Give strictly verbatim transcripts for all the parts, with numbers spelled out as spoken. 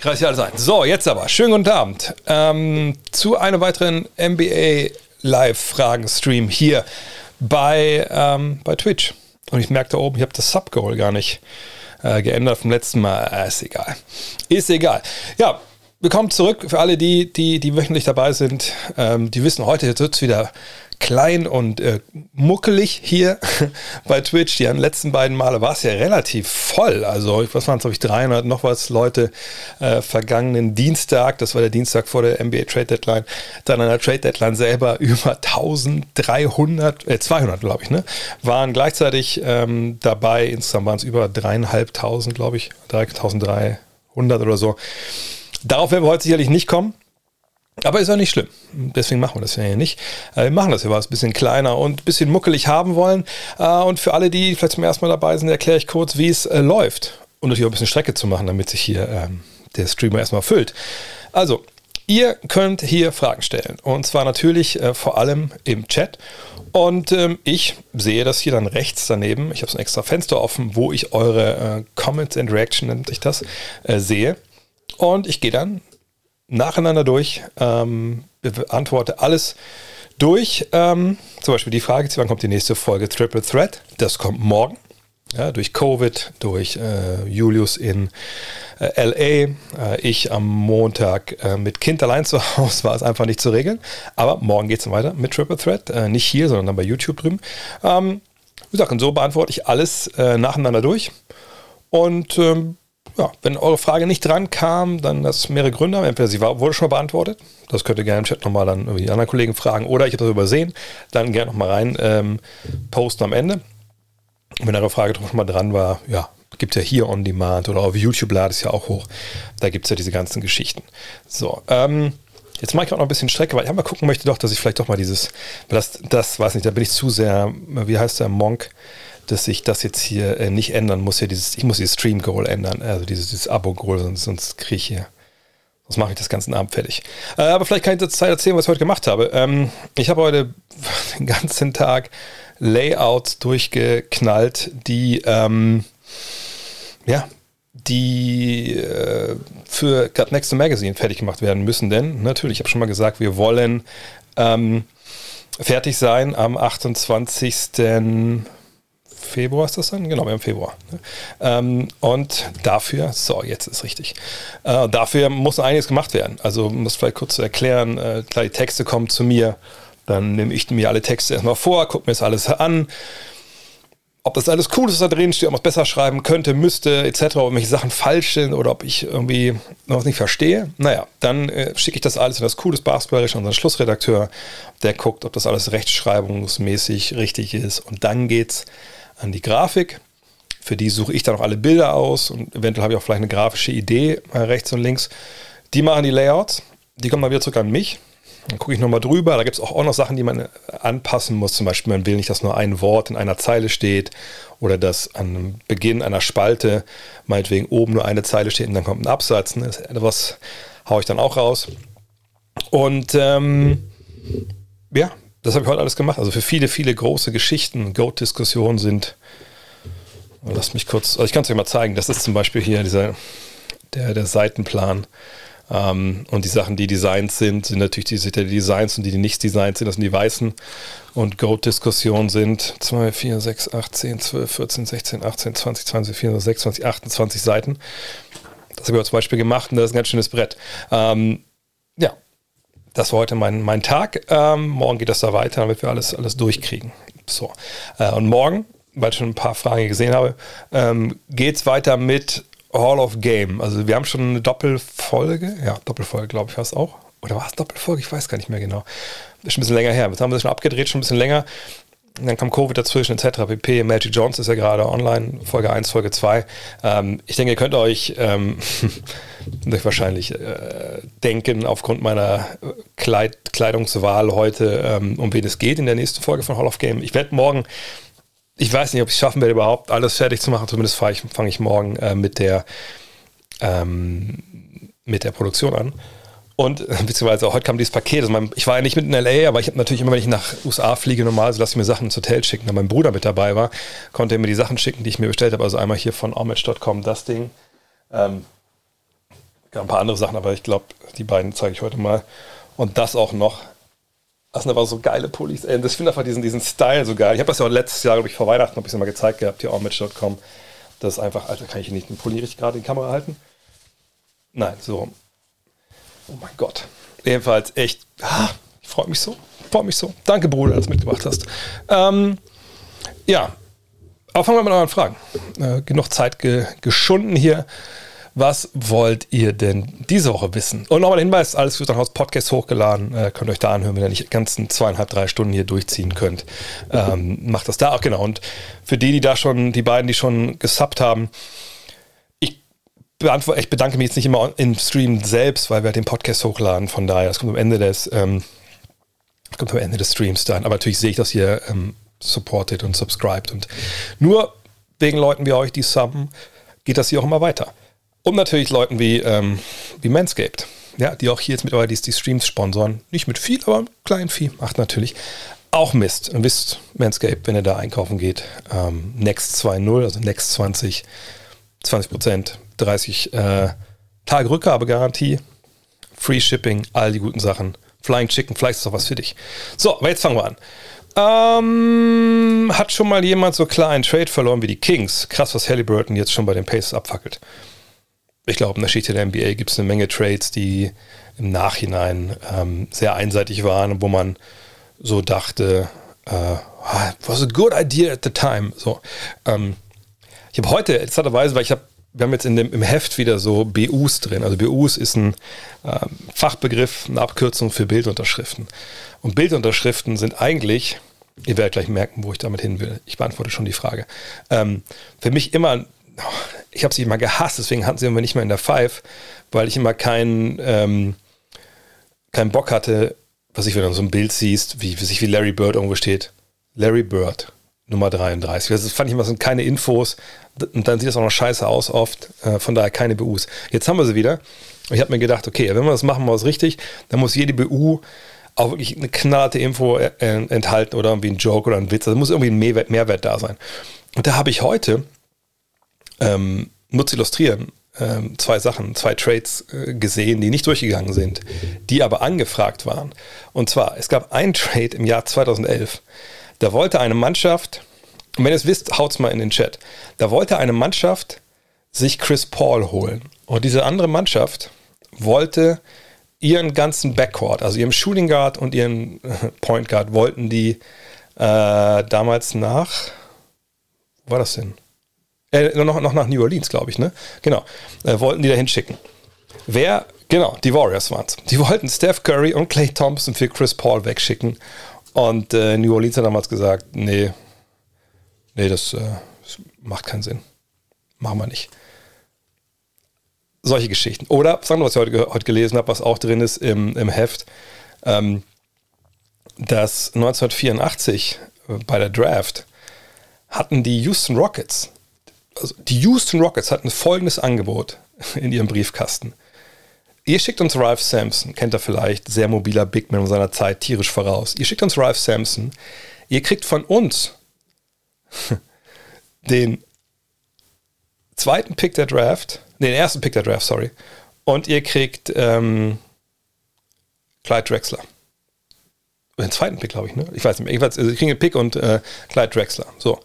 Reiß ja alles ein. So, jetzt aber. Schönen guten Abend. Ähm, zu einem weiteren N B A-Live-Fragen-Stream hier bei, ähm, bei Twitch. Und ich merke da oben, ich habe das Subgoal gar nicht äh, geändert vom letzten Mal. Äh, ist egal. Ist egal. Ja, willkommen zurück für alle, die, die, die wöchentlich dabei sind. Ähm, die wissen, heute wird es wieder klein und äh, muckelig hier bei Twitch. Die letzten beiden Male war es ja relativ voll. Also, was waren es, glaube ich, dreihundert noch was Leute äh, vergangenen Dienstag, das war der Dienstag vor der N B A Trade Deadline, dann an der Trade Deadline selber über dreizehnhundert, äh, zweihundert, glaube ich, ne, waren gleichzeitig ähm, dabei. Insgesamt waren es über dreitausendfünfhundert, glaube ich, dreitausenddreihundert oder so. Darauf werden wir heute sicherlich nicht kommen. Aber ist auch nicht schlimm. Deswegen machen wir das ja hier nicht. Wir machen das ja was ein bisschen kleiner und ein bisschen muckelig haben wollen. Und für alle, die vielleicht zum ersten Mal dabei sind, erkläre ich kurz, wie es läuft. Und natürlich auch ein bisschen Strecke zu machen, damit sich hier der Streamer erstmal füllt. Also, ihr könnt hier Fragen stellen. Und zwar natürlich vor allem im Chat. Und ich sehe das hier dann rechts daneben. Ich habe so ein extra Fenster offen, wo ich eure Comments and Reaction, nennt sich das, sehe. Und ich gehe dann nacheinander durch, ähm, beantworte alles durch. Ähm, zum Beispiel die Frage, wann kommt die nächste Folge Triple Threat? Das kommt morgen. Ja, durch Covid, durch äh, Julius in äh, L A, äh, ich am Montag äh, mit Kind allein zu Hause, war es einfach nicht zu regeln. Aber morgen geht es dann weiter mit Triple Threat. Äh, nicht hier, sondern dann bei YouTube drüben. Ähm, wie gesagt, und so beantworte ich alles äh, nacheinander durch. Und ähm, ja, wenn eure Frage nicht dran kam, dann das mehrere Gründe. Entweder sie war, wurde schon mal beantwortet, das könnt ihr gerne im Chat nochmal dann irgendwie die anderen Kollegen fragen, oder ich habe das übersehen, dann gerne nochmal rein ähm, posten am Ende. Wenn eure Frage schon mal dran war, ja, gibt es ja hier on demand oder auf YouTube lade ich es ja auch hoch. Da gibt es ja diese ganzen Geschichten. So, ähm, jetzt mache ich auch noch ein bisschen Strecke, weil ich mal gucken möchte doch, dass ich vielleicht doch mal dieses, das, das weiß nicht, da bin ich zu sehr, wie heißt der, Monk, dass ich das jetzt hier äh, nicht ändern muss. Hier dieses, ich muss dieses Stream-Goal ändern, also dieses, dieses Abo-Goal, sonst, sonst kriege ich hier, sonst mache ich das ganzen Abend fertig. Äh, aber vielleicht kann ich zur Zeit erzählen, was ich heute gemacht habe. Ähm, ich habe heute den ganzen Tag Layouts durchgeknallt, die, ähm, ja, die äh, für God Next to Magazine fertig gemacht werden müssen. Denn natürlich, ich habe schon mal gesagt, wir wollen ähm, fertig sein am achtundzwanzigsten Februar ist das dann? Genau, wir haben Februar. Ähm, und dafür, so, jetzt ist richtig. Äh, dafür muss einiges gemacht werden. Also, um das vielleicht kurz zu erklären, äh, klar, die Texte kommen zu mir, dann nehme ich mir alle Texte erstmal vor, gucke mir das alles an, ob das alles cool ist, was da drin steht, ob man es besser schreiben könnte, müsste, et cetera, ob mich Sachen falsch sind oder ob ich irgendwie noch was nicht verstehe. Naja, dann äh, schicke ich das alles in das Coole des Basketballerisch an unseren Schlussredakteur, der guckt, ob das alles rechtschreibungsmäßig richtig ist, und dann geht's an die Grafik. Für die suche ich dann auch alle Bilder aus und eventuell habe ich auch vielleicht eine grafische Idee äh, rechts und links. Die machen die Layouts, die kommen dann wieder zurück an mich. Dann gucke ich nochmal drüber. Da gibt es auch, auch noch Sachen, die man anpassen muss. Zum Beispiel, man will nicht, dass nur ein Wort in einer Zeile steht oder dass am Beginn einer Spalte meinetwegen oben nur eine Zeile steht und dann kommt ein Absatz. Ne? Das etwas haue ich dann auch raus. Und ähm, ja, das habe ich heute alles gemacht. Also für viele, viele große Geschichten, Goat-Diskussionen sind, lasst mich kurz, also ich kann es euch mal zeigen, das ist zum Beispiel hier dieser, der, der Seitenplan, ähm, und die Sachen, die designt sind, sind natürlich die, die Designs, und die, die nicht designt sind, das sind die weißen, und Goat-Diskussionen sind zwei, vier, sechs, acht, zehn, zwölf, vierzehn, sechzehn, achtzehn, zwanzig, zweiundzwanzig, vierundzwanzig, sechsundzwanzig, achtundzwanzig Seiten. Das habe ich zum Beispiel gemacht und das ist ein ganz schönes Brett. Ähm, ja. Das war heute mein, mein Tag. Ähm, morgen geht das da weiter, damit wir alles, alles durchkriegen. So. Äh, und morgen, weil ich schon ein paar Fragen gesehen habe, ähm, geht es weiter mit Hall of Game. Also wir haben schon eine Doppelfolge. Ja, Doppelfolge, glaube ich, war es auch. Oder war es Doppelfolge? Ich weiß gar nicht mehr genau. Ist schon ein bisschen länger her. Jetzt haben wir das schon abgedreht, schon ein bisschen länger. Und dann kam Covid dazwischen, et cetera pp. Magic Johnson ist ja gerade online, Folge eins, Folge zwei. Ähm, ich denke, ihr könnt euch, ähm, euch wahrscheinlich äh, denken, aufgrund meiner Kleid- Kleidungswahl heute, ähm, um wen es geht in der nächsten Folge von Hall of Game. Ich werde morgen, ich weiß nicht, ob ich es schaffen werde, überhaupt alles fertig zu machen. Zumindest fange ich, fang ich morgen äh, mit, der, ähm, mit der Produktion an. Und beziehungsweise heute kam dieses Paket. Also mein, ich war ja nicht mit in L A, aber ich habe natürlich immer, wenn ich nach U S A fliege, normal, so lasse ich mir Sachen ins Hotel schicken. Da mein Bruder mit dabei war, konnte er mir die Sachen schicken, die ich mir bestellt habe. Also einmal hier von Omelette Punkt com das Ding. Ähm, ein paar andere Sachen, aber ich glaube, die beiden zeige ich heute mal. Und das auch noch. Das sind aber so geile Pullis. Ich finde einfach diesen, diesen Style so geil. Ich habe das ja auch letztes Jahr, glaube ich, vor Weihnachten habe ich es mal gezeigt gehabt, hier auch Match Punkt com. Das ist einfach, Alter, kann ich hier nicht einen Pulli richtig gerade in die Kamera halten? Nein, so rum. Oh mein Gott. Jedenfalls echt, ah, ich freue mich so. Freue mich so. Danke, Bruder, dass du mitgemacht hast. Ähm, ja, aber fangen wir mal an Fragen. Äh, genug Zeit ge- geschunden hier. Was wollt ihr denn diese Woche wissen? Und nochmal der Hinweis, alles für dein Haus Podcast hochgeladen. Äh, könnt ihr euch da anhören, wenn ihr nicht ganzen zweieinhalb, drei Stunden hier durchziehen könnt. Ähm, macht das da auch, genau. Und für die, die da schon, die beiden, die schon gesubbt haben, ich, beantw- ich bedanke mich jetzt nicht immer im Stream selbst, weil wir den Podcast hochladen. Von daher, das kommt am Ende des, ähm, das kommt am Ende des Streams dann. Aber natürlich sehe ich, dass ihr ähm, supportet und subscribed. Und nur wegen Leuten wie euch, die subben, geht das hier auch immer weiter. Und natürlich Leuten wie, ähm, wie Manscaped, ja, die auch hier jetzt mittlerweile die, die Streams sponsoren. Nicht mit viel, aber klein viel. Macht natürlich auch Mist. Und wisst, Manscaped, wenn ihr da einkaufen geht, ähm, Next zwei Punkt null, also Next zwanzig, zwanzig Prozent, dreißig äh, Tage Rückgabegarantie, Free Shipping, all die guten Sachen. Flying Chicken, vielleicht ist doch was für dich. So, aber jetzt fangen wir an. Ähm, hat schon mal jemand so klar einen Trade verloren wie die Kings? Krass, was Halliburton jetzt schon bei den Pacers abfackelt. Ich glaube, in der Geschichte der N B A gibt es eine Menge Trades, die im Nachhinein ähm, sehr einseitig waren und wo man so dachte, äh, was a good idea at the time. So, ähm, ich habe heute, interessanterweise, weil ich habe, wir haben jetzt in dem, im Heft wieder so B Us drin. Also B Us ist ein ähm, Fachbegriff, eine Abkürzung für Bildunterschriften. Und Bildunterschriften sind eigentlich, ihr werdet gleich merken, wo ich damit hin will. Ich beantworte schon die Frage. Ähm, für mich immer ein Ich habe sie immer gehasst, deswegen hatten sie immer nicht mehr in der Five, weil ich immer keinen ähm, keinen Bock hatte, was ich, wenn du so ein Bild siehst, wie, wie Larry Bird irgendwo steht. Larry Bird, Nummer dreiunddreißig. Das fand ich immer, sind keine Infos. Und dann sieht das auch noch scheiße aus oft. Äh, von daher keine B Us. Jetzt haben wir sie wieder. Und ich habe mir gedacht, okay, wenn wir das machen, machen wir es richtig. Dann muss jede B U auch wirklich eine knallharte Info äh, enthalten oder irgendwie ein Joke oder ein Witz. Da muss irgendwie ein Mehrwert, Mehrwert da sein. Und da habe ich heute Ähm, nur zu illustrieren, ähm, zwei Sachen, zwei Trades äh, gesehen, die nicht durchgegangen sind, die aber angefragt waren. Und zwar, es gab einen Trade im Jahr zweitausendelf, da wollte eine Mannschaft, und wenn ihr es wisst, haut's mal in den Chat, da wollte eine Mannschaft sich Chris Paul holen. Und diese andere Mannschaft wollte ihren ganzen Backcourt, also ihren Shooting Guard und ihren Point Guard, wollten die äh, damals nach, wo war das denn? Äh, noch, noch nach New Orleans, glaube ich, ne? Genau. Äh, wollten die da hinschicken. Wer? Genau, die Warriors waren es. Die wollten Steph Curry und Klay Thompson für Chris Paul wegschicken. Und äh, New Orleans hat damals gesagt, nee, nee, das, äh, das macht keinen Sinn. Machen wir nicht. Solche Geschichten. Oder was anderes, was ich heute, heute gelesen habe, was auch drin ist im, im Heft, ähm, dass neunzehnhundertvierundachtzig äh, bei der Draft hatten die Houston Rockets Also die Houston Rockets hatten folgendes Angebot in ihrem Briefkasten. Ihr schickt uns Ralph Sampson, kennt er vielleicht, sehr mobiler Big Man seiner Zeit, tierisch voraus. Ihr schickt uns Ralph Sampson, ihr kriegt von uns den zweiten Pick der Draft, nee, den ersten Pick der Draft, sorry, und ihr kriegt ähm, Clyde Drexler. Oder den zweiten Pick, glaube ich, ne? Ich weiß nicht mehr. Ich weiß, also ich kriege einen Pick und äh, Clyde Drexler. So.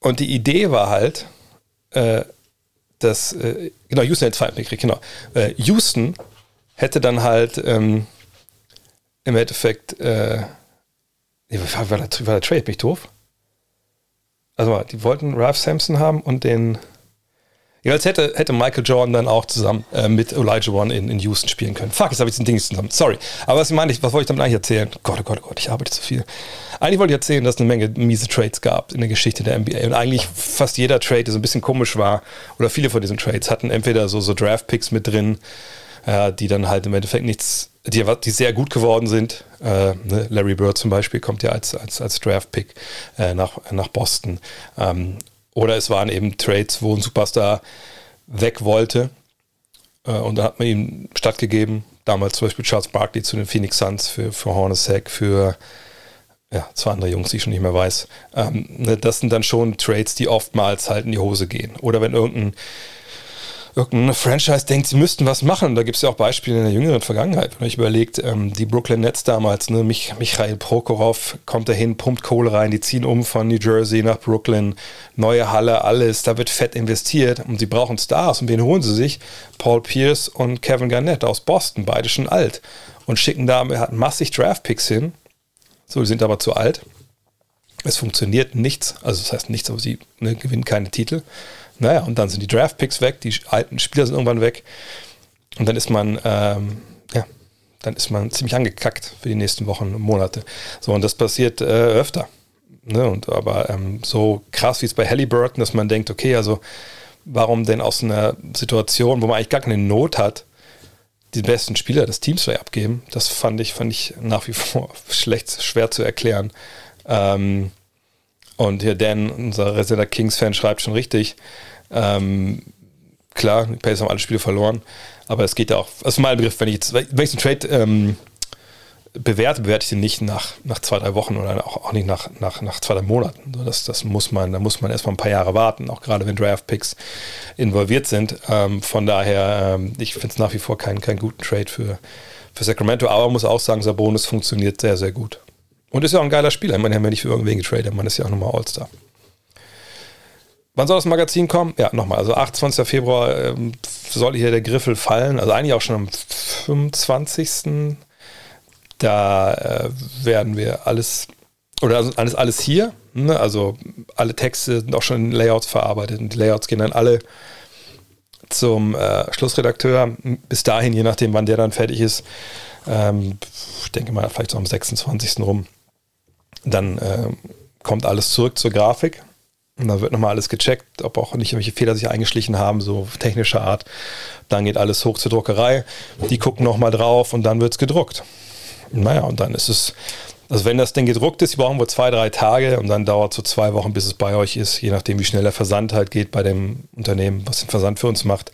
Und die Idee war halt, äh, dass, äh, genau, Houston hätte zweiten Pick gekriegt, genau. Äh, Houston hätte dann halt ähm, im Endeffekt, äh, nee, war, war, der, war der Trade, bin ich doof? Also mal, die wollten Ralph Sampson haben und den, jeweils hätte, hätte Michael Jordan dann auch zusammen äh, mit Olajuwon One in, in Houston spielen können. Fuck, jetzt habe ich den Ding zusammen, sorry. Aber was, ich meine, was wollte ich damit eigentlich erzählen? Gott, oh Gott, oh Gott, ich arbeite zu viel. Eigentlich wollte ich erzählen, dass es eine Menge miese Trades gab in der Geschichte der N B A. Und eigentlich fast jeder Trade, der so ein bisschen komisch war, oder viele von diesen Trades, hatten entweder so, so Draft-Picks mit drin, äh, die dann halt im Endeffekt nichts, die, die sehr gut geworden sind. Äh, ne? Larry Bird zum Beispiel kommt ja als, als, als Draft-Pick äh, nach, nach Boston. Ähm, Oder es waren eben Trades, wo ein Superstar weg wollte äh, und dann hat man ihm stattgegeben. Damals zum Beispiel Charles Barkley zu den Phoenix Suns für, für Hornacek, für ja, zwei andere Jungs, die ich schon nicht mehr weiß. Ähm, ne, das sind dann schon Trades, die oftmals halt in die Hose gehen. Oder wenn irgendein, irgendein Franchise denkt, sie müssten was machen. Da gibt es ja auch Beispiele in der jüngeren Vergangenheit. Wenn man sich überlegt, ähm, die Brooklyn Nets damals, ne, Mich- Michail Prokhorov kommt dahin, pumpt Kohle rein, die ziehen um von New Jersey nach Brooklyn, neue Halle, alles, da wird fett investiert und sie brauchen Stars. Und wen holen sie sich? Paul Pierce und Kevin Garnett aus Boston, beide schon alt, und schicken da massig Draftpicks hin. So, die sind aber zu alt. Es funktioniert nichts, also das heißt nichts, aber sie ne, gewinnen keine Titel. Naja, und dann sind die Draftpicks weg, die alten Spieler sind irgendwann weg und dann ist man, ähm, ja, dann ist man ziemlich angekackt für die nächsten Wochen und Monate. So, und das passiert äh, öfter. Ne? Und, aber ähm, so krass wie es bei Halliburton, dass man denkt, okay, also warum denn aus einer Situation, wo man eigentlich gar keine Not hat, die besten Spieler des Teams vielleicht abgeben, das fand ich, fand ich nach wie vor schlecht, schwer zu erklären. Ähm, Und hier Dan, unser residenter Kings-Fan, schreibt schon richtig. Ähm, klar, die Pacers haben alle Spiele verloren, aber es geht ja auch, also mein Begriff, wenn ich jetzt, wenn ich einen Trade ähm, bewerte, bewerte ich den nicht nach, nach zwei, drei Wochen oder auch, auch nicht nach, nach, nach zwei, drei Monaten. So, das, das muss man, da muss man erstmal ein paar Jahre warten, auch gerade wenn Draft-Picks involviert sind. Ähm, von daher, ähm, ich finde es nach wie vor keinen, keinen guten Trade für, für Sacramento, aber man muss auch sagen, Sabonis funktioniert sehr, sehr gut. Und ist ja auch ein geiler Spieler. Ich meine, haben wir nicht für irgendwen getradet. Man ist ja auch nochmal All-Star. Wann soll das Magazin kommen? Ja, nochmal. Also achtundzwanzigster Februar ähm, soll hier der Griffel fallen. Also eigentlich auch schon am fünfundzwanzigsten Da äh, werden wir alles, oder alles, alles hier. Ne? Also alle Texte sind auch schon in Layouts verarbeitet. Und die Layouts gehen dann alle zum äh, Schlussredakteur. Bis dahin, je nachdem, wann der dann fertig ist. Ähm, ich denke mal, vielleicht so am sechsundzwanzigsten rum. Dann äh, kommt alles zurück zur Grafik und dann wird nochmal alles gecheckt, ob auch nicht irgendwelche Fehler sich eingeschlichen haben, so technischer Art. Dann geht alles hoch zur Druckerei, die gucken nochmal drauf und dann wird es gedruckt. Naja, und dann ist es, also wenn das Ding gedruckt ist, brauchen wir zwei, drei Tage und dann dauert es so zwei Wochen, bis es bei euch ist, je nachdem wie schnell der Versand halt geht bei dem Unternehmen, was den Versand für uns macht.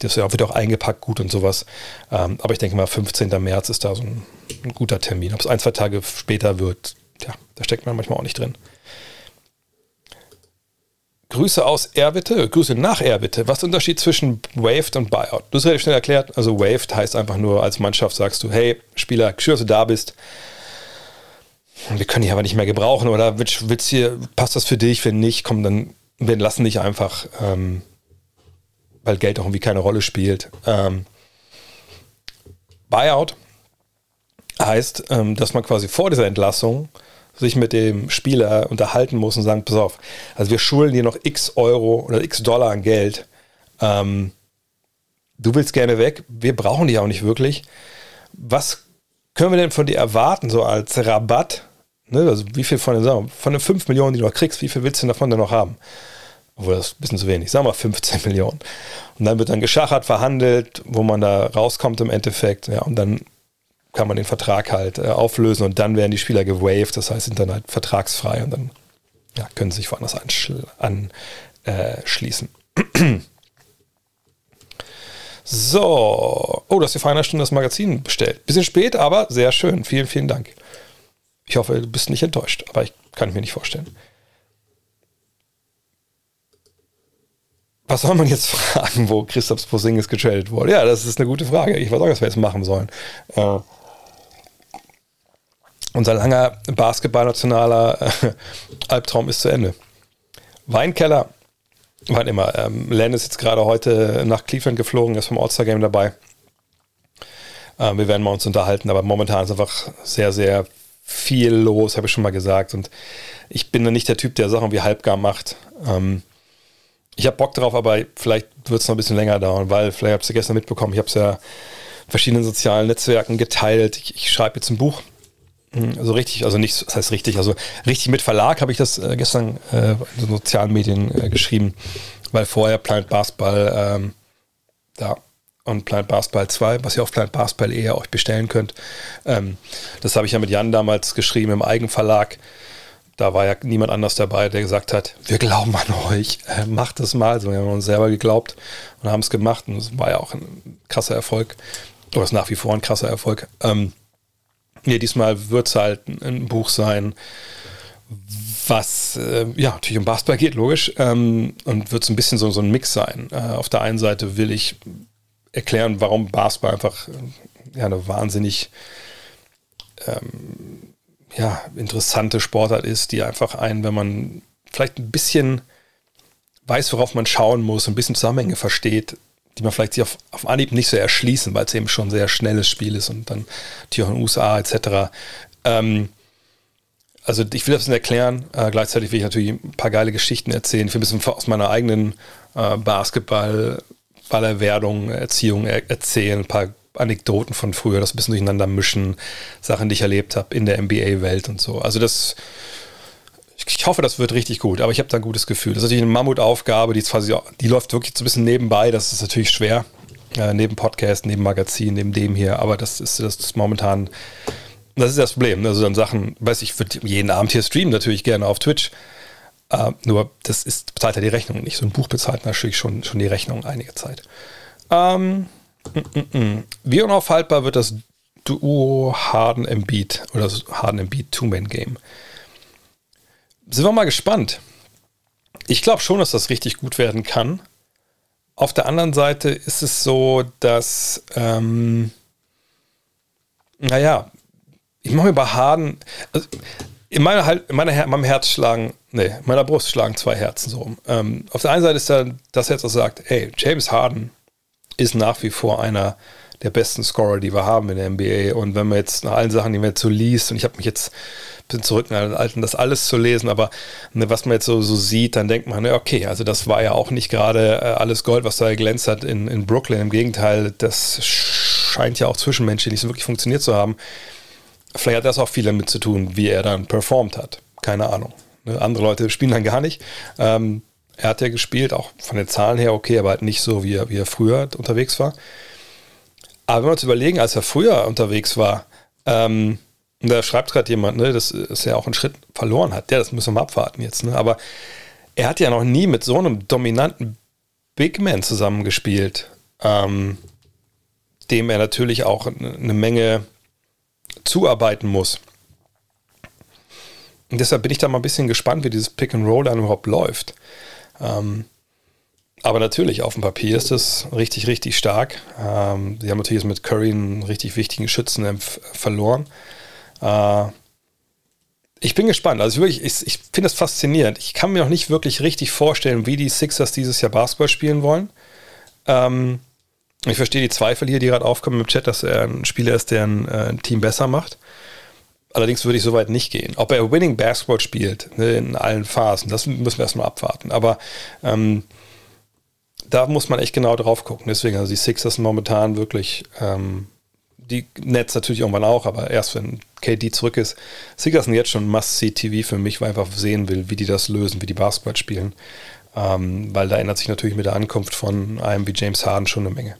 Das wird auch eingepackt gut und sowas. Aber ich denke mal, fünfzehnter März ist da so ein, ein guter Termin. Ob es ein, zwei Tage später wird, ja, da steckt man manchmal auch nicht drin. Grüße aus Erwitte, Grüße nach Erwitte. Was ist der Unterschied zwischen Waived und Buyout? Du hast relativ schnell erklärt, also Waived heißt einfach nur, als Mannschaft sagst du, hey, Spieler, schön, dass du da bist. Wir können dich aber nicht mehr gebrauchen, oder willst hier, passt das für dich? Wenn nicht, komm, dann wir lassen dich einfach, ähm, weil Geld auch irgendwie keine Rolle spielt. Ähm, Buyout heißt, ähm, dass man quasi vor dieser Entlassung sich mit dem Spieler unterhalten muss und sagen, pass auf, also wir schulden dir noch x Euro oder x Dollar an Geld. Ähm, du willst gerne weg, wir brauchen dich auch nicht wirklich. Was können wir denn von dir erwarten, so als Rabatt? Ne? Also wie viel von den, sagen wir, von den fünf Millionen, die du noch kriegst, wie viel willst du davon denn noch haben? Obwohl, das ist ein bisschen zu wenig. Sagen wir fünfzehn Millionen. Und dann wird dann geschachert, verhandelt, wo man da rauskommt im Endeffekt. Ja, und dann kann man den Vertrag halt äh, auflösen und dann werden die Spieler gewaved, das heißt, sind dann halt vertragsfrei und dann ja, können sie sich woanders anschließen. So, oh, du hast dir vor einer Stunde das Magazin bestellt. Bisschen spät, aber sehr schön. Vielen, vielen Dank. Ich hoffe, du bist nicht enttäuscht, aber ich kann mir nicht vorstellen. Was soll man jetzt fragen, wo Kristaps Porzingis getradet wurde? Ja, das ist eine gute Frage. Ich weiß auch, was wir jetzt machen sollen. Äh, unser langer basketballnationaler äh, Albtraum ist zu Ende. Weinkeller, wann immer. Ähm, Len ist jetzt gerade heute nach Cleveland geflogen, ist vom All-Star-Game dabei. Ähm, wir werden mal uns unterhalten, aber momentan ist einfach sehr, sehr viel los, habe ich schon mal gesagt. Und ich bin dann nicht der Typ, der Sachen wie halbgar macht. Ähm, Ich habe Bock drauf, aber vielleicht wird es noch ein bisschen länger dauern, weil vielleicht habt ihr gestern mitbekommen, ich habe es ja in verschiedenen sozialen Netzwerken geteilt. Ich, ich schreibe jetzt ein Buch. Also richtig, also nicht, das heißt richtig, also richtig mit Verlag habe ich das äh, gestern äh, in den sozialen Medien äh, geschrieben, weil vorher Planet Basketball ähm, da und Planet Basketball zwei, was ihr auf Planet Basketball eher euch bestellen könnt. Ähm, das habe ich ja mit Jan damals geschrieben im Eigenverlag. Da war ja niemand anders dabei, der gesagt hat, wir glauben an euch, äh, macht es mal. So, wir haben uns selber geglaubt und haben es gemacht. Und es war ja auch ein krasser Erfolg. Oder ist nach wie vor ein krasser Erfolg. Ähm, ja, diesmal wird es halt ein Buch sein, was äh, ja natürlich um Basketball geht, logisch, ähm, und wird so ein bisschen so, so ein Mix sein. Äh, auf der einen Seite will ich erklären, warum Basketball einfach äh, ja, eine wahnsinnig ähm, ja, interessante Sportart ist, die einfach einen, wenn man vielleicht ein bisschen weiß, worauf man schauen muss, ein bisschen Zusammenhänge versteht, die man vielleicht sich auf, auf Anhieb nicht so erschließen, weil es eben schon ein sehr schnelles Spiel ist und dann die auch in den U S A et cetera. Ähm, also ich will das erklären, äh, gleichzeitig will ich natürlich ein paar geile Geschichten erzählen, für ein bisschen aus meiner eigenen äh, Basketball-Ballerwerdung, Erziehung er- erzählen, ein paar Anekdoten von früher, das ein bisschen durcheinander mischen, Sachen, die ich erlebt habe in der N B A-Welt und so. Also das, ich hoffe, das wird richtig gut, aber ich habe da ein gutes Gefühl. Das ist natürlich eine Mammutaufgabe, die, quasi, die läuft wirklich so ein bisschen nebenbei, das ist natürlich schwer, äh, neben Podcast, neben Magazin, neben dem hier, aber das ist, das ist momentan, das ist das Problem. Also dann Sachen, weiß ich, ich würde jeden Abend hier streamen, natürlich gerne auf Twitch, äh, nur das ist, bezahlt ja die Rechnung nicht. So ein Buch bezahlt natürlich schon, schon die Rechnung einige Zeit. Ähm, Wie unaufhaltbar wird das Duo Harden-Embiid oder das Harden-Embiid Two-Man-Game? Sind wir mal gespannt. Ich glaube schon, dass das richtig gut werden kann. Auf der anderen Seite ist es so, dass ähm, naja, ich mache mir bei Harden, also in, meiner, in, meiner, in meinem Herz schlagen, nee, in meiner Brust schlagen zwei Herzen so rum. Ähm, auf der einen Seite ist da das Herz, das sagt, hey, James Harden ist nach wie vor einer der besten Scorer, die wir haben in der N B A. Und wenn man jetzt nach allen Sachen, die man jetzt so liest, und ich habe mich jetzt ein bisschen zurückgehalten, das alles zu lesen, aber ne, was man jetzt so, so sieht, dann denkt man, ne, okay, also das war ja auch nicht gerade äh, alles Gold, was da geglänzt hat in, in Brooklyn. Im Gegenteil, das scheint ja auch zwischenmenschlich nicht so wirklich funktioniert zu haben. Vielleicht hat das auch viel damit zu tun, wie er dann performt hat. Keine Ahnung. Ne, andere Leute spielen dann gar nicht. Ähm, er hat ja gespielt, auch von den Zahlen her okay, aber halt nicht so, wie er, wie er früher unterwegs war. Aber wenn wir uns überlegen, als er früher unterwegs war, ähm, da schreibt gerade jemand, ne, dass er ja auch einen Schritt verloren hat. Ja, das müssen wir mal abwarten jetzt. Ne? Aber er hat ja noch nie mit so einem dominanten Big Man zusammengespielt, ähm, dem er natürlich auch eine Menge zuarbeiten muss. Und deshalb bin ich da mal ein bisschen gespannt, wie dieses Pick and Roll dann überhaupt läuft. Ähm, Aber natürlich, auf dem Papier ist es richtig, richtig stark. Ähm, sie haben natürlich jetzt mit Curry einen richtig wichtigen Schützen f- verloren. Äh, ich bin gespannt. Also wirklich, ich, ich finde das faszinierend. Ich kann mir noch nicht wirklich richtig vorstellen, wie die Sixers dieses Jahr Basketball spielen wollen. Ähm, ich verstehe die Zweifel hier, die gerade aufkommen im Chat, dass er ein Spieler ist, der ein, äh, ein Team besser macht. Allerdings würde ich so weit nicht gehen. Ob er Winning Basketball spielt, ne, in allen Phasen, das müssen wir erstmal abwarten. Aber ähm, da muss man echt genau drauf gucken. Deswegen, also die Sixers momentan wirklich, ähm, die Nets natürlich irgendwann auch, aber erst wenn K D zurück ist. Sixers sind jetzt schon Must-See-T V für mich, weil ich einfach sehen will, wie die das lösen, wie die Basketball spielen. Ähm, weil da ändert sich natürlich mit der Ankunft von einem wie James Harden schon eine Menge.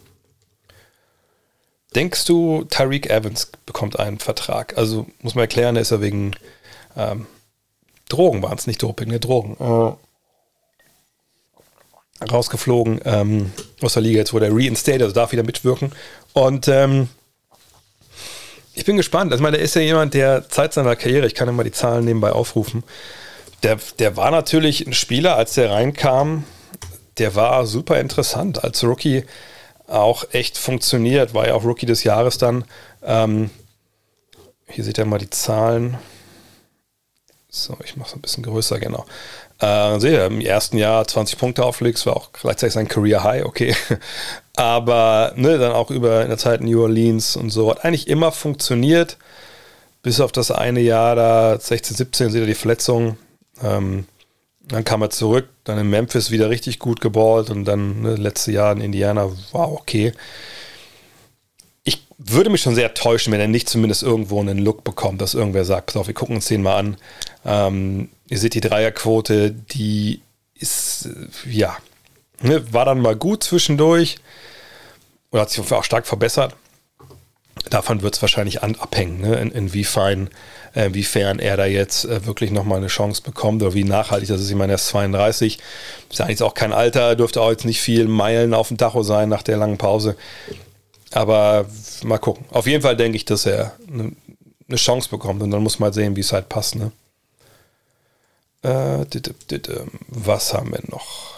Denkst du, Tyreke Evans bekommt einen Vertrag? Also muss man erklären, da ist er wegen ähm, Drogen, waren es nicht Doping, ne, Drogen. Oh. rausgeflogen ähm, aus der Liga, jetzt wurde er reinstated, also darf wieder mitwirken. Und ähm, ich bin gespannt. Also, ich meine, der ist ja jemand, der Zeit seiner Karriere, ich kann immer die Zahlen nebenbei aufrufen, der, der war natürlich ein Spieler, als der reinkam, der war super interessant. Als Rookie auch echt funktioniert, war ja auch Rookie des Jahres dann. Ähm, hier seht ihr mal die Zahlen. So, ich mache es ein bisschen größer, genau. Äh, seht ihr, im ersten Jahr zwanzig Punkte auflegst, war auch gleichzeitig sein Career High, okay. Aber ne, dann auch über in der Zeit New Orleans und so, hat eigentlich immer funktioniert, bis auf das eine Jahr da, sechzehn, siebzehn, seht ihr die Verletzung. Ähm, dann kam er zurück, dann in Memphis wieder richtig gut geballt und dann ne, letzte Jahr in Indiana war okay. Ich würde mich schon sehr täuschen, wenn er nicht zumindest irgendwo einen Look bekommt, dass irgendwer sagt, pass auf, wir gucken uns den mal an. Ähm, ihr seht die Dreierquote, die ist, ja, ne, war dann mal gut zwischendurch oder hat sich auch stark verbessert. Davon wird es wahrscheinlich an, abhängen, ne? in, inwiefern, äh, inwiefern er da jetzt äh, wirklich nochmal eine Chance bekommt oder wie nachhaltig das ist. Ich meine, er ist zweiunddreißig, ist eigentlich auch kein Alter, dürfte auch jetzt nicht viel Meilen auf dem Tacho sein nach der langen Pause. Aber mal gucken. Auf jeden Fall denke ich, dass er eine Chance bekommt und dann muss man halt sehen, wie es halt passt. Ne? Was haben wir noch?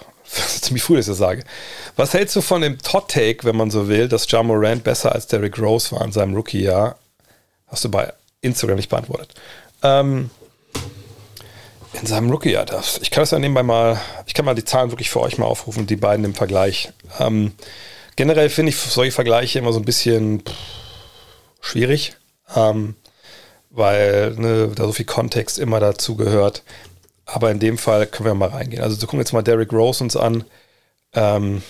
Ziemlich früh, dass ich das sage. Was hältst du von dem Tot-Take, wenn man so will, dass Ja Morant besser als Derrick Rose war in seinem Rookie-Jahr? Hast du bei Instagram nicht beantwortet. Ähm, in seinem Rookie-Jahr darfst. Ich kann das ja nebenbei mal, ich kann mal die Zahlen wirklich für euch mal aufrufen, die beiden im Vergleich. Ähm, generell finde ich solche Vergleiche immer so ein bisschen pff, schwierig, ähm, weil ne, da so viel Kontext immer dazu gehört. Aber in dem Fall können wir mal reingehen. Also, wir gucken jetzt mal Derrick Rose uns an. Ähm,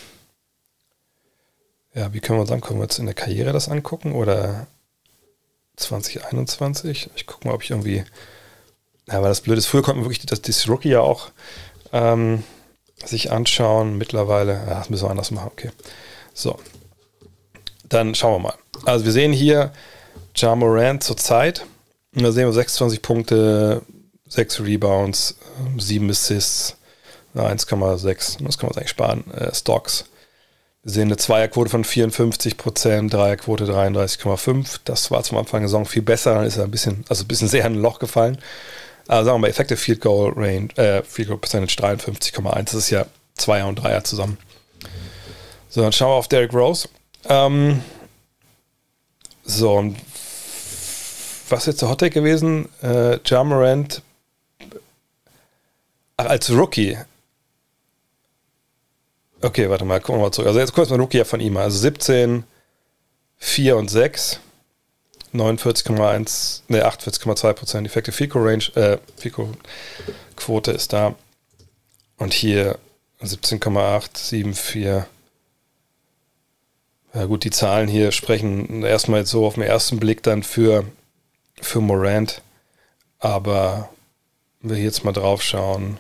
ja, wie können wir uns angucken? Können wir uns in der Karriere das angucken oder zwanzig einundzwanzig? Ich gucke mal, ob ich irgendwie. Ja, weil das Blöde ist, früher konnten wir wirklich das, das Rookie ja auch ähm, sich anschauen. Mittlerweile. Ja, das müssen wir anders machen. Okay. So. Dann schauen wir mal. Also, wir sehen hier Ja Morant zur Zeit. Und da sehen wir sechsundzwanzig Punkte. sechs Rebounds, sieben Assists, eins Komma sechs, das kann man eigentlich sparen, äh, Stocks. Wir sehen eine Zweierquote von vierundfünfzig Prozent, Dreierquote dreiunddreißig Komma fünf. Das war zum Anfang der Saison viel besser, dann ist er ein bisschen, also ein bisschen sehr in ein Loch gefallen. Aber sagen wir mal, Effective Field Goal Range, äh, Field Goal Percentage dreiundfünfzig Komma eins, das ist ja Zweier und Dreier zusammen. So, dann schauen wir auf Derrick Rose. Ähm, so, und was ist jetzt der Hottake gewesen? Äh, Ja Morant als Rookie. Okay, warte mal, gucken wir mal zurück. Also jetzt kurz mal Rookie von ihm. Also siebzehn, vier und sechs. neunundvierzig Komma eins, ne, achtundvierzig Komma zwei Prozent. Effective Field Goal Range, äh, Field Goal Quote ist da. Und hier siebzehn Komma acht, sieben, vier. Ja gut, die Zahlen hier sprechen erstmal jetzt so auf den ersten Blick dann für, für Morant. Aber wenn wir jetzt mal drauf schauen,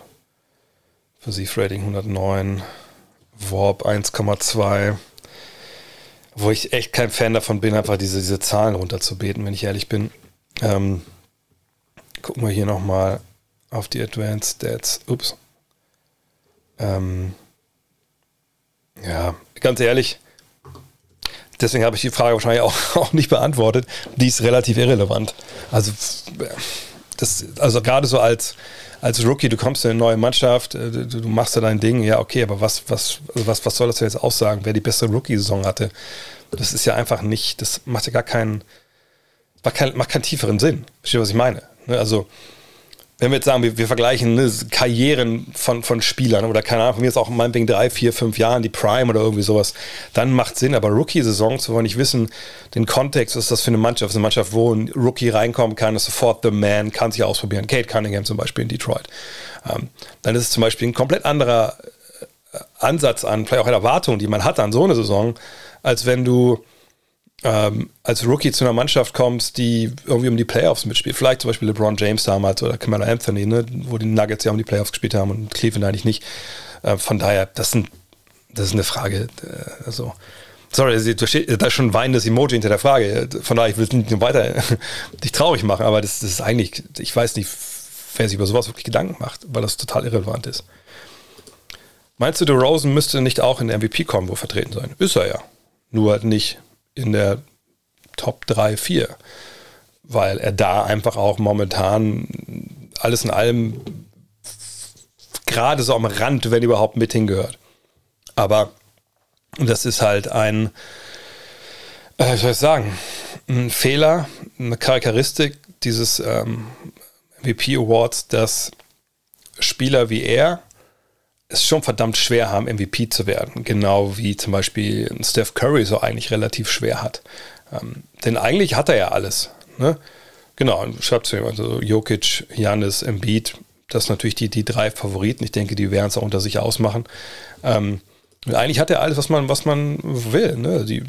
Offensive Rating hundertneun, Warp eins Komma zwei, wo ich echt kein Fan davon bin, einfach diese, diese Zahlen runterzubeten, wenn ich ehrlich bin. Ähm, gucken wir hier nochmal auf die Advanced Stats. Ups. Ähm, ja, ganz ehrlich, deswegen habe ich die Frage wahrscheinlich auch, auch nicht beantwortet. Die ist relativ irrelevant. Also, äh, Das, also gerade so als, als Rookie, du kommst in eine neue Mannschaft, du, du machst da dein Ding, ja okay, aber was, was, was, was soll das jetzt aussagen, wer die beste Rookie-Saison hatte? Das ist ja einfach nicht, das macht ja gar keinen, macht keinen, macht keinen tieferen Sinn. Verstehst du, was ich meine? Also, wenn wir jetzt sagen, wir, wir vergleichen ne, Karrieren von, von Spielern oder keine Ahnung, von mir ist auch meinetwegen drei, vier, fünf Jahren die Prime oder irgendwie sowas, dann macht es Sinn. Aber Rookie-Saisons, wo wir nicht wissen, den Kontext, was ist das für eine Mannschaft? Das ist eine Mannschaft, wo ein Rookie reinkommen kann, ist sofort the man, kann sich ausprobieren. Kate Cunningham zum Beispiel in Detroit. Ähm, dann ist es zum Beispiel ein komplett anderer Ansatz an, vielleicht auch an Erwartungen, die man hat an so eine Saison, als wenn du Ähm, als Rookie zu einer Mannschaft kommst, die irgendwie um die Playoffs mitspielt. Vielleicht zum Beispiel LeBron James damals oder Carmelo Anthony, ne, wo die Nuggets ja um die Playoffs gespielt haben und Cleveland eigentlich nicht. Äh, von daher, das, sind, das ist eine Frage. Äh, also, sorry, da, steht, da ist schon ein weinendes Emoji hinter der Frage. Von daher, ich will nicht weiter dich traurig machen, aber das, das ist eigentlich, ich weiß nicht, wer sich über sowas wirklich Gedanken macht, weil das total irrelevant ist. Meinst du, DeRozan müsste nicht auch in der M V P-Kombo vertreten sein? Ist er ja. Nur halt nicht in der Top drei, vier, weil er da einfach auch momentan alles in allem gerade so am Rand, wenn überhaupt, mit hingehört. Aber das ist halt ein, äh, wie soll ich sagen, ein Fehler, eine Charakteristik dieses ähm, M V P Awards, dass Spieler wie er es schon verdammt schwer haben, M V P zu werden. Genau wie zum Beispiel Steph Curry so eigentlich relativ schwer hat. Ähm, denn eigentlich hat er ja alles. Ne? Genau, schreibt es jemand, also Jokic, Giannis, Embiid, das sind natürlich die, die drei Favoriten. Ich denke, die werden es auch unter sich ausmachen. Ähm, eigentlich hat er alles, was man, was man will. Ne? Die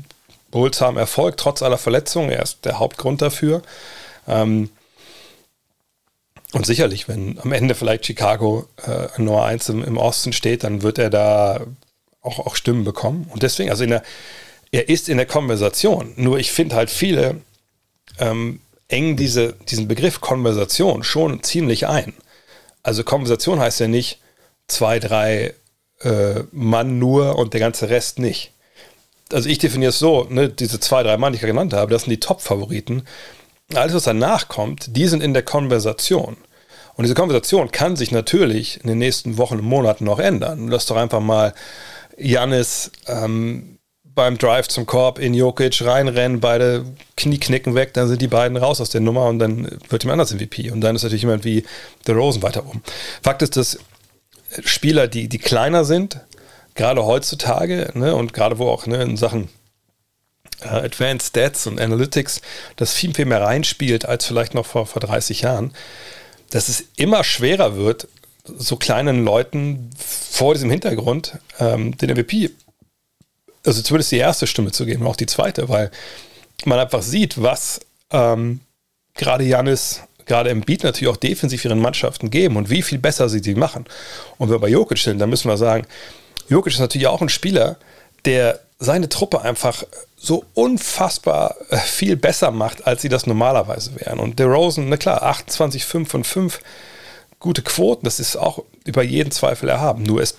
Bulls haben Erfolg, trotz aller Verletzungen. Er ist der Hauptgrund dafür. Ähm, Und sicherlich, wenn am Ende vielleicht Chicago äh, Nummer eins im, im Osten steht, dann wird er da auch, auch Stimmen bekommen. Und deswegen, also in der, er ist in der Konversation. Nur ich finde halt viele ähm, engen diese, diesen Begriff Konversation schon ziemlich ein. Also Konversation heißt ja nicht zwei, drei äh, Mann nur und der ganze Rest nicht. Also ich definiere es so, ne, diese zwei, drei Mann, die ich gerade genannt habe, das sind die Top-Favoriten. Alles, was danach kommt, die sind in der Konversation. Und diese Konversation kann sich natürlich in den nächsten Wochen und Monaten noch ändern. Lass doch einfach mal Giannis ähm, beim Drive zum Korb in Jokic reinrennen, beide Knieknicken weg, dann sind die beiden raus aus der Nummer und dann wird jemand anders M V P. Und dann ist natürlich jemand wie DeRozan weiter oben. Fakt ist, dass Spieler, die, die kleiner sind, gerade heutzutage, ne, und gerade wo auch, ne, in Sachen äh, Advanced Stats und Analytics, das viel, viel mehr reinspielt als vielleicht noch vor, vor dreißig Jahren, dass es immer schwerer wird, so kleinen Leuten vor diesem Hintergrund ähm, den M V P, also zumindest die erste Stimme zu geben, auch die zweite, weil man einfach sieht, was ähm, gerade Giannis, gerade Embiid natürlich auch defensiv ihren Mannschaften geben und wie viel besser sie die machen. Und wenn wir bei Jokic sind, dann müssen wir sagen, Jokic ist natürlich auch ein Spieler, der seine Truppe einfach so unfassbar viel besser macht, als sie das normalerweise wären. Und DeRozan, na klar, achtundzwanzig, fünf und fünf, gute Quoten, das ist auch über jeden Zweifel erhaben. Nur es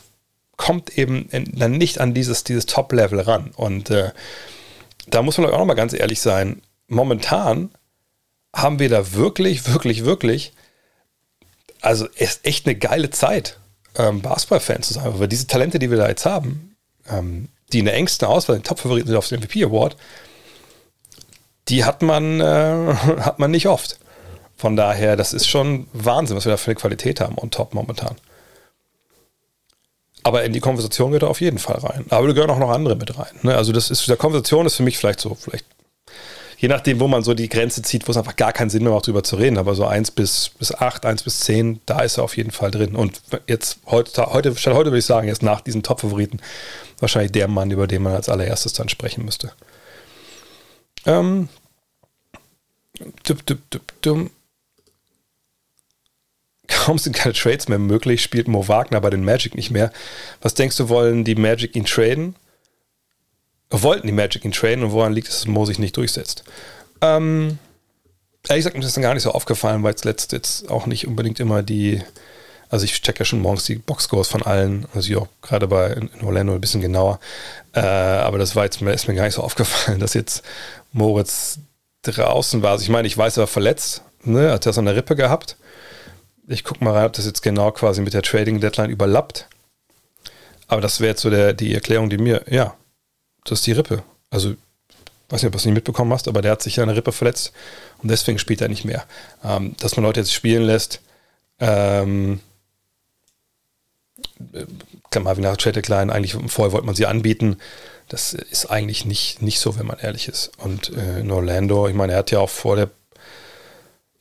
kommt eben dann nicht an dieses, dieses Top-Level ran. Und äh, da muss man auch nochmal ganz ehrlich sein, momentan haben wir da wirklich, wirklich, wirklich, also ist echt eine geile Zeit, ähm, Basketball-Fan zu sein, weil diese Talente, die wir da jetzt haben, ähm, die in der engsten Auswahl, den Top-Favoriten sind auf den M V P-Award, die hat man, äh, hat man nicht oft. Von daher, das ist schon Wahnsinn, was wir da für eine Qualität haben on top momentan. Aber in die Konversation gehört er auf jeden Fall rein. Aber da gehören auch noch andere mit rein. Ne? Also das ist, der Konversation ist für mich vielleicht so, vielleicht je nachdem, wo man so die Grenze zieht, wo es einfach gar keinen Sinn mehr macht, drüber zu reden. Aber so eins bis acht, eins bis zehn, da ist er auf jeden Fall drin. Und jetzt, heute, heute, statt heute würde ich sagen, jetzt nach diesen Top-Favoriten, wahrscheinlich der Mann, über den man als allererstes dann sprechen müsste. Ähm. Dup, dup, dup, dup. Kaum sind keine Trades mehr möglich, spielt Mo Wagner bei den Magic nicht mehr. Was denkst du, wollen die Magic ihn traden? Wollten die Magic ihn traden und woran liegt es, dass Mo sich nicht durchsetzt? Ähm, ehrlich gesagt, mir ist das dann gar nicht so aufgefallen, weil es letzt jetzt auch nicht unbedingt immer die, also ich check ja schon morgens die Boxscores von allen, also ich auch gerade bei in Orlando ein bisschen genauer, äh, aber das war jetzt, ist mir gar nicht so aufgefallen, dass jetzt Moritz draußen war. Also ich meine, ich weiß, er war verletzt, ne? Hat das an der Rippe gehabt. Ich gucke mal rein, ob das jetzt genau quasi mit der Trading-Deadline überlappt, aber das wäre jetzt so der, die Erklärung, die mir, ja, das ist die Rippe. Also, weiß nicht, ob du es nicht mitbekommen hast, aber der hat sich ja eine Rippe verletzt und deswegen spielt er nicht mehr. Ähm, dass man Leute jetzt spielen lässt, ähm, klar, wie nach Trade-Deadline, eigentlich vorher wollte man sie anbieten, das ist eigentlich nicht, nicht so, wenn man ehrlich ist. Und äh, in Orlando, ich meine, er hat ja auch vor der,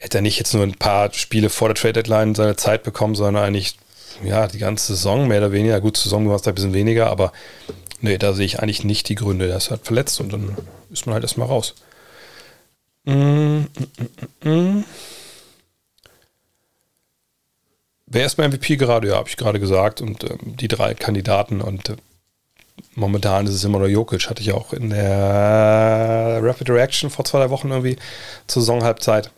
hätte er nicht jetzt nur ein paar Spiele vor der Trade-Deadline seine Zeit bekommen, sondern eigentlich, ja, die ganze Saison mehr oder weniger, gut, Saison war es da ein bisschen weniger, aber nee, da sehe ich eigentlich nicht die Gründe. Der ist halt verletzt und dann ist man halt erstmal raus. Mm, mm, mm, mm. Wer ist mein M V P gerade? Ja, habe ich gerade gesagt. Und ähm, die drei Kandidaten. Und äh, momentan ist es immer nur Jokic. Hatte ich auch in der Rapid Reaction vor zwei, drei Wochen irgendwie zur Saisonhalbzeit.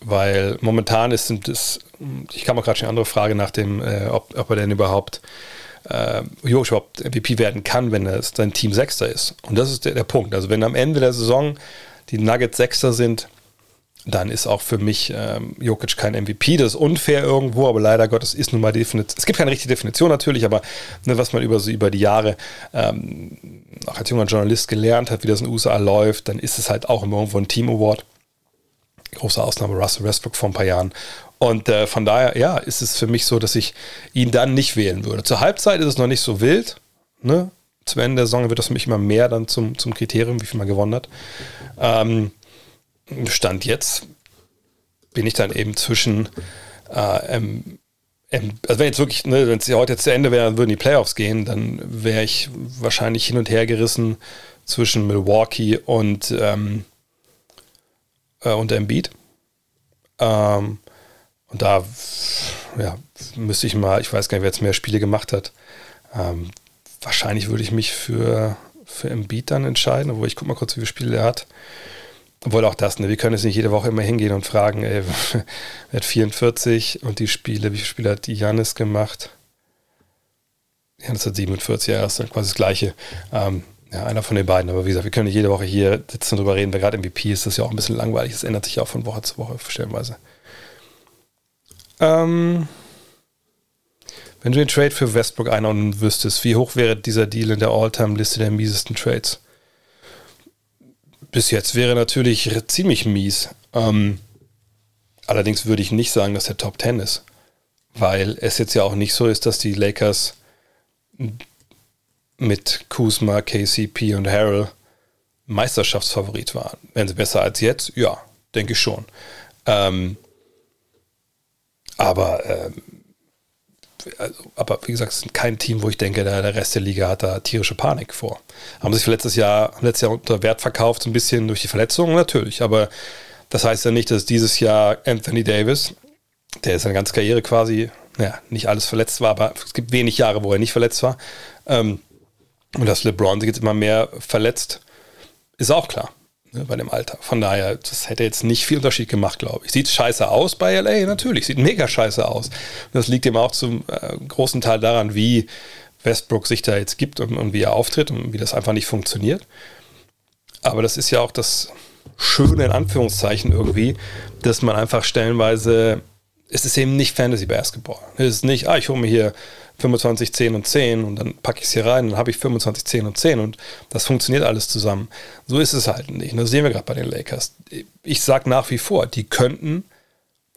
Weil momentan ist das, ich kam auch gerade schon eine andere Frage nach dem, äh, ob, ob er denn überhaupt äh, Jokic überhaupt M V P werden kann, wenn er sein Team Sechster ist. Und das ist der, der Punkt. Also wenn am Ende der Saison die Nuggets Sechster sind, dann ist auch für mich ähm, Jokic kein M V P. Das ist unfair irgendwo, aber leider Gottes ist nun mal die Definition. Es gibt keine richtige Definition natürlich, aber ne, was man über, so über die Jahre ähm, auch als junger Journalist gelernt hat, wie das in den U S A läuft, dann ist es halt auch immer irgendwo ein Team-Award. Große Ausnahme Russell Westbrook vor ein paar Jahren. Und äh, von daher, ja, ist es für mich so, dass ich ihn dann nicht wählen würde. Zur Halbzeit ist es noch nicht so wild. Ne? Zu Ende der Saison wird das für mich immer mehr dann zum, zum Kriterium, wie viel man gewonnen hat. Ähm, Stand jetzt bin ich dann eben zwischen, äh, ähm, ähm, also wenn jetzt wirklich, ne, wenn es heute jetzt zu Ende wäre, dann würden die Playoffs gehen, dann wäre ich wahrscheinlich hin und her gerissen zwischen Milwaukee und ähm, äh, und Embiid. Ähm, Und da ja, müsste ich mal, ich weiß gar nicht, wer jetzt mehr Spiele gemacht hat. Ähm, wahrscheinlich würde ich mich für, für Embiid dann entscheiden, obwohl ich gucke mal kurz, wie viele Spiele er hat. Obwohl auch das, ne, wir können jetzt nicht jede Woche immer hingehen und fragen, ey, er hat vierundvierzig und die Spiele, wie viele Spiele hat die Giannis gemacht? Giannis hat siebenundvierzig, ja, das ist dann quasi das Gleiche. Ähm, ja, einer von den beiden, aber wie gesagt, wir können nicht jede Woche hier sitzen und drüber reden, weil gerade M V P ist das ja auch ein bisschen langweilig, das ändert sich auch von Woche zu Woche stellenweise. Ähm, wenn du den Trade für Westbrook einordnen wüsstest, wie hoch wäre dieser Deal in der All-Time-Liste der miesesten Trades? Bis jetzt wäre natürlich ziemlich mies. Ähm, allerdings würde ich nicht sagen, dass der Top Ten ist, weil es jetzt ja auch nicht so ist, dass die Lakers mit Kuzma, K C P und Harrell Meisterschaftsfavorit waren. Wären sie besser als jetzt? Ja, denke ich schon. Ähm, aber, ähm, also, aber wie gesagt, es ist kein Team, wo ich denke, der, der Rest der Liga hat da tierische Panik vor. Haben sich letztes Jahr, letztes Jahr unter Wert verkauft, so ein bisschen durch die Verletzungen natürlich, aber das heißt ja nicht, dass dieses Jahr Anthony Davis, der ist seine ganze Karriere quasi, naja, nicht alles verletzt war, aber es gibt wenig Jahre, wo er nicht verletzt war. Ähm, und dass LeBron sich jetzt immer mehr verletzt, ist auch klar, ne, bei dem Alter. Von daher, das hätte jetzt nicht viel Unterschied gemacht, glaube ich. Sieht scheiße aus bei L A, natürlich, sieht mega scheiße aus. Und das liegt eben auch zum äh, großen Teil daran, wie Westbrook sich da jetzt gibt und, und wie er auftritt und wie das einfach nicht funktioniert. Aber das ist ja auch das Schöne in Anführungszeichen irgendwie, dass man einfach stellenweise, es ist eben nicht Fantasy-Basketball. Es ist nicht, ah, ich hole mir hier fünfundzwanzig, zehn und zehn und dann packe ich es hier rein, dann habe ich fünfundzwanzig, zehn und zehn und das funktioniert alles zusammen. So ist es halt nicht. Das sehen wir gerade bei den Lakers. Ich sage nach wie vor, die könnten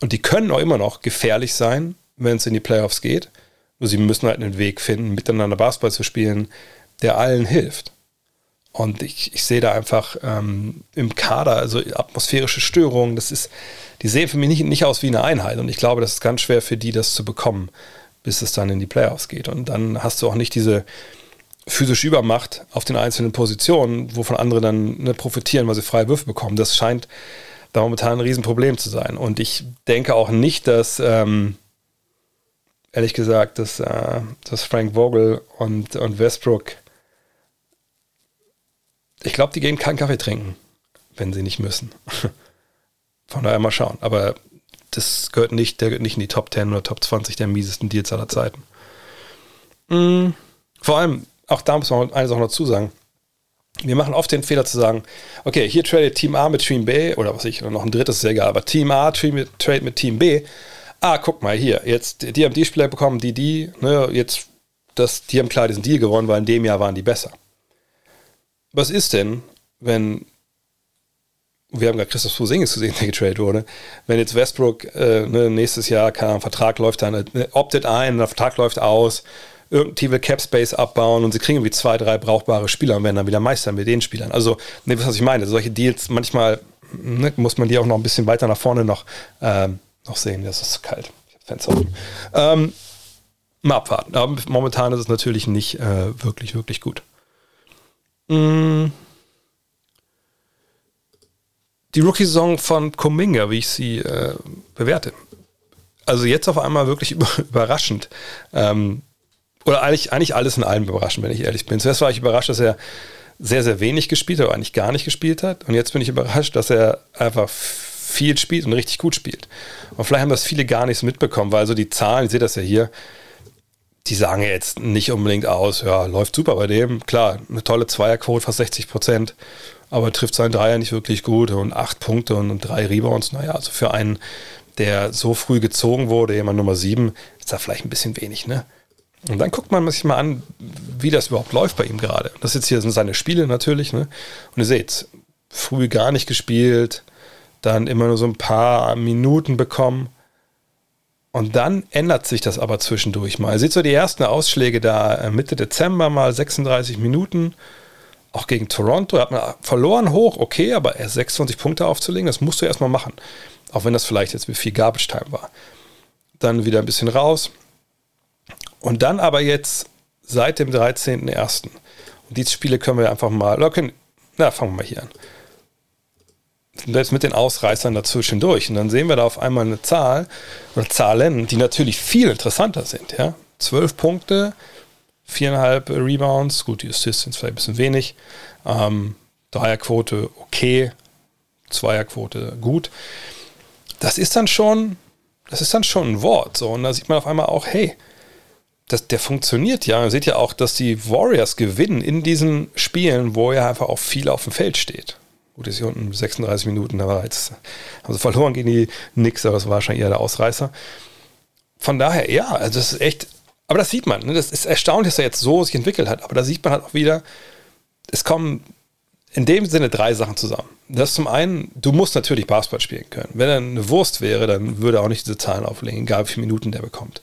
und die können auch immer noch gefährlich sein, wenn es in die Playoffs geht. Nur sie müssen halt einen Weg finden, miteinander Basketball zu spielen, der allen hilft. Und ich, ich sehe da einfach ähm, im Kader, also atmosphärische Störungen, das ist, die sehen für mich nicht, nicht aus wie eine Einheit. Und ich glaube, das ist ganz schwer für die, das zu bekommen, bis es dann in die Playoffs geht. Und dann hast du auch nicht diese physische Übermacht auf den einzelnen Positionen, wovon andere dann ne, profitieren, weil sie freie Würfe bekommen. Das scheint da momentan ein Riesenproblem zu sein. Und ich denke auch nicht, dass, ähm, ehrlich gesagt, dass, äh, dass Frank Vogel und, und Westbrook, ich glaube, die gehen keinen Kaffee trinken, wenn sie nicht müssen. Von daher mal schauen. Aber das gehört nicht, der gehört nicht in die Top zehn oder Top zwanzig der miesesten Deals aller Zeiten. Mhm. Vor allem, auch da muss man eine Sache noch dazu sagen. Wir machen oft den Fehler zu sagen, okay, hier tradet Team A mit Team B oder was weiß ich, oder noch ein drittes, ist ja egal, aber Team A trade mit Team B. Ah, guck mal hier, jetzt die haben die Spieler bekommen, die, die, ne, jetzt, das, die haben klar diesen Deal gewonnen, weil in dem Jahr waren die besser. Was ist denn, wenn, wir haben gerade Kristaps Porzingis gesehen, der getradet wurde, wenn jetzt Westbrook äh, ne, nächstes Jahr, keine Ahnung, Vertrag läuft dann, ne, optet ein, der Vertrag läuft aus, irgendein Team will Capspace abbauen und sie kriegen irgendwie zwei, drei brauchbare Spieler und werden dann wieder Meister mit den Spielern. Also, ne, wisst ihr, was ich meine? Also solche Deals, manchmal ne, muss man die auch noch ein bisschen weiter nach vorne noch, ähm, noch sehen. Das ist zu kalt. Ich hab Fenster offen. Ähm, mal abwarten. Aber momentan ist es natürlich nicht äh, wirklich, wirklich gut. Die Rookie-Saison von Kuminga, wie ich sie äh, bewerte. Also jetzt auf einmal wirklich überraschend. Ähm, oder eigentlich, eigentlich alles in allem überraschend, wenn ich ehrlich bin. Zuerst war ich überrascht, dass er sehr, sehr wenig gespielt hat, oder eigentlich gar nicht gespielt hat. Und jetzt bin ich überrascht, dass er einfach viel spielt und richtig gut spielt. Und vielleicht haben das viele gar nicht so mitbekommen, weil so die Zahlen, ihr seht das ja hier, die sagen jetzt nicht unbedingt aus, ja, läuft super bei dem. Klar, eine tolle Zweierquote, fast sechzig Prozent, aber trifft seinen Dreier nicht wirklich gut und acht Punkte und, und drei Rebounds. Naja, also für einen, der so früh gezogen wurde, jemand Nummer sieben, ist da vielleicht ein bisschen wenig, ne? Und dann guckt man sich mal an, wie das überhaupt läuft bei ihm gerade. Das jetzt hier sind seine Spiele natürlich, ne? Und ihr seht, früh gar nicht gespielt, dann immer nur so ein paar Minuten bekommen. Und dann ändert sich das aber zwischendurch mal. Ihr seht so die ersten Ausschläge da Mitte Dezember mal sechsunddreißig Minuten. Auch gegen Toronto hat man verloren hoch, okay, aber erst sechsundzwanzig Punkte aufzulegen, das musst du erstmal machen. Auch wenn das vielleicht jetzt mit viel Garbage Time war. Dann wieder ein bisschen raus. Und dann aber jetzt seit dem dreizehnten ersten Und diese Spiele können wir einfach mal locken. Na, fangen wir mal hier an. Selbst mit den Ausreißern dazwischen durch. Und dann sehen wir da auf einmal eine Zahl oder Zahlen, die natürlich viel interessanter sind. Ja? Zwölf Punkte, viereinhalb Rebounds, gut, die Assists sind vielleicht ein bisschen wenig, ähm, Dreierquote okay, Zweierquote gut. Das ist dann schon, das ist dann schon ein Wort. So. Und da sieht man auf einmal auch, hey, das, der funktioniert ja. Man sieht ja auch, dass die Warriors gewinnen in diesen Spielen, wo ja einfach auch viel auf dem Feld steht. Gut, ist hier unten sechsunddreißig Minuten, da war jetzt, haben sie verloren gegen die Knicks, aber das war wahrscheinlich eher der Ausreißer. von daher, ja, also das ist echt, aber das sieht man, ne? Das ist erstaunlich, dass er jetzt so sich entwickelt hat, aber da sieht man halt auch wieder, es kommen in dem Sinne drei Sachen zusammen. Das ist zum einen, du musst natürlich Basketball spielen können. Wenn er eine Wurst wäre, dann würde er auch nicht diese Zahlen auflegen, egal wie viele Minuten der bekommt.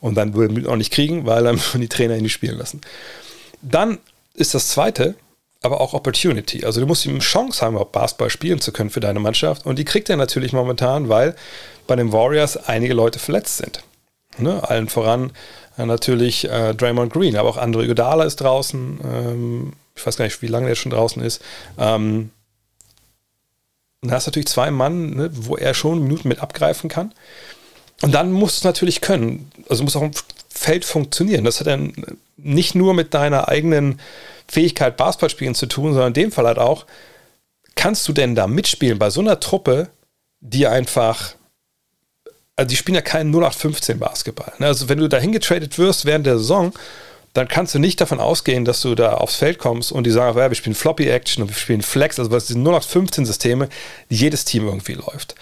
Und dann würde er auch nicht kriegen, weil dann die Trainer ihn nicht spielen lassen. Dann ist das Zweite, aber auch Opportunity. Also du musst ihm eine Chance haben, überhaupt Basketball spielen zu können für deine Mannschaft. Und die kriegt er natürlich momentan, weil bei den Warriors einige Leute verletzt sind. Ne? Allen voran äh, natürlich äh, Draymond Green, aber auch Andre Iguodala ist draußen. Ähm, ich weiß gar nicht, wie lange der schon draußen ist. Ähm, und da hast du natürlich zwei Mann, ne, wo er schon Minuten mit abgreifen kann. Und dann musst du natürlich können. Also muss auch im Feld funktionieren. Das hat dann nicht nur mit deiner eigenen Fähigkeit, Basketball spielen zu tun, sondern in dem Fall halt auch, kannst du denn da mitspielen bei so einer Truppe, die einfach, also die spielen ja keinen null acht fünfzehn Basketball. Also wenn du da hingetradet wirst während der Saison, dann kannst du nicht davon ausgehen, dass du da aufs Feld kommst und die sagen, ja, wir spielen Floppy Action und wir spielen Flex, also das sind null acht fünfzehn Systeme, die jedes Team irgendwie läuft.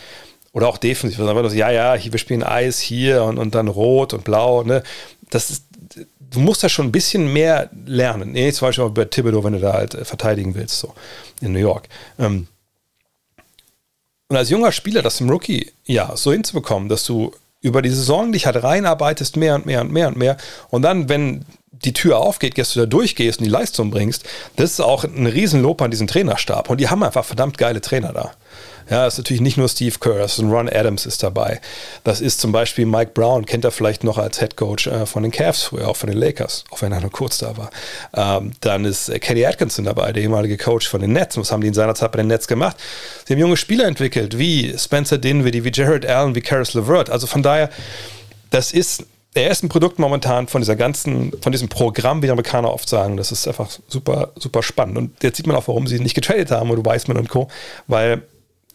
Oder auch defensiv. Ja, ja, hier, wir spielen Eis hier und, und dann Rot und Blau. Ne? Das ist, du musst da schon ein bisschen mehr lernen. Nee, zum Beispiel auch bei Thibodeau, wenn du da halt verteidigen willst, so in New York. Und als junger Spieler, das im Rookie, ja, so hinzubekommen, dass du über die Saison dich halt reinarbeitest, mehr und mehr und mehr und mehr. Und dann, wenn die Tür aufgeht, dass du da durchgehst und die Leistung bringst, das ist auch ein Riesenlob an diesen Trainerstab. Und die haben einfach verdammt geile Trainer da. Ja, das ist natürlich nicht nur Steve Kerr, das ist ein Ron Adams ist dabei. Das ist zum Beispiel Mike Brown, kennt er vielleicht noch als Head Coach äh, von den Cavs früher, auch von den Lakers, auch wenn er nur kurz da war. Ähm, dann ist äh, Kenny Atkinson dabei, der ehemalige Coach von den Nets. Was haben die in seiner Zeit bei den Nets gemacht? Sie haben junge Spieler entwickelt, wie Spencer Dinwiddie, wie Jared Allen, wie Caris LeVert. Also von daher, das ist, er ist ein Produkt momentan von dieser ganzen, von diesem Programm, wie die Amerikaner oft sagen. Das ist einfach super, super spannend. Und jetzt sieht man auch, warum sie nicht getradet haben, oder Wiseman und Co., weil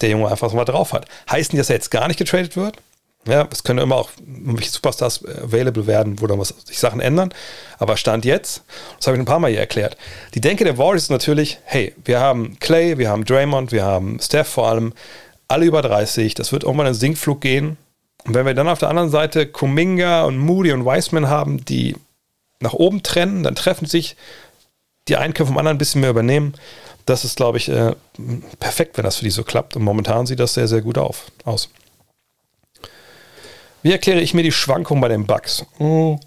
der Junge einfach so mal drauf hat. Heißt nicht, dass er jetzt gar nicht getradet wird. Ja, es können immer auch irgendwelche Superstars available werden, wo dann was, sich Sachen ändern. Aber Stand jetzt, das habe ich ein paar Mal hier erklärt, die Denke der Warriors ist natürlich, hey, wir haben Clay, wir haben Draymond, wir haben Steph vor allem, alle über dreißig, das wird irgendwann in den Sinkflug gehen. Und wenn wir dann auf der anderen Seite Kuminga und Moody und Wiseman haben, die nach oben trennen, dann treffen sich die Einkäufe vom anderen ein bisschen mehr übernehmen. Das ist, glaube ich, äh, perfekt, wenn das für die so klappt. Und momentan sieht das sehr, sehr gut auf, aus. Wie erkläre ich mir die Schwankung bei den Bucks? Hm.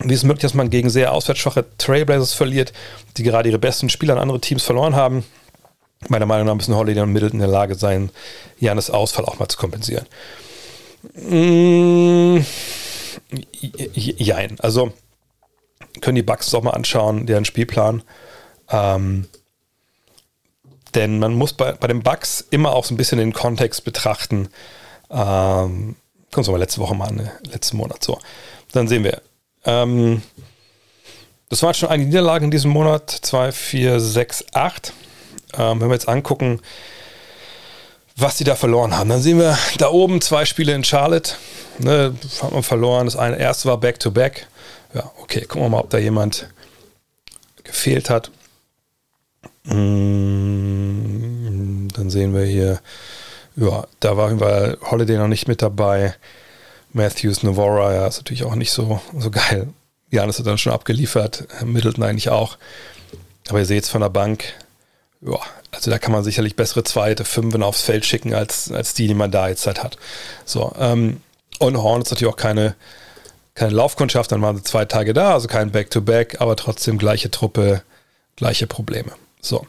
Wie ist es möglich, dass man gegen sehr auswärtsschwache Trailblazers verliert, die gerade ihre besten Spieler an andere Teams verloren haben? Meiner Meinung nach müssen Holiday und Middleton in der Lage sein, Giannis Ausfall auch mal zu kompensieren. Hm. Jein. Also können die Bucks auch mal anschauen, deren Spielplan. Ähm, denn man muss bei, bei den Bucks immer auch so ein bisschen den Kontext betrachten. Ähm, gucken wir mal letzte Woche mal an, ne? Letzten Monat. So, dann sehen wir. Ähm, das waren schon einige Niederlagen in diesem Monat. zwei, vier, sechs, acht. Ähm, wenn wir jetzt angucken, was sie da verloren haben, dann sehen wir da oben zwei Spiele in Charlotte. Ne, hat man verloren. Das eine, erste war Back-to-Back. Ja, okay, gucken wir mal, ob da jemand gefehlt hat. Dann sehen wir hier, ja, da war Holiday noch nicht mit dabei. Matthews, Novara, ja, ist natürlich auch nicht so, so geil. Giannis hat dann schon abgeliefert, Middleton eigentlich auch. Aber ihr seht es von der Bank, ja, also da kann man sicherlich bessere zweite Fünfen aufs Feld schicken, als, als die, die man da jetzt halt hat. So, ähm, und Hornets natürlich auch keine, keine Laufkundschaft, dann waren sie zwei Tage da, also kein Back-to-Back, aber trotzdem gleiche Truppe, gleiche Probleme. So,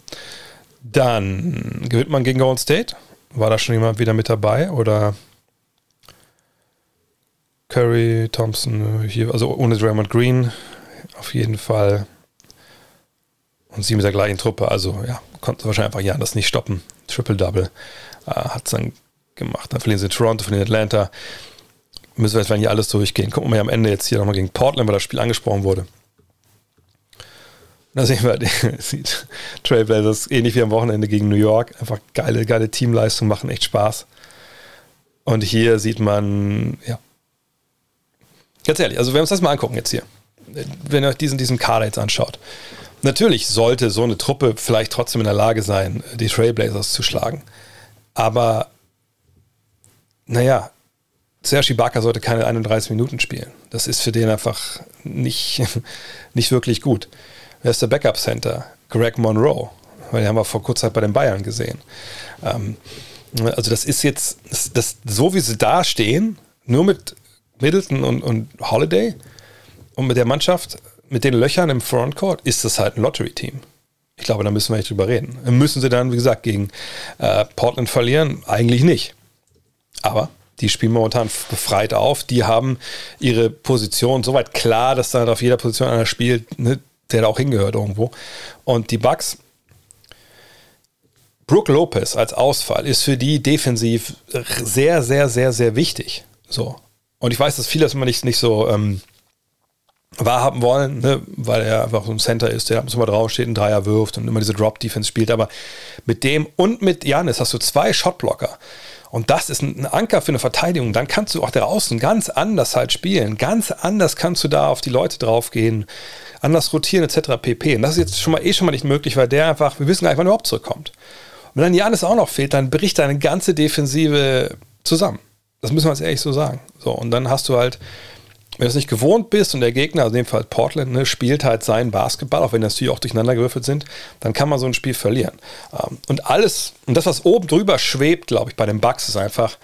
dann gewinnt man gegen Golden State. War da schon jemand wieder mit dabei? Oder Curry, Thompson, hier, also ohne Draymond Green auf jeden Fall. Und sie mit der gleichen Truppe. Also ja, konnten wahrscheinlich einfach ja das nicht stoppen. Triple-Double äh, hat es dann gemacht. Dann verlieren sie Toronto, verlieren Atlanta. Müssen wir jetzt hier alles durchgehen. Gucken wir mal am Ende jetzt hier nochmal gegen Portland, weil das Spiel angesprochen wurde. Da sehen wir, sieht Trailblazers ähnlich wie am Wochenende gegen New York. Einfach geile, geile Teamleistung, machen echt Spaß. Und hier sieht man, ja. Ganz ehrlich, also wenn wir uns das mal angucken jetzt hier. Wenn ihr euch diesen, diesen Kader jetzt anschaut. Natürlich sollte so eine Truppe vielleicht trotzdem in der Lage sein, die Trailblazers zu schlagen. Aber, naja, Serge Ibaka sollte keine einunddreißig Minuten spielen. Das ist für den einfach nicht, nicht wirklich gut. Wer ist der Backup-Center? Greg Monroe, weil den haben wir vor kurzer Zeit bei den Bayern gesehen. Ähm, also das ist jetzt, das, das, so wie sie da stehen, nur mit Middleton und, und Holiday und mit der Mannschaft, mit den Löchern im Frontcourt, ist das halt ein Lottery-Team. Ich glaube, da müssen wir nicht drüber reden. Müssen sie dann, wie gesagt, gegen äh, Portland verlieren? Eigentlich nicht. Aber die spielen momentan befreit auf. Die haben ihre Position soweit klar, dass da halt auf jeder Position einer spielt, ne, der da auch hingehört irgendwo. Und die Bucks, Brook Lopez als Ausfall ist für die defensiv sehr, sehr, sehr, sehr wichtig. So. Und ich weiß, dass viele das immer nicht, nicht so ähm, wahrhaben wollen, ne? Weil er einfach so ein Center ist, der ab und zu mal draufsteht, einen Dreier wirft und immer diese Drop-Defense spielt. Aber mit dem und mit Giannis hast du zwei Shotblocker. Und das ist ein Anker für eine Verteidigung. Dann kannst du auch da außen ganz anders halt spielen. Ganz anders kannst du da auf die Leute draufgehen, anders rotieren et cetera pp. Und das ist jetzt schon mal eh schon mal nicht möglich, weil der einfach, wir wissen gar nicht, wann er überhaupt zurückkommt. Und wenn dann Giannis auch noch fehlt, dann bricht deine ganze Defensive zusammen. Das müssen wir jetzt ehrlich so sagen. So, und dann hast du halt, wenn du es nicht gewohnt bist und der Gegner, also in dem Fall Portland, ne, spielt halt seinen Basketball, auch wenn das natürlich auch durcheinander gewürfelt sind, dann kann man so ein Spiel verlieren. Und alles, und das, was oben drüber schwebt, glaube ich, bei den Bucks, ist einfach,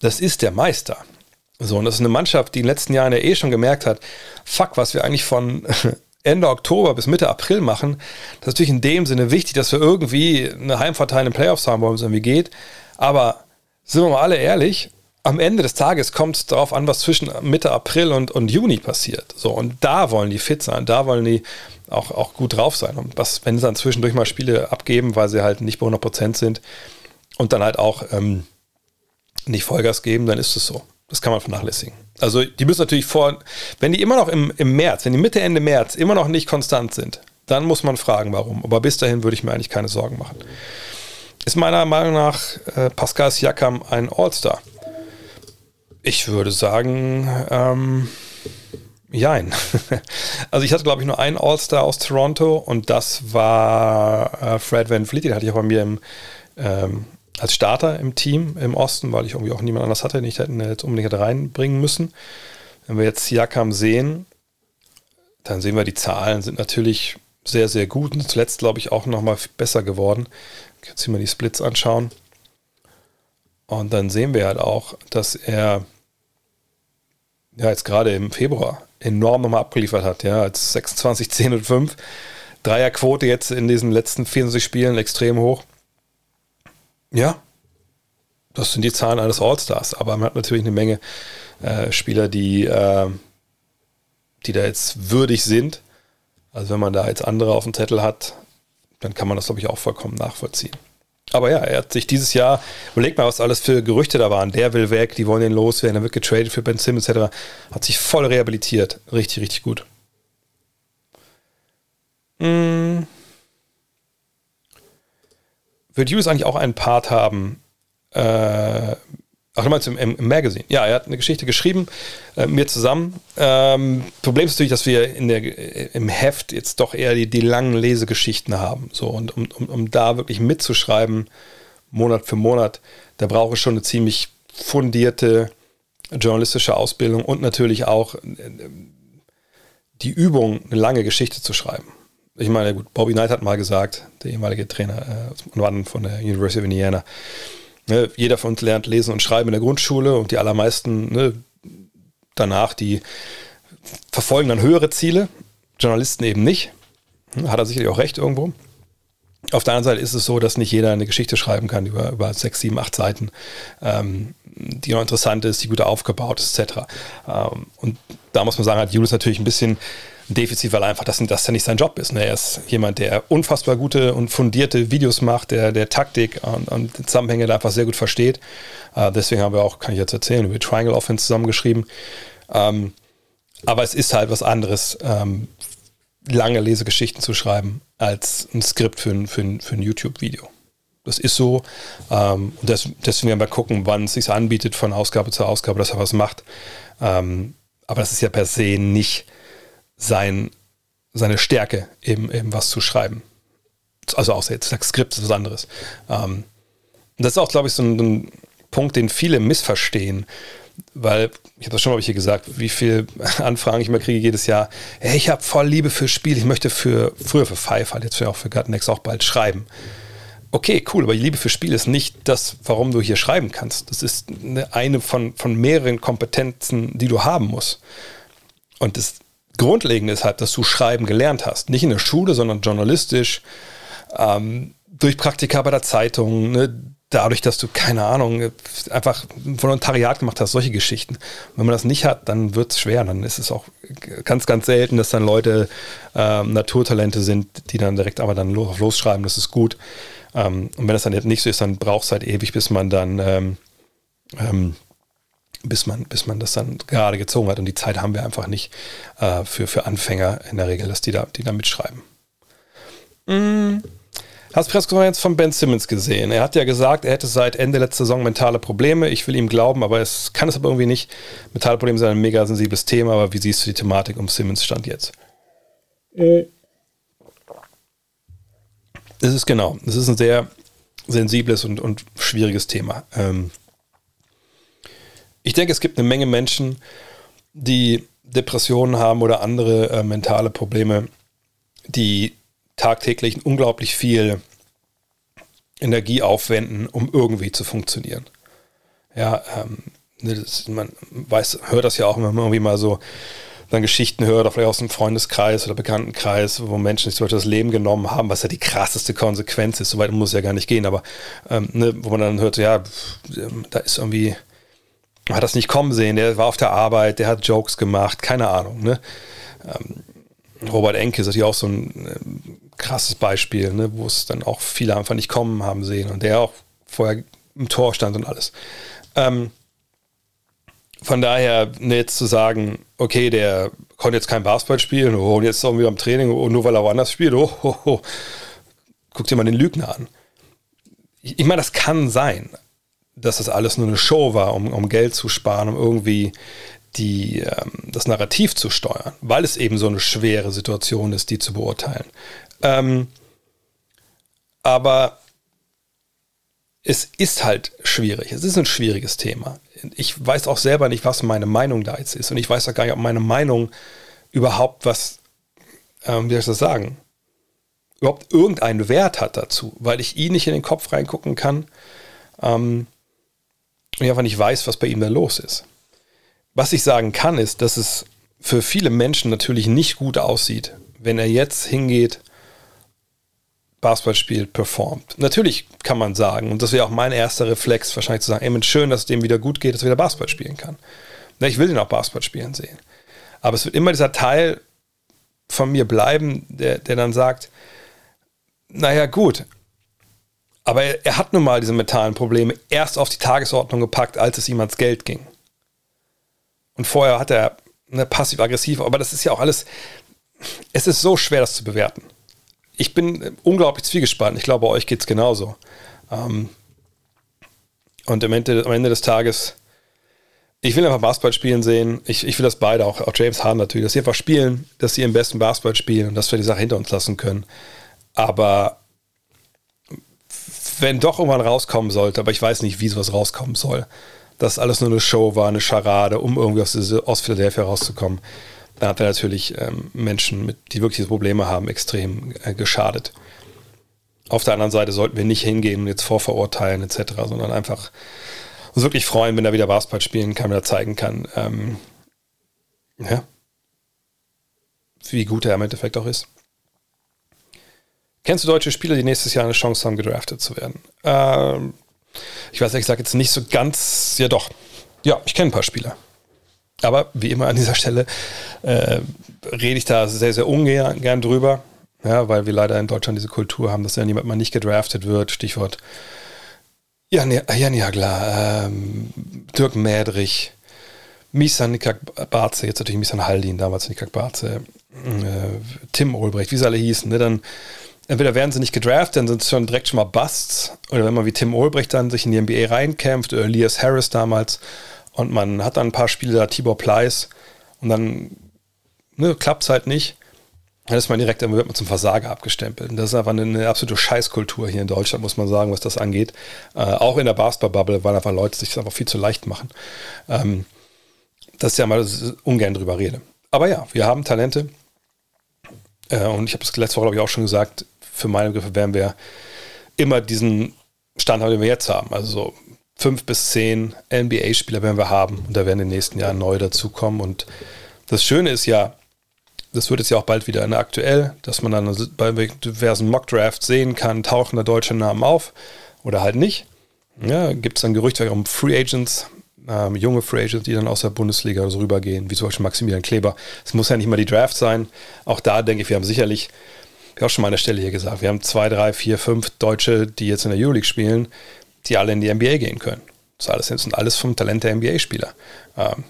das ist der Meister. So, und das ist eine Mannschaft, die in den letzten Jahren ja eh schon gemerkt hat, fuck, was wir eigentlich von Ende Oktober bis Mitte April machen, das ist natürlich in dem Sinne wichtig, dass wir irgendwie eine Heimvorteil in den Playoffs haben wollen, wenn es irgendwie geht. Aber sind wir mal alle ehrlich, am Ende des Tages kommt es darauf an, was zwischen Mitte April und, und Juni passiert. So, und da wollen die fit sein, da wollen die auch, auch gut drauf sein. Und was, wenn sie dann zwischendurch mal Spiele abgeben, weil sie halt nicht bei hundert Prozent sind und dann halt auch ähm, nicht Vollgas geben, dann ist es so. Das kann man vernachlässigen. Also die müssen natürlich vor, wenn die immer noch im, im März, wenn die Mitte, Ende März immer noch nicht konstant sind, dann muss man fragen, warum. Aber bis dahin würde ich mir eigentlich keine Sorgen machen. Ist meiner Meinung nach äh, Pascal Siakam ein All-Star? Ich würde sagen, ähm, jein. Also ich hatte, glaube ich, nur einen All-Star aus Toronto und das war äh, Fred VanVleet. Den hatte ich auch bei mir im, ähm, als Starter im Team im Osten, weil ich irgendwie auch niemand anders hatte, den ich jetzt unbedingt hätte reinbringen müssen. Wenn wir jetzt Siakam sehen, dann sehen wir, die Zahlen sind natürlich sehr, sehr gut und zuletzt, glaube ich, auch nochmal besser geworden. Jetzt hier mal die Splits anschauen. Und dann sehen wir halt auch, dass er ja jetzt gerade im Februar enorm nochmal abgeliefert hat. Ja, als sechsundzwanzig, zehn und fünf. Dreierquote jetzt in diesen letzten vierundzwanzig Spielen extrem hoch. Ja, das sind die Zahlen eines All-Stars. Aber man hat natürlich eine Menge äh, Spieler, die, äh, die da jetzt würdig sind. Also wenn man da jetzt andere auf dem Zettel hat, dann kann man das, glaube ich, auch vollkommen nachvollziehen. Aber ja, er hat sich dieses Jahr, überlegt mal, was alles für Gerüchte da waren. Der will weg, die wollen den loswerden, er wird getradet für Ben Simmons et cetera. Hat sich voll rehabilitiert. Richtig, richtig gut. Hm. Wird Hughes eigentlich auch einen Part haben? Äh, ach, du meinst im, im Magazine. Ja, er hat eine Geschichte geschrieben, äh, mit mir zusammen. Ähm, Problem ist natürlich, dass wir in der, im Heft jetzt doch eher die, die langen Lesegeschichten haben. So, und um, um, um da wirklich mitzuschreiben, Monat für Monat, da brauche ich schon eine ziemlich fundierte journalistische Ausbildung und natürlich auch äh, die Übung, eine lange Geschichte zu schreiben. Ich meine, gut, Bobby Knight hat mal gesagt, der ehemalige Trainer äh, von der University of Indiana, ne, jeder von uns lernt lesen und schreiben in der Grundschule und die allermeisten, ne, danach, die verfolgen dann höhere Ziele, Journalisten eben nicht. Hat er sicherlich auch recht irgendwo. Auf der anderen Seite ist es so, dass nicht jeder eine Geschichte schreiben kann über, über sechs, sieben, acht Seiten, ähm, die noch interessant ist, die gut aufgebaut ist, et cetera. Ähm, und da muss man sagen, hat Julius natürlich ein bisschen Defizit, weil einfach das, das ja nicht sein Job ist. Ne? Er ist jemand, der unfassbar gute und fundierte Videos macht, der, der Taktik und, und Zusammenhänge da einfach sehr gut versteht. Äh, deswegen haben wir auch, kann ich jetzt erzählen, über Triangle Offense zusammengeschrieben. Ähm, aber es ist halt was anderes, ähm, lange Lesegeschichten zu schreiben, als ein Skript für ein, für ein, für ein YouTube-Video. Das ist so. Ähm, das, deswegen werden wir gucken, wann es sich anbietet, von Ausgabe zu Ausgabe, dass er was macht. Ähm, aber das ist ja per se nicht Sein, seine Stärke, eben, eben was zu schreiben. Also außer jetzt Skript ist was anderes. Ähm, das ist auch, glaube ich, so ein, so ein Punkt, den viele missverstehen. weil, ich habe das schon mal hier gesagt, wie viele Anfragen ich immer kriege jedes Jahr. Hey, ich habe voll Liebe fürs Spiel, ich möchte für, früher für Five, halt jetzt auch für Gartendex auch bald schreiben. Okay, cool, aber die Liebe fürs Spiel ist nicht das, warum du hier schreiben kannst. Das ist eine, eine von, von mehreren Kompetenzen, die du haben musst. Und das Grundlegende ist halt, dass du Schreiben gelernt hast. Nicht in der Schule, sondern journalistisch, ähm, durch Praktika bei der Zeitung, ne? Dadurch, dass du, keine Ahnung, einfach ein Volontariat gemacht hast, solche Geschichten. Wenn man das nicht hat, dann wird es schwer. Dann ist es auch ganz, ganz selten, dass dann Leute ähm, Naturtalente sind, die dann direkt aber dann los, losschreiben, das ist gut. Ähm, und wenn das dann nicht so ist, dann braucht es halt ewig, bis man dann ähm, ähm, bis man, bis man das dann gerade gezogen hat. Und die Zeit haben wir einfach nicht äh, für, für Anfänger in der Regel, dass die da, die da mitschreiben. Mm. Hast du die Pressekonferenz von Ben Simmons gesehen? Er hat ja gesagt, er hätte seit Ende letzter Saison mentale Probleme. Ich will ihm glauben, aber es kann es aber irgendwie nicht. Mentale Probleme sind ein mega sensibles Thema, aber wie siehst du die Thematik um Simmons Stand jetzt? Äh. Es ist genau, es ist ein sehr sensibles und, und schwieriges Thema. Ähm ich denke, es gibt eine Menge Menschen, die Depressionen haben oder andere äh, mentale Probleme, die tagtäglich unglaublich viel Energie aufwenden, um irgendwie zu funktionieren. Ja, ähm, das, man weiß, hört das ja auch, wenn man irgendwie mal so dann Geschichten hört, oder vielleicht aus einem Freundeskreis oder Bekanntenkreis, wo Menschen sich zum Beispiel das Leben genommen haben, was ja die krasseste Konsequenz ist, soweit muss es ja gar nicht gehen, aber ähm, ne, wo man dann hört, ja, da ist irgendwie, man hat das nicht kommen sehen, der war auf der Arbeit, der hat Jokes gemacht, keine Ahnung, ne? Ähm, Robert Enke ist natürlich auch so ein äh, krasses Beispiel, ne, wo es dann auch viele einfach nicht kommen haben sehen und der auch vorher im Tor stand und alles. Ähm, von daher, ne, jetzt zu sagen, okay, der konnte jetzt kein Basketball spielen, oh, und jetzt ist er wieder am Training, oh, nur weil er woanders spielt, oh, oh, oh. Guck dir mal den Lügner an. Ich, ich meine, das kann sein, dass das alles nur eine Show war, um, um Geld zu sparen, um irgendwie Die, ähm, das Narrativ zu steuern, weil es eben so eine schwere Situation ist, die zu beurteilen. Ähm, aber es ist halt schwierig. Es ist ein schwieriges Thema. Ich weiß auch selber nicht, was meine Meinung da jetzt ist. Und ich weiß auch gar nicht, ob meine Meinung überhaupt was, ähm, wie soll ich das sagen, überhaupt irgendeinen Wert hat dazu, weil ich ihn nicht in den Kopf reingucken kann ähm, und ich einfach nicht weiß, was bei ihm da los ist. Was ich sagen kann, ist, dass es für viele Menschen natürlich nicht gut aussieht, wenn er jetzt hingeht, Basketball spielt, performt. Natürlich kann man sagen, und das wäre auch mein erster Reflex, wahrscheinlich zu sagen, ey, schön, dass es dem wieder gut geht, dass er wieder Basketball spielen kann. Na, ich will den auch Basketball spielen sehen. Aber es wird immer dieser Teil von mir bleiben, der, der dann sagt, naja, gut, aber er, er hat nun mal diese mentalen Probleme erst auf die Tagesordnung gepackt, als es ihm ans Geld ging. Und vorher hat er eine passiv-aggressiv, aber das ist ja auch alles, es ist so schwer, das zu bewerten. Ich bin unglaublich zwiegespalten. Ich glaube, euch geht es genauso. Und am Ende, am Ende des Tages, ich will einfach Basketball spielen sehen. Ich, ich will das beide, auch, auch James Harden natürlich, dass sie einfach spielen, dass sie im besten Basketball spielen und dass wir die Sache hinter uns lassen können. Aber wenn doch irgendwann rauskommen sollte, aber ich weiß nicht, wie sowas rauskommen soll, dass alles nur eine Show war, eine Scharade, um irgendwie aus, aus Philadelphia rauszukommen. Da hat er natürlich ähm, Menschen, mit, die wirklich Probleme haben, extrem äh, geschadet. Auf der anderen Seite sollten wir nicht hingehen und jetzt vorverurteilen et cetera, sondern einfach uns wirklich freuen, wenn er wieder Basketball spielen kann, wenn er zeigen kann, ähm, ja, wie gut er im Endeffekt auch ist. Kennst du deutsche Spieler, die nächstes Jahr eine Chance haben, gedraftet zu werden? Ähm, Ich weiß ehrlich gesagt jetzt nicht so ganz, ja doch, ja, ich kenne ein paar Spieler. Aber wie immer an dieser Stelle äh, rede ich da sehr, sehr ungern drüber, ja, weil wir leider in Deutschland diese Kultur haben, dass ja niemand mal nicht gedraftet wird, Stichwort Jan, Jan Jagler, ähm, Dirk Mädrich, Misan Nikak-Barze, jetzt natürlich Misan Haldin, damals Nikak-Barze, äh, Tim Ulbricht, wie sie alle hießen, ne, dann entweder werden sie nicht gedraftet, dann sind es schon direkt schon mal Busts. Oder wenn man wie Tim Ulbricht dann sich in die N B A reinkämpft, oder Elias Harris damals. Und man hat dann ein paar Spiele da, Tibor Pleiss. Und dann ne, klappt es halt nicht. Dann ist man direkt wird man zum Versager abgestempelt. Und das ist einfach eine, eine absolute Scheißkultur hier in Deutschland, muss man sagen, was das angeht. Äh, auch in der Basketball-Bubble, weil einfach Leute sich das einfach viel zu leicht machen. Ähm, das ist ja mal ungern drüber rede. Aber ja, wir haben Talente. Äh, und ich habe es letzte Woche, glaube ich, auch schon gesagt, für meine Begriffe werden wir immer diesen Stand haben, den wir jetzt haben. Also so fünf bis zehn N B A-Spieler werden wir haben. Und da werden in den nächsten Jahren neue dazukommen. Und das Schöne ist ja, das wird jetzt ja auch bald wieder aktuell, dass man dann bei diversen Mock-Drafts sehen kann, tauchen da deutsche Namen auf oder halt nicht. Ja, gibt es dann Gerüchte um Free Agents, ähm, junge Free Agents, die dann aus der Bundesliga oder so rübergehen, wie zum Beispiel Maximilian Kleber. Es muss ja nicht mal die Draft sein. Auch da denke ich, wir haben sicherlich, wie auch schon mal an der Stelle hier gesagt, wir haben zwei, drei, vier, fünf Deutsche, die jetzt in der Euroleague spielen, die alle in die N B A gehen können. Das alles sind alles vom Talent der N B A-Spieler. Ähm,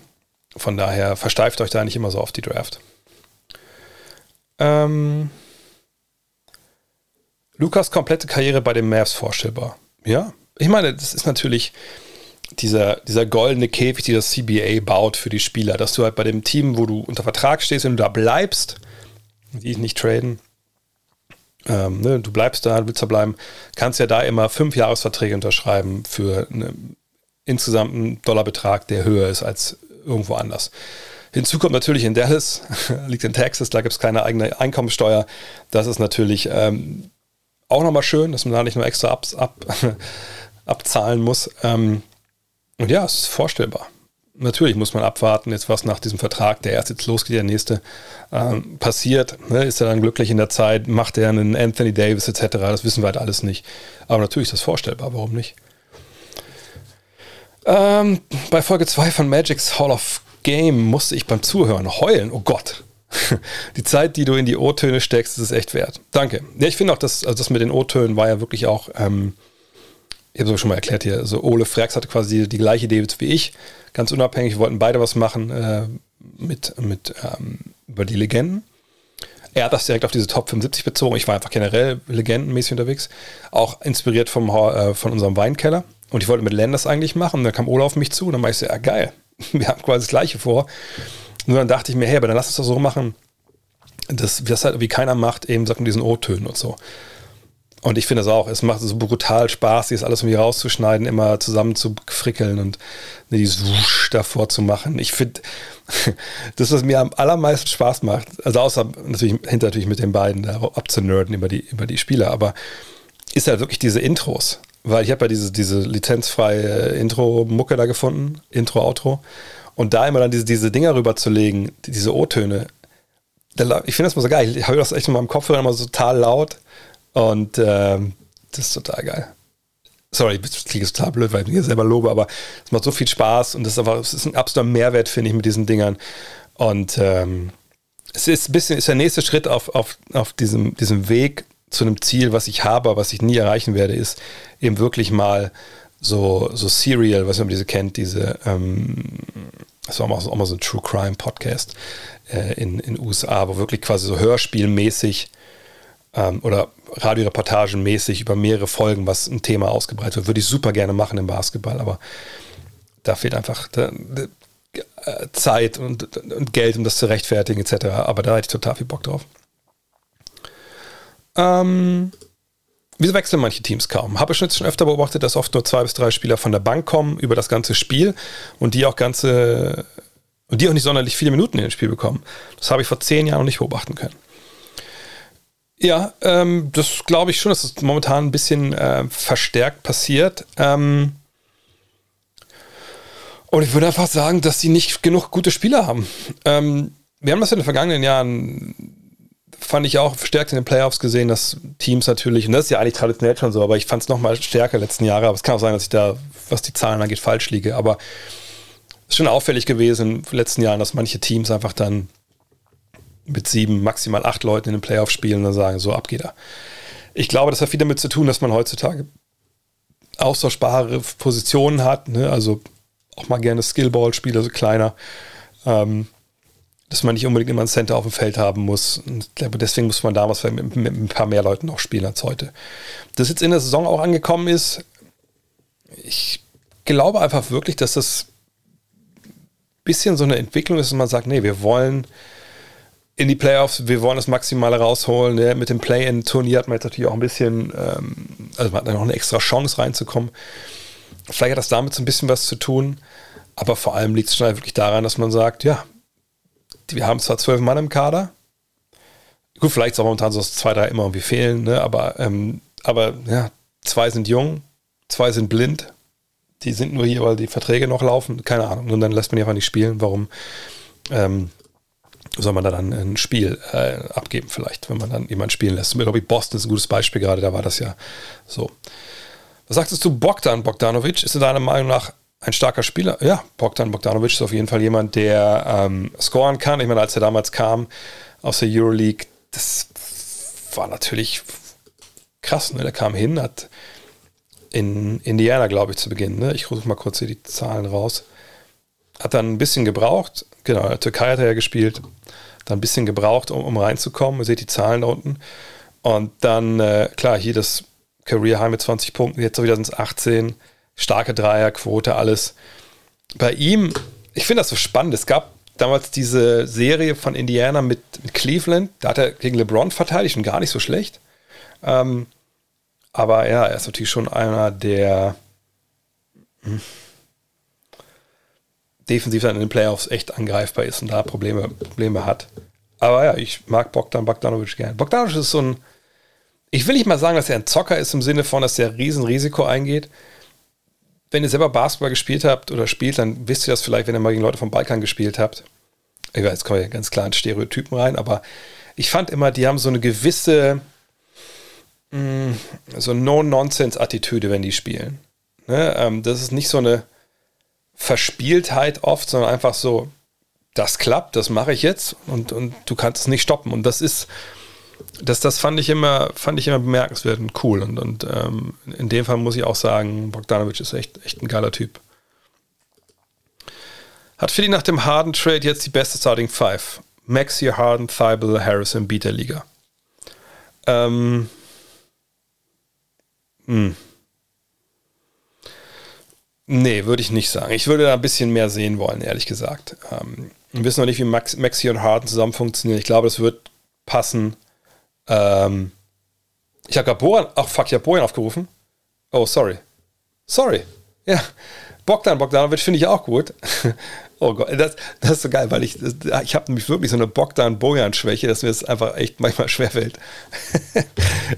von daher versteift euch da nicht immer so auf die Draft. Ähm, Lukas komplette Karriere bei den Mavs vorstellbar. Ja, ich meine, das ist natürlich dieser, dieser goldene Käfig, die das C B A baut für die Spieler, dass du halt bei dem Team, wo du unter Vertrag stehst, wenn du da bleibst, die nicht traden, ähm, ne, du bleibst da, willst da bleiben, kannst ja da immer fünf Jahresverträge unterschreiben für einen insgesamten Dollarbetrag, der höher ist als irgendwo anders. Hinzu kommt natürlich in Dallas, liegt in Texas, da gibt es keine eigene Einkommensteuer. Das ist natürlich ähm, auch nochmal schön, dass man da nicht nur extra ab, ab, abzahlen muss. Ähm, und ja, es ist vorstellbar. Natürlich muss man abwarten, jetzt was nach diesem Vertrag, der erst jetzt losgeht, der nächste ähm, passiert. Ne? Ist er dann glücklich in der Zeit? Macht er einen Anthony Davis et cetera? Das wissen wir halt alles nicht. Aber natürlich ist das vorstellbar, warum nicht? Ähm, bei Folge zwei von Magic's Hall of Game musste ich beim Zuhören heulen. Oh Gott. Die Zeit, die du in die O-Töne steckst, ist es echt wert. Danke. Ja, ich finde auch, dass, also das mit den O-Tönen war ja wirklich auch, ähm, ich habe es schon mal erklärt hier, also Ole Frax hatte quasi die, die gleiche Idee wie ich. Ganz unabhängig, wollten beide was machen äh, mit, mit ähm, über die Legenden. Er hat das direkt auf diese Top fünfundsiebzig bezogen. Ich war einfach generell legendenmäßig unterwegs. Auch inspiriert vom, äh, von unserem Weinkeller. Und ich wollte mit Len das eigentlich machen. Und dann kam Ole auf mich zu und dann war ich so, ja geil. Wir haben quasi das Gleiche vor. Und dann dachte ich mir, hey, aber dann lass uns das so machen, dass das halt wie keiner macht, eben sagt man diesen O-Tönen und so. Und ich finde das auch, es macht so brutal Spaß, dieses alles irgendwie rauszuschneiden, immer zusammen zu frickeln und ne, dieses Wusch davor zu machen. Ich finde, das, was mir am allermeisten Spaß macht, also außer natürlich hinter natürlich mit den beiden da abzunerden über die, über die Spieler, aber ist halt wirklich diese Intros. Weil ich habe ja diese, diese lizenzfreie äh, Intro-Mucke da gefunden, Intro, Outro. Und da immer dann diese, diese Dinger rüberzulegen, die, diese O-Töne, da, ich finde das mal so geil. Ich höre das echt mal im Kopfhörer immer so total laut. Und äh, das ist total geil. Sorry, ich klinge total blöd, weil ich mir selber lobe, aber es macht so viel Spaß und das ist einfach, es ist ein absoluter Mehrwert, finde ich, mit diesen Dingern. Und ähm, es ist ein bisschen, ist der nächste Schritt auf, auf, auf diesem, diesem Weg zu einem Ziel, was ich habe, was ich nie erreichen werde, ist eben wirklich mal so, so Serial, was man diese kennt, diese, ähm, das war auch mal, so, auch mal so ein True Crime Podcast äh, in den U S A, wo wirklich quasi so hörspielmäßig ähm, oder radioreportagenmäßig über mehrere Folgen, was ein Thema ausgebreitet wird, würde ich super gerne machen im Basketball, aber da fehlt einfach da, da, Zeit und, und Geld, um das zu rechtfertigen et cetera. Aber da hätte ich total viel Bock drauf. Ähm, wieso wechseln manche Teams kaum? Habe ich schon öfter beobachtet, dass oft nur zwei bis drei Spieler von der Bank kommen über das ganze Spiel und die auch ganze und die auch nicht sonderlich viele Minuten in dem Spiel bekommen. Das habe ich vor zehn Jahren noch nicht beobachten können. Ja, ähm, das glaube ich schon, dass das momentan ein bisschen äh, verstärkt passiert. Ähm, und ich würde einfach sagen, dass sie nicht genug gute Spieler haben. Ähm, wir haben das in den vergangenen Jahren fand ich auch verstärkt in den Playoffs gesehen, dass Teams natürlich, und das ist ja eigentlich traditionell schon so, aber ich fand es nochmal stärker letzten Jahre, aber es kann auch sein, dass ich da, was die Zahlen angeht, falsch liege, aber es ist schon auffällig gewesen in den letzten Jahren, dass manche Teams einfach dann mit sieben, maximal acht Leuten in den Playoffs spielen und dann sagen, so ab geht er. Ich glaube, das hat viel damit zu tun, dass man heutzutage austauschbare Positionen hat, ne? Also auch mal gerne Skillball-Spieler, so kleiner, ähm, dass man nicht unbedingt immer einen Center auf dem Feld haben muss. Und deswegen muss man damals mit, mit ein paar mehr Leuten auch spielen als heute. Dass jetzt in der Saison auch angekommen ist, ich glaube einfach wirklich, dass das ein bisschen so eine Entwicklung ist, dass man sagt, nee, wir wollen in die Playoffs, wir wollen das Maximale rausholen. Ne? Mit dem Play-In-Turnier hat man jetzt natürlich auch ein bisschen, ähm, also man hat dann noch eine extra Chance reinzukommen. Vielleicht hat das damit so ein bisschen was zu tun, aber vor allem liegt es schon wirklich daran, dass man sagt, ja, wir haben zwar zwölf Mann im Kader, gut, vielleicht ist auch momentan so, dass zwei, drei immer irgendwie fehlen, ne? aber, ähm, aber ja, zwei sind jung, zwei sind blind, die sind nur hier, weil die Verträge noch laufen, keine Ahnung, und dann lässt man die einfach nicht spielen, warum ähm, soll man da dann ein Spiel äh, abgeben vielleicht, wenn man dann jemanden spielen lässt. Ich glaube, Boston ist ein gutes Beispiel gerade, da war das ja so. Was sagtest du, Bogdan Bogdanovic? Ist in deiner Meinung nach ein starker Spieler? Ja, Bogdan Bogdanovic ist auf jeden Fall jemand, der ähm, scoren kann. Ich meine, als er damals kam aus der Euroleague, das war natürlich krass. Ne? Der kam hin, hat in Indiana, glaube ich, zu Beginn. Ne? Ich rufe mal kurz hier die Zahlen raus. Hat dann ein bisschen gebraucht. Genau, in der Türkei hat er ja gespielt. Dann ein bisschen gebraucht, um, um reinzukommen. Ihr seht die Zahlen da unten. Und dann, äh, klar, hier das Career High mit zwanzig Punkten, jetzt wieder sind es achtzehn, starke Dreierquote, alles. Bei ihm, ich finde das so spannend, es gab damals diese Serie von Indiana mit, mit Cleveland, da hat er gegen LeBron verteidigt und gar nicht so schlecht. Ähm, aber ja, er ist natürlich schon einer der hm, defensiv dann in den Playoffs echt angreifbar ist und da Probleme, Probleme hat. Aber ja, ich mag Bogdan Bogdanovic gern. Bogdanovic ist so ein Ich will nicht mal sagen, dass er ein Zocker ist im Sinne von, dass er ein Riesenrisiko eingeht. Wenn ihr selber Basketball gespielt habt oder spielt, dann wisst ihr das vielleicht, wenn ihr mal gegen Leute vom Balkan gespielt habt. Ich weiß, jetzt kommen wir ganz klar in Stereotypen rein, aber ich fand immer, die haben so eine gewisse mh, so No-Nonsense-Attitüde, wenn die spielen. Ne? Ähm, das ist nicht so eine Verspieltheit oft, sondern einfach so, das klappt, das mache ich jetzt und, und du kannst es nicht stoppen. Und das ist Das, das fand ich immer, fand ich immer bemerkenswert und cool. Und, und ähm, in dem Fall muss ich auch sagen, Bogdanovic ist echt, echt ein geiler Typ. Hat Philly nach dem Harden-Trade jetzt die beste Starting Five? Maxi, Harden, Thibault, Harris im Beat der Liga. Ähm, mh. Nee, würde ich nicht sagen. Ich würde da ein bisschen mehr sehen wollen, ehrlich gesagt. Ähm, wir wissen noch nicht, wie Max, Maxi und Harden zusammen funktionieren. Ich glaube, das wird passen. Ähm, ich habe gerade Bojan, ach fuck, ich habe Bojan aufgerufen. Oh, sorry. Sorry. Ja, Bogdan Bogdanovic finde ich auch gut. Oh Gott, das, das ist so geil, weil ich, das, ich habe nämlich wirklich so eine Bogdan-Bojan-Schwäche, dass mir das einfach echt manchmal schwerfällt,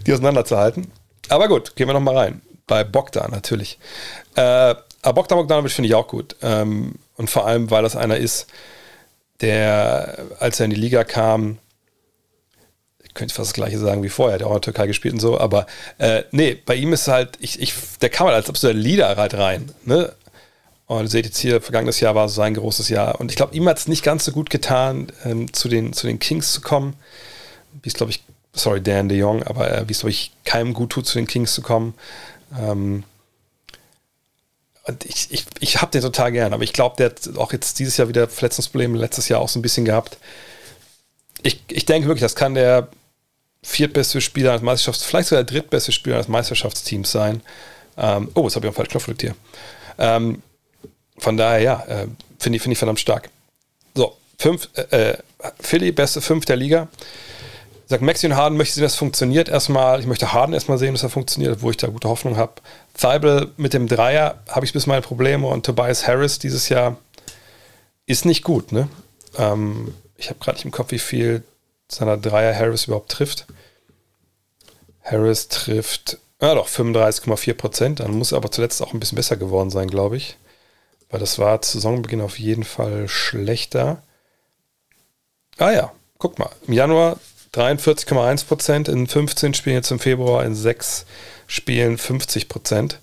die auseinanderzuhalten. Aber gut, gehen wir nochmal rein. Bei Bogdan natürlich. Äh, aber Bogdan Bogdanovic finde ich auch gut. Ähm, und vor allem, weil das einer ist, der, als er in die Liga kam, könnte ich fast das Gleiche sagen wie vorher, der hat auch in der Türkei gespielt und so, aber äh, nee, bei ihm ist halt, ich, ich, der kam halt als absoluter Leader halt rein, ne? Und ihr seht jetzt hier, vergangenes Jahr war so sein großes Jahr und ich glaube, ihm hat es nicht ganz so gut getan, ähm, zu, den, zu den Kings zu kommen, wie es glaube ich, sorry, Dan de Jong, aber äh, wie es glaube ich keinem gut tut, zu den Kings zu kommen. Ähm, und ich, ich, ich habe den total gern, aber ich glaube, der hat auch jetzt dieses Jahr wieder Verletzungsprobleme, letztes Jahr auch so ein bisschen gehabt. Ich, ich denke wirklich, das kann der viertbeste Spieler des Meisterschafts, vielleicht sogar der drittbeste Spieler des Meisterschaftsteams sein. Ähm, oh, jetzt habe ich auch falsch Knopf gedrückt hier. Ähm, von daher, ja, äh, finde ich, find ich verdammt stark. So, fünf, äh, Philly, beste fünf der Liga. Sagt Maxi und Harden, möchte sehen, dass es funktioniert erstmal. Ich möchte Harden erstmal sehen, dass er funktioniert, wo ich da gute Hoffnung habe. Thibault mit dem Dreier habe ich bis meine Probleme und Tobias Harris dieses Jahr ist nicht gut, ne? Ähm, Ich habe gerade nicht im Kopf, wie viel seiner Dreier Harris überhaupt trifft. Harris trifft, ja doch, fünfunddreißig Komma vier Prozent. Dann muss er aber zuletzt auch ein bisschen besser geworden sein, glaube ich. Weil das war zu Saisonbeginn auf jeden Fall schlechter. Ah ja, guck mal. Im Januar dreiundvierzig Komma eins Prozent, in fünfzehn Spielen, jetzt im Februar in sechs Spielen fünfzig Prozent.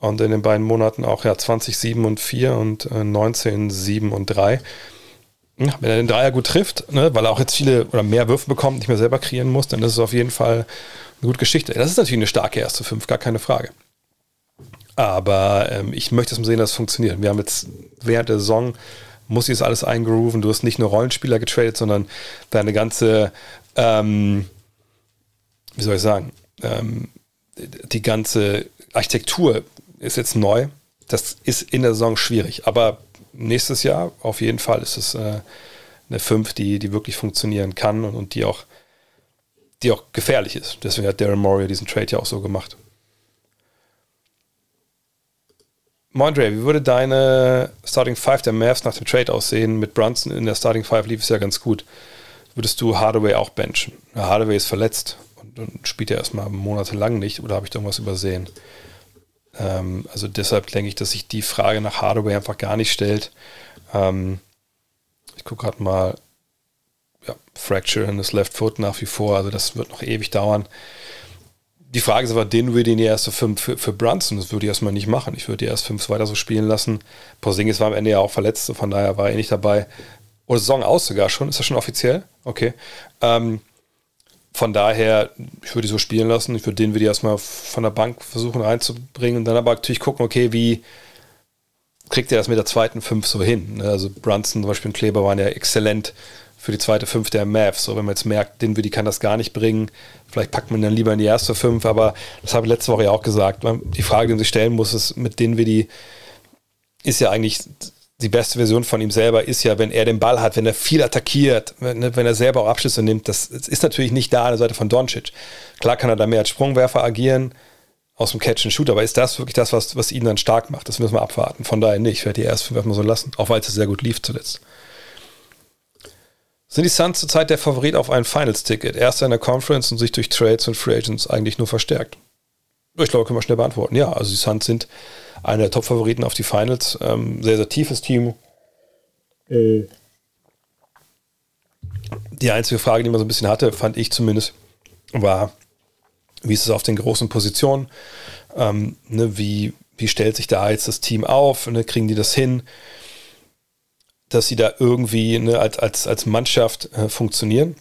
Und in den beiden Monaten auch ja zwanzig, sieben und vier und neunzehn, sieben und drei. Wenn er den Dreier gut trifft, ne, weil er auch jetzt viele oder mehr Würfe bekommt, nicht mehr selber kreieren muss, dann ist es auf jeden Fall eine gute Geschichte. Das ist natürlich eine starke erste fünf, gar keine Frage. Aber ähm, ich möchte es mal sehen, dass es funktioniert. Wir haben jetzt während der Saison, muss ich das alles eingrooven, du hast nicht nur Rollenspieler getradet, sondern deine ganze, ähm, wie soll ich sagen, ähm, die ganze Architektur ist jetzt neu. Das ist in der Saison schwierig, aber nächstes Jahr auf jeden Fall ist es äh, eine fünf, die, die wirklich funktionieren kann und, und die auch die auch gefährlich ist. Deswegen hat Daryl Morey diesen Trade ja auch so gemacht. Mondre, wie würde deine Starting Five der Mavs nach dem Trade aussehen? Mit Brunson in der Starting Five lief es ja ganz gut. Würdest du Hardaway auch benchen? Hardaway ist verletzt und, und spielt ja erstmal monatelang nicht. Oder habe ich da irgendwas übersehen? Ähm, also deshalb denke ich, dass sich die Frage nach Hardaway einfach gar nicht stellt. Ähm, ich gucke gerade mal. Ja, Fracture in das Left Foot nach wie vor. Also das wird noch ewig dauern. Die Frage ist aber, den würde in die erste fünf für, für Brunson, das würde ich erstmal nicht machen. Ich würde die erst fünf weiter so spielen lassen. Porzingis war am Ende ja auch verletzt, von daher war er nicht dabei. Oder Saison aus sogar schon, ist das schon offiziell? Okay. Ähm, von daher, ich würde die so spielen lassen. Ich würde den würde ich erstmal von der Bank versuchen reinzubringen und dann aber natürlich gucken, okay, wie kriegt er das mit der zweiten fünf so hin? Also Brunson zum Beispiel und Kleber waren ja exzellent für die zweite fünf der Mavs. So, wenn man jetzt merkt, den Dinwiddie kann das gar nicht bringen, vielleicht packt man dann lieber in die erste fünf, aber das habe ich letzte Woche ja auch gesagt. Die Frage, die man sich stellen muss, ist, mit Dinwiddie ist ja eigentlich die beste Version von ihm selber, ist ja, wenn er den Ball hat, wenn er viel attackiert, wenn, wenn er selber auch Abschlüsse nimmt, das, das ist natürlich nicht da an der Seite von Doncic. Klar kann er da mehr als Sprungwerfer agieren, aus dem Catch-and-Shoot, aber ist das wirklich das, was, was ihn dann stark macht? Das müssen wir abwarten. Von daher nicht. Ich werde die erste fünf erstmal so lassen, auch weil es sehr gut lief zuletzt. Sind die Suns zurzeit der Favorit auf ein Finals-Ticket? Erster in der Conference und sich durch Trades und Free Agents eigentlich nur verstärkt. Ich glaube, können wir schnell beantworten. Ja, also die Suns sind einer der Top-Favoriten auf die Finals. Ähm, sehr, sehr tiefes Team. Äh. Die einzige Frage, die man so ein bisschen hatte, fand ich zumindest, war, wie ist es auf den großen Positionen? Ähm, ne, wie, wie stellt sich da jetzt das Team auf? Ne, kriegen die das hin? Dass sie da irgendwie ne, als, als, als Mannschaft äh, funktionieren.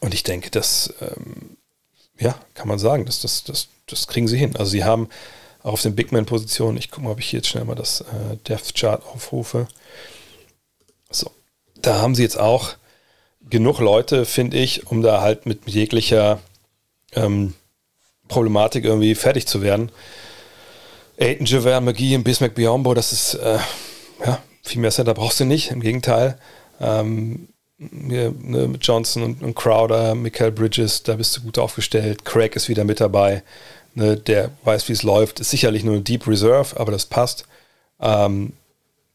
Und ich denke, das ähm, ja, kann man sagen, das, das, das, das kriegen sie hin. Also sie haben auch auf den Big-Man-Positionen, ich gucke mal, ob ich hier jetzt schnell mal das äh, Depth-Chart aufrufe. So, da haben sie jetzt auch genug Leute, finde ich, um da halt mit jeglicher ähm, Problematik irgendwie fertig zu werden. Ayton, Javert, McGee und Bismack Biyombo, das ist äh, ja, viel mehr Center brauchst du nicht, im Gegenteil. Ähm, hier, ne, mit Johnson und, und Crowder, Mikal Bridges, da bist du gut aufgestellt. Craig ist wieder mit dabei, ne, der weiß, wie es läuft. Ist sicherlich nur ein Deep Reserve, aber das passt. Ähm,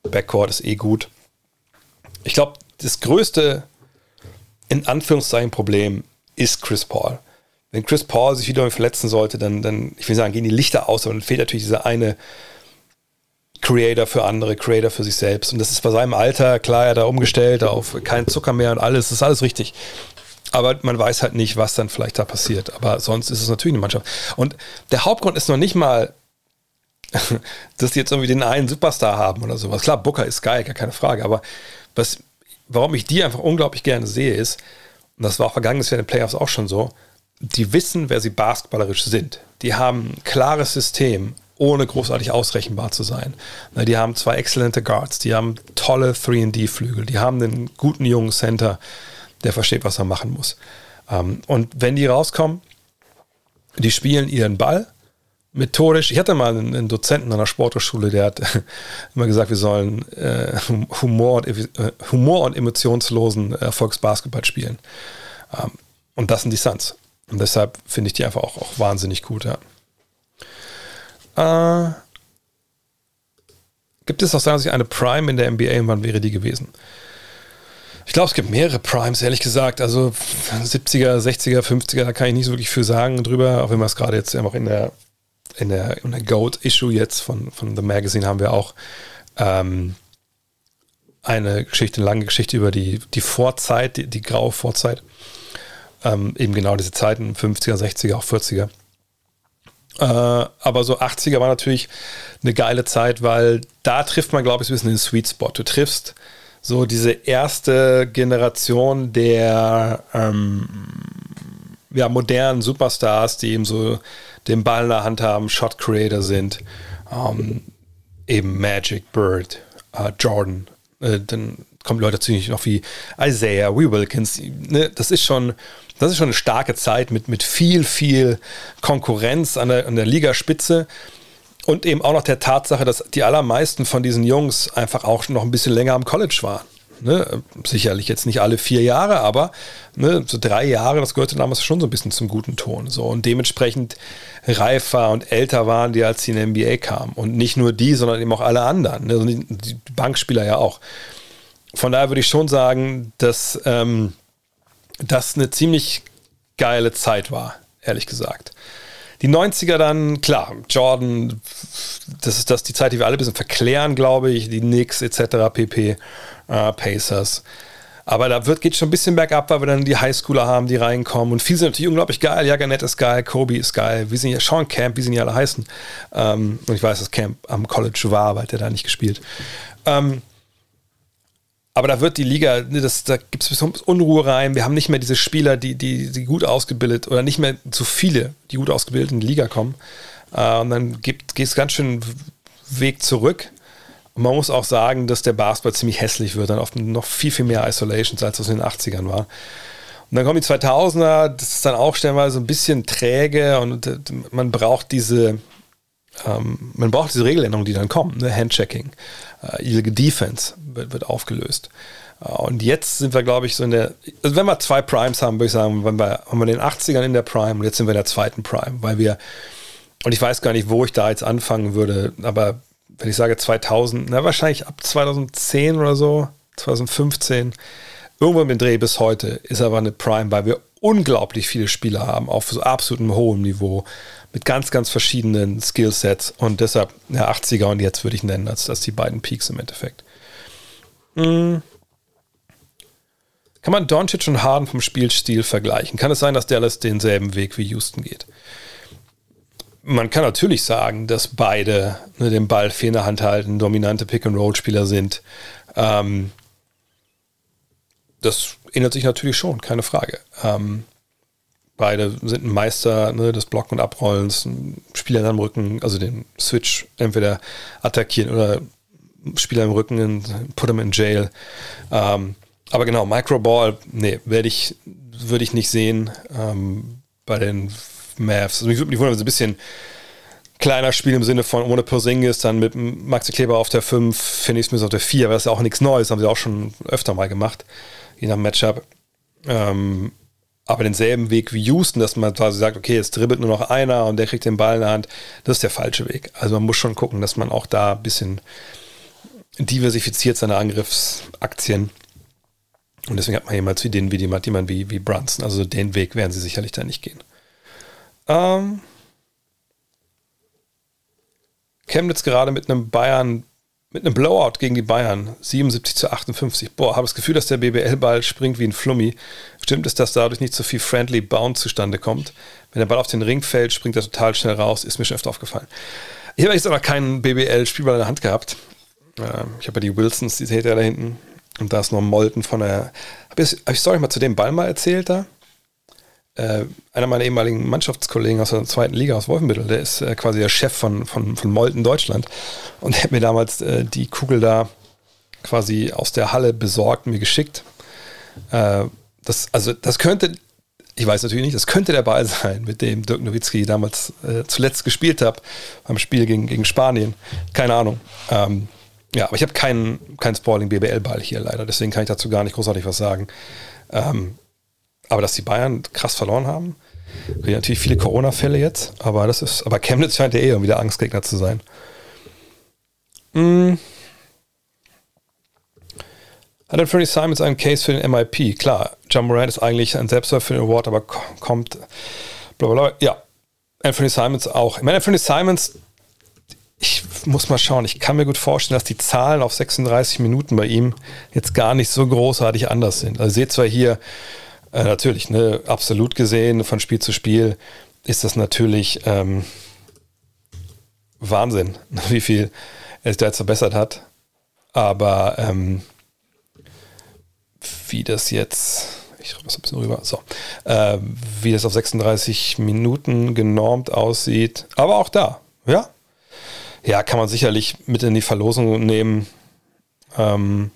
Backcourt ist eh gut. Ich glaube, das größte, in Anführungszeichen, Problem ist Chris Paul. Wenn Chris Paul sich wieder verletzen sollte, dann, dann, ich will sagen, gehen die Lichter aus, aber dann fehlt natürlich dieser eine Creator für andere, Creator für sich selbst. Und das ist bei seinem Alter, klar, er hat da umgestellt, auf keinen Zucker mehr und alles, das ist alles richtig. Aber man weiß halt nicht, was dann vielleicht da passiert. Aber sonst ist es natürlich eine Mannschaft. Und der Hauptgrund ist noch nicht mal, dass die jetzt irgendwie den einen Superstar haben oder sowas. Klar, Booker ist geil, gar keine Frage. Aber was, warum ich die einfach unglaublich gerne sehe, ist, und das war auch vergangenes Jahr in den Playoffs auch schon so, die wissen, wer sie basketballerisch sind. Die haben ein klares System, ohne großartig ausrechenbar zu sein. Die haben zwei exzellente Guards, die haben tolle drei und D-Flügel, die haben einen guten jungen Center, der versteht, was er machen muss. Und wenn die rauskommen, die spielen ihren Ball methodisch. Ich hatte mal einen Dozenten an der Sporthochschule, der hat immer gesagt, wir sollen Humor und, Humor und emotionslosen Erfolgsbasketball spielen. Und das sind die Suns. Und deshalb finde ich die einfach auch, auch wahnsinnig gut, ja. Uh, gibt es aus deiner Sicht eine Prime in der N B A und wann wäre die gewesen? Ich glaube, es gibt mehrere Primes, ehrlich gesagt. Also siebziger, sechziger, fünfziger, da kann ich nicht so wirklich viel sagen drüber, auch wenn wir es gerade jetzt auch in der, in der, in der Goat-Issue jetzt von, von The Magazine haben wir auch ähm, eine Geschichte, eine lange Geschichte über die, die Vorzeit, die, die graue Vorzeit. Ähm, eben genau diese Zeiten, fünfziger, sechziger, auch vierziger. Aber so achtziger war natürlich eine geile Zeit, weil da trifft man, glaube ich, ein bisschen den Sweet Spot. Du triffst so diese erste Generation der ähm, ja, modernen Superstars, die eben so den Ball in der Hand haben, Shot Creator sind, ähm, eben Magic, Bird, äh, Jordan. Äh, dann kommen Leute dazu noch wie Isaiah, Wee Wilkins. Ne? Das ist schon... Das ist schon eine starke Zeit mit, mit viel, viel Konkurrenz an der, an der Ligaspitze und eben auch noch der Tatsache, dass die allermeisten von diesen Jungs einfach auch noch ein bisschen länger am College waren. ne, sicherlich jetzt nicht alle vier Jahre, aber ne, so drei Jahre, das gehörte damals schon so ein bisschen zum guten Ton. So. Und dementsprechend reifer und älter waren die, als sie in die N B A kamen. Und nicht nur die, sondern eben auch alle anderen. Ne, also die Bankspieler ja auch. Von daher würde ich schon sagen, dass ähm, das eine ziemlich geile Zeit war, ehrlich gesagt. Die neunziger dann, klar, Jordan, das ist das die Zeit, die wir alle ein bisschen verklären, glaube ich, die Knicks et cetera, pp, äh, Pacers. Aber da wird, geht schon ein bisschen bergab, weil wir dann die Highschooler haben, die reinkommen. Und viele sind natürlich unglaublich geil. Ja, Garnett ist geil, Kobe ist geil, wie sind ja Sean Camp, wie sie ja alle heißen. Ähm, und ich weiß, dass Camp am College war, weil der da nicht gespielt. Ähm, Aber da wird die Liga, das, da gibt es Unruhe rein. Wir haben nicht mehr diese Spieler, die, die, die gut ausgebildet oder nicht mehr zu viele, die gut ausgebildet in die Liga kommen. Und dann geht es ganz schön Weg zurück. Und man muss auch sagen, dass der Basketball ziemlich hässlich wird. Dann oft noch viel, viel mehr Isolations, als es in den achtzigern war. Und dann kommen die zweitausender, das ist dann auch stellenweise ein bisschen träge und man braucht diese... Ähm, man braucht diese Regeländerungen, die dann kommen. Ne? Handchecking, äh, illegal Defense wird, wird aufgelöst. Äh, und jetzt sind wir, glaube ich, so in der, also wenn wir zwei Primes haben, würde ich sagen, wenn wir, haben wir den achtzigern in der Prime und jetzt sind wir in der zweiten Prime, weil wir, und ich weiß gar nicht, wo ich da jetzt anfangen würde, aber wenn ich sage zweitausend, na wahrscheinlich ab zweitausendzehn oder so, zweitausendfünfzehn, irgendwo im Dreh bis heute ist aber eine Prime, weil wir unglaublich viele Spieler haben, auf so absolutem hohem Niveau, mit ganz, ganz verschiedenen Skillsets und deshalb ja, achtziger und jetzt würde ich nennen, als das die beiden Peaks im Endeffekt. Mhm. Kann man Doncic und Harden vom Spielstil vergleichen? Kann es sein, dass Dallas denselben Weg wie Houston geht? Man kann natürlich sagen, dass beide ne, den Ball fair in der Hand halten, dominante Pick-and-Roll-Spieler sind. Ähm, das ändert sich natürlich schon, keine Frage. Ähm, Beide sind ein Meister ne, des Blocken und Abrollens, Spieler am Rücken, also den Switch entweder attackieren oder Spieler im Rücken, in, put them in jail. Ähm, aber genau, Microball, nee, werde ich, würde ich nicht sehen ähm, bei den Mavs. Also mich würde mich wundern, wenn sie ein bisschen kleiner spielen im Sinne von ohne Porzingis, dann mit Maxi Kleber auf der fünf, Finney Smith auf der vier, aber das ist ja auch nichts Neues, haben sie auch schon öfter mal gemacht, je nach Matchup. Ähm, Aber denselben Weg wie Houston, dass man quasi sagt, okay, jetzt dribbelt nur noch einer und der kriegt den Ball in der Hand, das ist der falsche Weg. Also man muss schon gucken, dass man auch da ein bisschen diversifiziert seine Angriffsaktien. Und deswegen hat man jemals wie den, wie jemand, jemand wie, wie Brunson. Also den Weg werden sie sicherlich da nicht gehen. Ähm Chemnitz gerade mit einem Bayern, mit einem Blowout gegen die Bayern, siebenundsiebzig zu achtundfünfzig. Boah, habe das Gefühl, dass der B B L-Ball springt wie ein Flummi. Stimmt es, dass dadurch nicht so viel Friendly Bound zustande kommt? Wenn der Ball auf den Ring fällt, springt er total schnell raus. Ist mir schon öfter aufgefallen. Ich habe jetzt aber keinen B B L-Spielball in der Hand gehabt. Ich habe ja die Wilsons, die seht ihr da hinten. Und da ist noch Molten von der... Habe ich, hab ich sorry, mal zu dem Ball mal erzählt da? Äh, einer meiner ehemaligen Mannschaftskollegen aus der zweiten Liga aus Wolfenbüttel, der ist äh, quasi der Chef von, von, von Molten Deutschland und der hat mir damals äh, die Kugel da quasi aus der Halle besorgt und mir geschickt. Äh, das, also das könnte, ich weiß natürlich nicht, das könnte der Ball sein, mit dem Dirk Nowitzki damals äh, zuletzt gespielt hat beim Spiel gegen, gegen Spanien. Keine Ahnung. Ähm, ja, aber ich habe keinen kein Spalding-B B L-Ball hier leider, deswegen kann ich dazu gar nicht großartig was sagen. Ähm, Aber dass die Bayern krass verloren haben, wir haben natürlich viele Corona-Fälle jetzt, aber das ist, aber Chemnitz scheint ja eh irgendwie der Angstgegner zu sein. Hm. Hat Anthony Simons einen Case für den M I P? Klar, Ja Morant ist eigentlich ein Selbstläufer für den Award, aber kommt blablabla. Ja, Anthony Simons auch. Ich meine, Anthony Simons, ich muss mal schauen, ich kann mir gut vorstellen, dass die Zahlen auf sechsunddreißig Minuten bei ihm jetzt gar nicht so großartig anders sind. Also seht zwar hier, Äh, natürlich, ne, absolut gesehen, von Spiel zu Spiel ist das natürlich ähm, Wahnsinn, wie viel er sich da jetzt verbessert hat. Aber ähm, wie das jetzt, ich rüber das ein bisschen rüber, so, äh, wie das auf sechsunddreißig Minuten genormt aussieht, aber auch da, ja, ja, kann man sicherlich mit in die Verlosung nehmen. Ähm,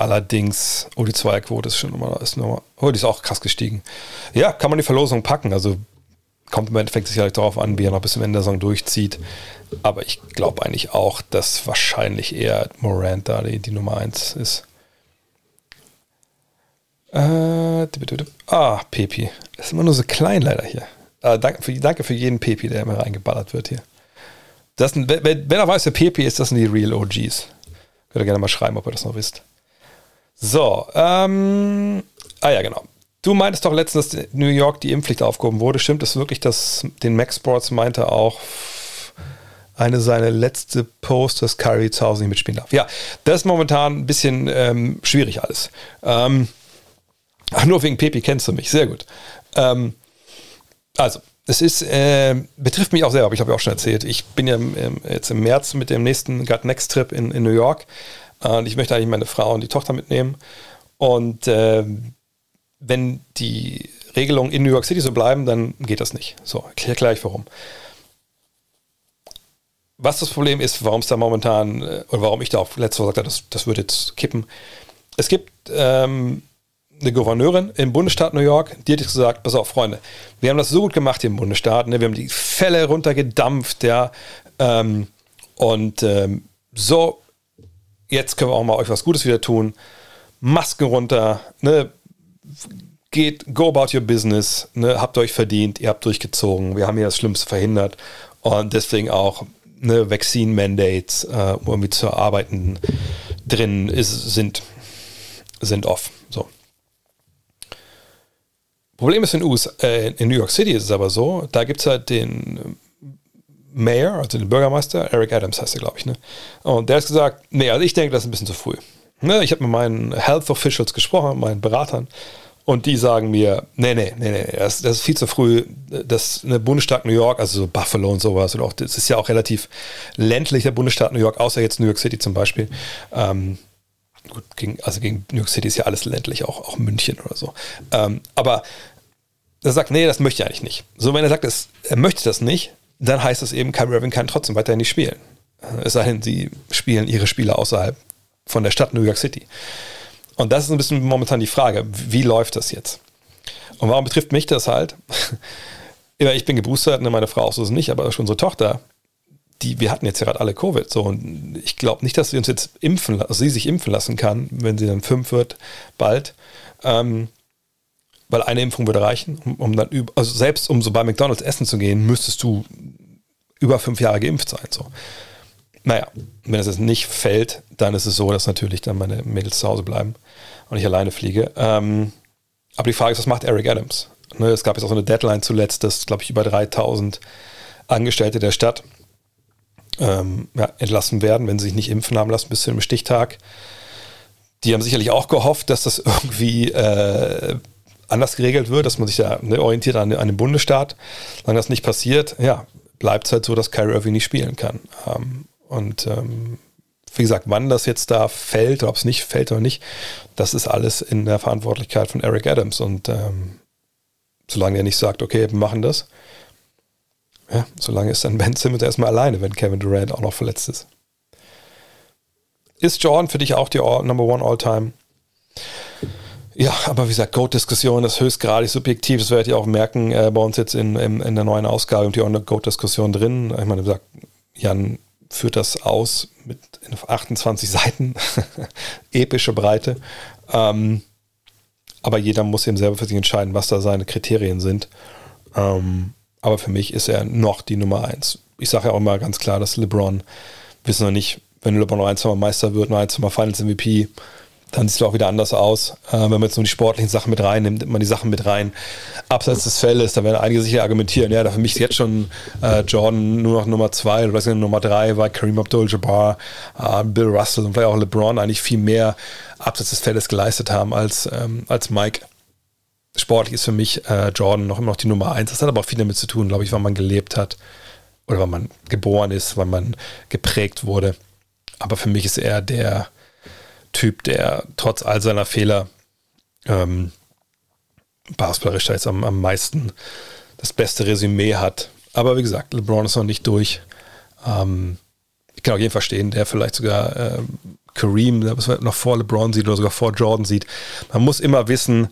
Allerdings, oh, die Zweierquote ist schon nochmal, ist nochmal, oh, die ist auch krass gestiegen. Ja, kann man die Verlosung packen, also kommt im Endeffekt sicherlich darauf an, wie er noch bis zum Ende der Saison durchzieht, aber ich glaube eigentlich auch, dass wahrscheinlich eher Morant da die, die Nummer eins ist. Äh, ah, Pepi. Ist immer nur so klein leider hier. Äh, danke, für, danke für jeden Pepi, der immer reingeballert wird hier. Das sind, wer, wer noch weiß, wer Pepi ist, das sind die Real O Gs. Könnt ihr gerne mal schreiben, ob ihr das noch wisst. So, ähm, ah ja, genau. Du meintest doch letztens, dass in New York die Impfpflicht aufgehoben wurde. Stimmt es wirklich, dass den Max Sports meinte auch eine seine letzte Post, dass Curry zu Hause nicht mitspielen darf? Ja, das ist momentan ein bisschen ähm, schwierig alles. Ähm, ach, nur wegen Pepi kennst du mich, sehr gut. Ähm, also, es ist, äh, betrifft mich auch selber, ich habe ja auch schon erzählt. Ich bin ja ähm, jetzt im März mit dem nächsten Gut Next Trip in, in New York. Und ich möchte eigentlich meine Frau und die Tochter mitnehmen. Und äh, wenn die Regelungen in New York City so bleiben, dann geht das nicht. So, erkläre ich warum. Was das Problem ist, warum es da momentan, oder warum ich da auch letztes Mal gesagt habe, das, das würde jetzt kippen. Es gibt ähm, eine Gouverneurin im Bundesstaat New York, die hat gesagt, pass auf, Freunde, wir haben das so gut gemacht hier im Bundesstaat, ne? Wir haben die Fälle runtergedampft, ja, ähm, und ähm, so jetzt können wir auch mal euch was Gutes wieder tun. Masken runter, ne? Geht, go about your business, ne? Habt euch verdient, ihr habt durchgezogen, wir haben hier das Schlimmste verhindert und deswegen auch ne, Vaccine Mandates, äh, um irgendwie zu arbeiten drin ist, sind, sind off. So. Problem ist in, U S A, äh, in New York City ist es aber so, da gibt es halt den Mayor, also den Bürgermeister, Eric Adams heißt er, glaube ich, ne? Und der hat gesagt, nee, also ich denke, das ist ein bisschen zu früh. Ne, ich habe mit meinen Health Officials gesprochen, meinen Beratern, und die sagen mir, nee, nee, nee, nee, das, das ist viel zu früh, das eine Bundesstaat New York, also so Buffalo und sowas, und auch, das ist ja auch relativ ländlich, der Bundesstaat New York, außer jetzt New York City zum Beispiel. Ähm, gut, gegen, also gegen New York City ist ja alles ländlich, auch, auch München oder so. Ähm, aber er sagt, nee, das möchte ich eigentlich nicht. So, wenn er sagt, das, er möchte das nicht, dann heißt es eben, Kyrie Irving kann trotzdem weiterhin nicht spielen. Es sei denn, sie spielen ihre Spiele außerhalb von der Stadt New York City. Und das ist ein bisschen momentan die Frage, wie läuft das jetzt? Und warum betrifft mich das halt? Ich bin geboostert, meine Frau auch so ist nicht, aber unsere Tochter, die, wir hatten jetzt gerade alle Covid, so, und ich glaube nicht, dass sie uns jetzt impfen, also sie sich impfen lassen kann, wenn sie dann fünf wird, bald, ähm, weil eine Impfung würde reichen, um, um dann, also selbst um so bei McDonald's essen zu gehen, müsstest du über fünf Jahre geimpft sein, so. Naja, wenn es jetzt nicht fällt, dann ist es so, dass natürlich dann meine Mädels zu Hause bleiben und ich alleine fliege. Ähm, aber die Frage ist, was macht Eric Adams? Ne, es gab jetzt auch so eine Deadline zuletzt, dass, glaube ich, über dreitausend Angestellte der Stadt ähm, ja, entlassen werden, wenn sie sich nicht impfen haben lassen bis zu dem Stichtag. Die haben sicherlich auch gehofft, dass das irgendwie äh, anders geregelt wird, dass man sich da ne, orientiert an, an dem Bundesstaat. Solange das nicht passiert, ja, bleibt es halt so, dass Kyrie Irving nicht spielen kann. Ähm, Und ähm, wie gesagt, wann das jetzt da fällt oder ob es nicht fällt oder nicht, das ist alles in der Verantwortlichkeit von Eric Adams. Und ähm, solange er nicht sagt, okay, wir machen das, ja, solange ist dann Ben Simmons erstmal alleine, wenn Kevin Durant auch noch verletzt ist. Ist Jordan für dich auch die all, Number One All-Time? Ja, aber wie gesagt, Goat-Diskussion ist höchstgradig subjektiv. Das werdet ihr auch merken äh, bei uns jetzt in, in, in der neuen Ausgabe und die On-Goat-Diskussion drin. Ich meine, wie gesagt, Jan führt das aus mit achtundzwanzig Seiten, epische Breite. Ähm, aber jeder muss eben selber für sich entscheiden, was da seine Kriterien sind. Ähm, aber für mich ist er noch die Nummer eins. Ich sage ja auch immer ganz klar, dass LeBron, wissen wir nicht, wenn LeBron noch ein, zweimal Meister wird, noch ein, zweimal Finals M V P, dann sieht es auch wieder anders aus. Äh, wenn man jetzt nur die sportlichen Sachen mit rein nimmt, nimmt man die Sachen mit rein. Abseits des Feldes, da werden einige sicher argumentieren, ja, da für mich ist jetzt schon äh, Jordan nur noch Nummer zwei oder Nummer drei, weil Kareem Abdul-Jabbar, äh, Bill Russell und vielleicht auch LeBron eigentlich viel mehr abseits des Feldes geleistet haben als, ähm, als Mike. Sportlich ist für mich äh, Jordan noch immer noch die Nummer eins. Das hat aber auch viel damit zu tun, glaube ich, wann man gelebt hat oder wann man geboren ist, wann man geprägt wurde. Aber für mich ist er der Typ, der trotz all seiner Fehler ähm, basketballerisch da jetzt am, am meisten das beste Resümee hat. Aber wie gesagt, LeBron ist noch nicht durch. Ähm, ich kann auch jeden verstehen, der vielleicht sogar äh, Kareem, der was noch vor LeBron sieht oder sogar vor Jordan sieht. Man muss immer wissen,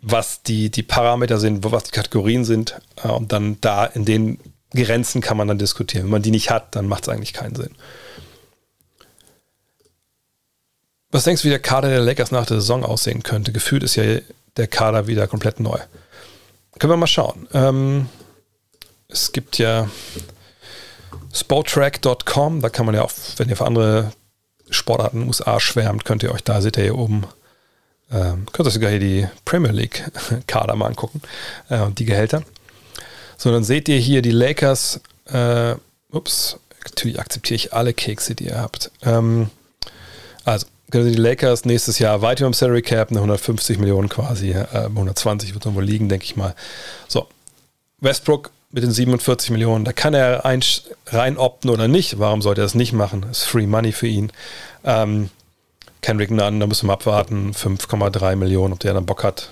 was die, die Parameter sind, was die Kategorien sind, äh, und dann da in den Grenzen kann man dann diskutieren. Wenn man die nicht hat, dann macht es eigentlich keinen Sinn. Was denkst du, wie der Kader der Lakers nach der Saison aussehen könnte? Gefühlt ist ja der Kader wieder komplett neu. Können wir mal schauen. Ähm, es gibt ja Sportrack Punkt com, da kann man ja auch, wenn ihr für andere Sportarten in den U S A schwärmt, könnt ihr euch da, seht ihr hier oben, ähm, könnt ihr sogar hier die Premier League-Kader mal angucken äh, und die Gehälter. So, dann seht ihr hier die Lakers, äh, ups, natürlich akzeptiere ich alle Kekse, die ihr habt. Ähm, also, die Lakers nächstes Jahr weit über dem Salary Cap, eine hundertfünfzig Millionen quasi, äh, hundertzwanzig wird irgendwo liegen, denke ich mal. So, Westbrook mit den siebenundvierzig Millionen, da kann er ein, rein opten oder nicht. Warum sollte er es nicht machen? Das ist Free Money für ihn. Ähm, Kendrick Nunn, da müssen wir abwarten, fünf Komma drei Millionen, ob der dann Bock hat.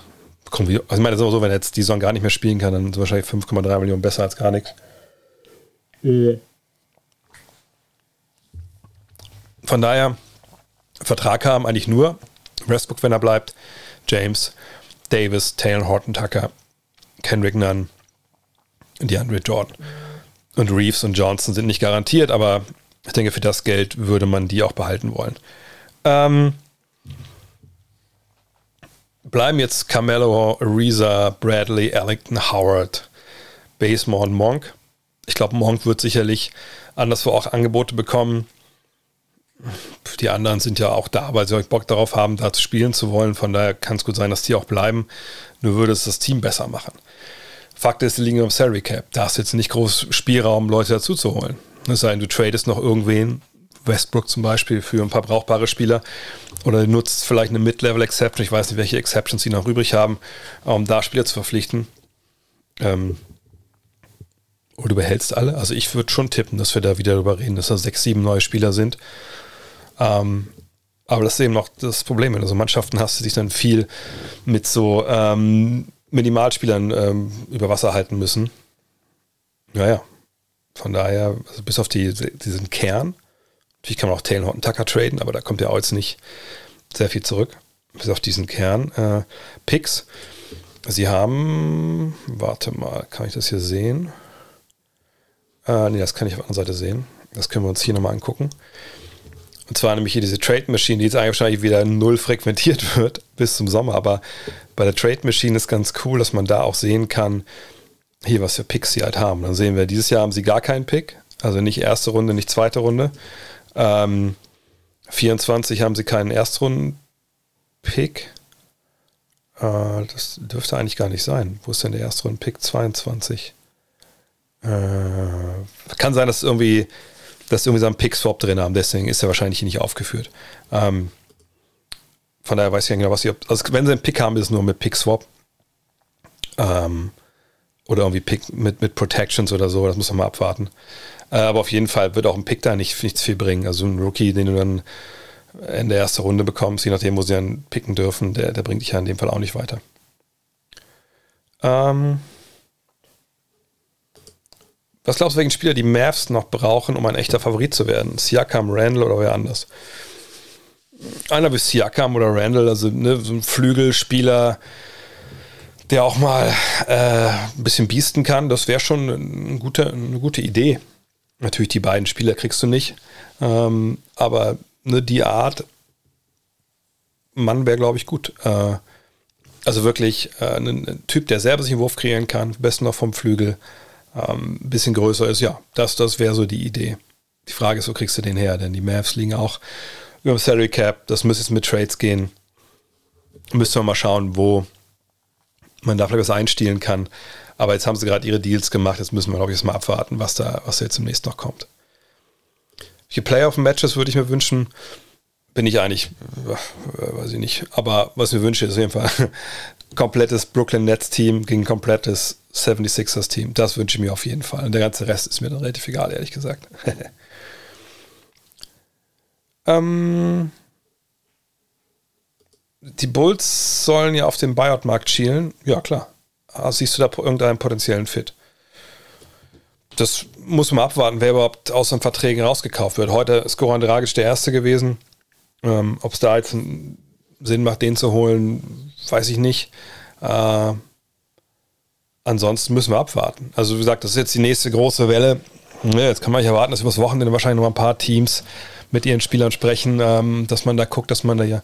Also ich meine, das ist aber so, wenn er jetzt die Saison gar nicht mehr spielen kann, dann sind wahrscheinlich fünf Komma drei Millionen besser als gar nichts. Von daher, Vertrag haben eigentlich nur Westbrook, wenn er bleibt, James, Davis, Taylor Horton Tucker, Kendrick Nunn, DeAndre Jordan. Und Reeves und Johnson sind nicht garantiert, aber ich denke, für das Geld würde man die auch behalten wollen. Ähm, bleiben jetzt Carmelo, Ariza, Bradley, Allenton, Howard, Bazemore und Monk. Ich glaube, Monk wird sicherlich anderswo auch Angebote bekommen. Die anderen sind ja auch da, weil sie euch Bock darauf haben, da zu spielen zu wollen. Von daher kann es gut sein, dass die auch bleiben. Nur würde es das Team besser machen. Fakt ist, die liegen im Salary Cap. Da hast du jetzt nicht groß Spielraum, Leute dazu zu holen. Es sei denn, du tradest noch irgendwen, Westbrook zum Beispiel, für ein paar brauchbare Spieler oder du nutzt vielleicht eine Mid-Level-Exception, ich weiß nicht, welche Exceptions sie noch übrig haben, um da Spieler zu verpflichten. Ähm, oder du behältst alle. Also ich würde schon tippen, dass wir da wieder darüber reden, dass da sechs, sieben neue Spieler sind. Ähm, aber das ist eben noch das Problem. Wenn du so Mannschaften hast, die sich dann viel mit so... Ähm, Minimalspielern ähm, über Wasser halten müssen. Naja, von daher, also bis auf die, diesen Kern, natürlich kann man auch Taylor Horton Tucker traden, aber da kommt ja auch jetzt nicht sehr viel zurück, bis auf diesen Kern. Äh, Picks, sie haben, warte mal, kann ich das hier sehen? Äh, nee, das kann ich auf der anderen Seite sehen. Das können wir uns hier nochmal angucken. Und zwar nämlich hier diese Trade-Machine, die jetzt eigentlich wahrscheinlich wieder null frequentiert wird bis zum Sommer, aber bei der Trade-Machine ist ganz cool, dass man da auch sehen kann, hier, was für Picks sie halt haben. Dann sehen wir, dieses Jahr haben sie gar keinen Pick, also nicht erste Runde, nicht zweite Runde. Ähm, vierundzwanzig haben sie keinen Erstrunden-Pick. Äh, das dürfte eigentlich gar nicht sein. Wo ist denn der Erstrunden-Pick? zweiundzwanzig. Äh, kann sein, dass irgendwie... dass sie irgendwie so einen Pick-Swap drin haben, deswegen ist er wahrscheinlich hier nicht aufgeführt. Ähm, von daher weiß ich ja genau, was sie... Also wenn sie einen Pick haben, ist es nur mit Pick-Swap. Ähm, oder irgendwie Pick mit, mit Protections oder so, das muss man mal abwarten. Äh, aber auf jeden Fall wird auch ein Pick da nicht, nichts viel bringen. Also ein Rookie, den du dann in der ersten Runde bekommst, je nachdem, wo sie dann picken dürfen, der, der bringt dich ja in dem Fall auch nicht weiter. Ähm... Was glaubst du, welchen Spieler die Mavs noch brauchen, um ein echter Favorit zu werden? Siakam, Randall oder wer anders? Einer wie Siakam oder Randall, also ne, so ein Flügelspieler, der auch mal äh, ein bisschen biesten kann, das wäre schon ein guter, eine gute Idee. Natürlich, die beiden Spieler kriegst du nicht, ähm, aber ne, die Art Mann wäre, glaube ich, gut. Äh, also wirklich äh, ein, ein Typ, der selber sich einen Wurf kreieren kann, am besten noch vom Flügel, ein ähm, bisschen größer ist, ja, das, das wäre so die Idee. Die Frage ist, wo kriegst du den her? Denn die Mavs liegen auch über dem Salary Cap, das müsste jetzt mit Trades gehen. Müssen wir mal schauen, wo man da vielleicht was einstielen kann. Aber jetzt haben sie gerade ihre Deals gemacht, jetzt müssen wir, glaube ich, mal abwarten, was da, was da jetzt demnächst noch kommt. Welche Playoff-Matches würde ich mir wünschen? Bin ich eigentlich, äh, weiß ich nicht, aber was ich mir wünsche, ist auf jeden Fall komplettes Brooklyn Nets-Team gegen komplettes seventy-sixers-Team. Das wünsche ich mir auf jeden Fall. Und der ganze Rest ist mir dann relativ egal, ehrlich gesagt. ähm, die Bulls sollen ja auf dem Buyout-Markt schielen. Ja, klar. Also siehst du da irgendeinen potenziellen Fit? Das muss man abwarten, wer überhaupt aus den Verträgen rausgekauft wird. Heute ist Goran Dragic der Erste gewesen. Ähm, ob es da jetzt Sinn macht, den zu holen, weiß ich nicht. Äh, Ansonsten müssen wir abwarten. Also wie gesagt, das ist jetzt die nächste große Welle. Ja, jetzt kann man nicht erwarten, dass über das Wochenende wahrscheinlich noch mal ein paar Teams mit ihren Spielern sprechen, ähm, dass man da guckt, dass man da ja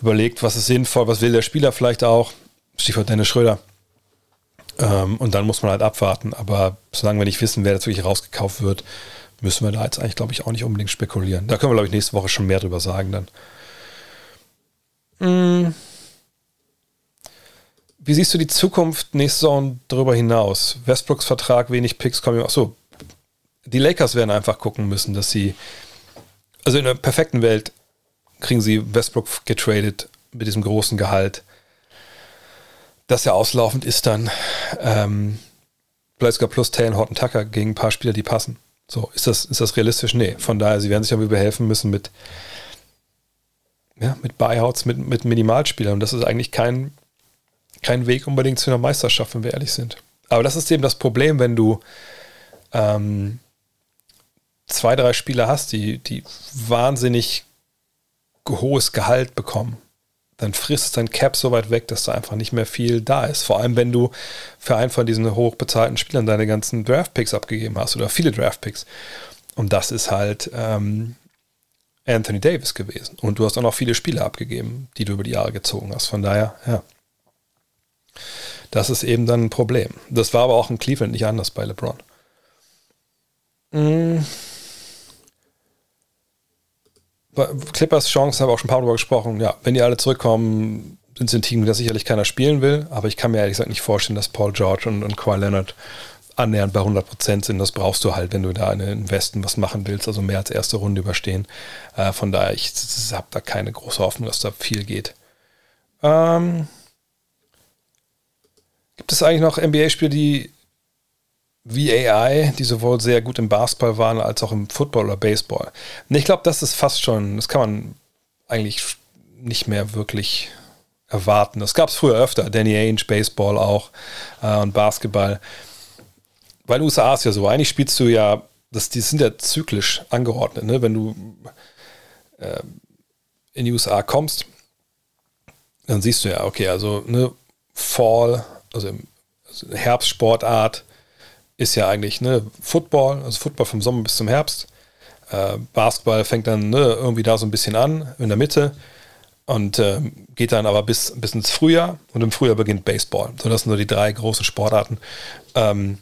überlegt, was ist sinnvoll, was will der Spieler vielleicht auch. Stichwort Dennis Schröder. Ähm, und dann muss man halt abwarten. Aber solange wir nicht wissen, wer jetzt wirklich rausgekauft wird, müssen wir da jetzt eigentlich, glaube ich, auch nicht unbedingt spekulieren. Da können wir, glaube ich, nächste Woche schon mehr drüber sagen dann. Mhm. Wie siehst du die Zukunft nächste Saison darüber hinaus? Westbrooks Vertrag, wenig Picks kommen. Achso, die Lakers werden einfach gucken müssen, dass sie, also in einer perfekten Welt kriegen sie Westbrook getradet mit diesem großen Gehalt, das ja auslaufend ist dann. Ähm, vielleicht sogar plus Taylor Horton Tucker gegen ein paar Spieler, die passen. So, ist das, ist das realistisch? Nee, von daher, sie werden sich aber überhelfen müssen mit, ja, mit Buyouts, mit, mit Minimalspielern. Und das ist eigentlich kein... Kein Weg unbedingt zu einer Meisterschaft, wenn wir ehrlich sind. Aber das ist eben das Problem, wenn du ähm, zwei, drei Spieler hast, die, die wahnsinnig hohes Gehalt bekommen. Dann frisst es dein Cap so weit weg, dass da einfach nicht mehr viel da ist. Vor allem, wenn du für einen von diesen hochbezahlten Spielern deine ganzen Draftpicks abgegeben hast oder viele Draftpicks. Und das ist halt ähm, Anthony Davis gewesen. Und du hast auch noch viele Spieler abgegeben, die du über die Jahre gezogen hast. Von daher, ja. Das ist eben dann ein Problem. Das war aber auch in Cleveland nicht anders bei LeBron. Mhm. Clippers Chance, haben wir auch schon ein paar Mal drüber gesprochen. Ja, wenn die alle zurückkommen, sind sie ein Team, das sicherlich keiner spielen will. Aber ich kann mir ehrlich gesagt nicht vorstellen, dass Paul George und, und Kawhi Leonard annähernd bei hundert Prozent sind. Das brauchst du halt, wenn du da in den Westen was machen willst. Also mehr als erste Runde überstehen. Äh, von daher, ich, ich habe da keine große Hoffnung, dass da viel geht. Ähm... Gibt es eigentlich noch N B A-Spiele, die V A I, die sowohl sehr gut im Basketball waren, als auch im Football oder Baseball? Und ich glaube, das ist fast schon, das kann man eigentlich nicht mehr wirklich erwarten. Das gab es früher öfter, Danny Ainge, Baseball auch äh, und Basketball. Weil in den U S A ist ja so, eigentlich spielst du ja, das, die sind ja zyklisch angeordnet, ne? Wenn du äh, in die U S A kommst, dann siehst du ja, okay, also ne, Fall, also Herbstsportart ist ja eigentlich ne, Football, also Football vom Sommer bis zum Herbst. Äh, Basketball fängt dann ne, irgendwie da so ein bisschen an, in der Mitte und äh, geht dann aber bis, bis ins Frühjahr und im Frühjahr beginnt Baseball. So, das sind nur die drei großen Sportarten. Ähm,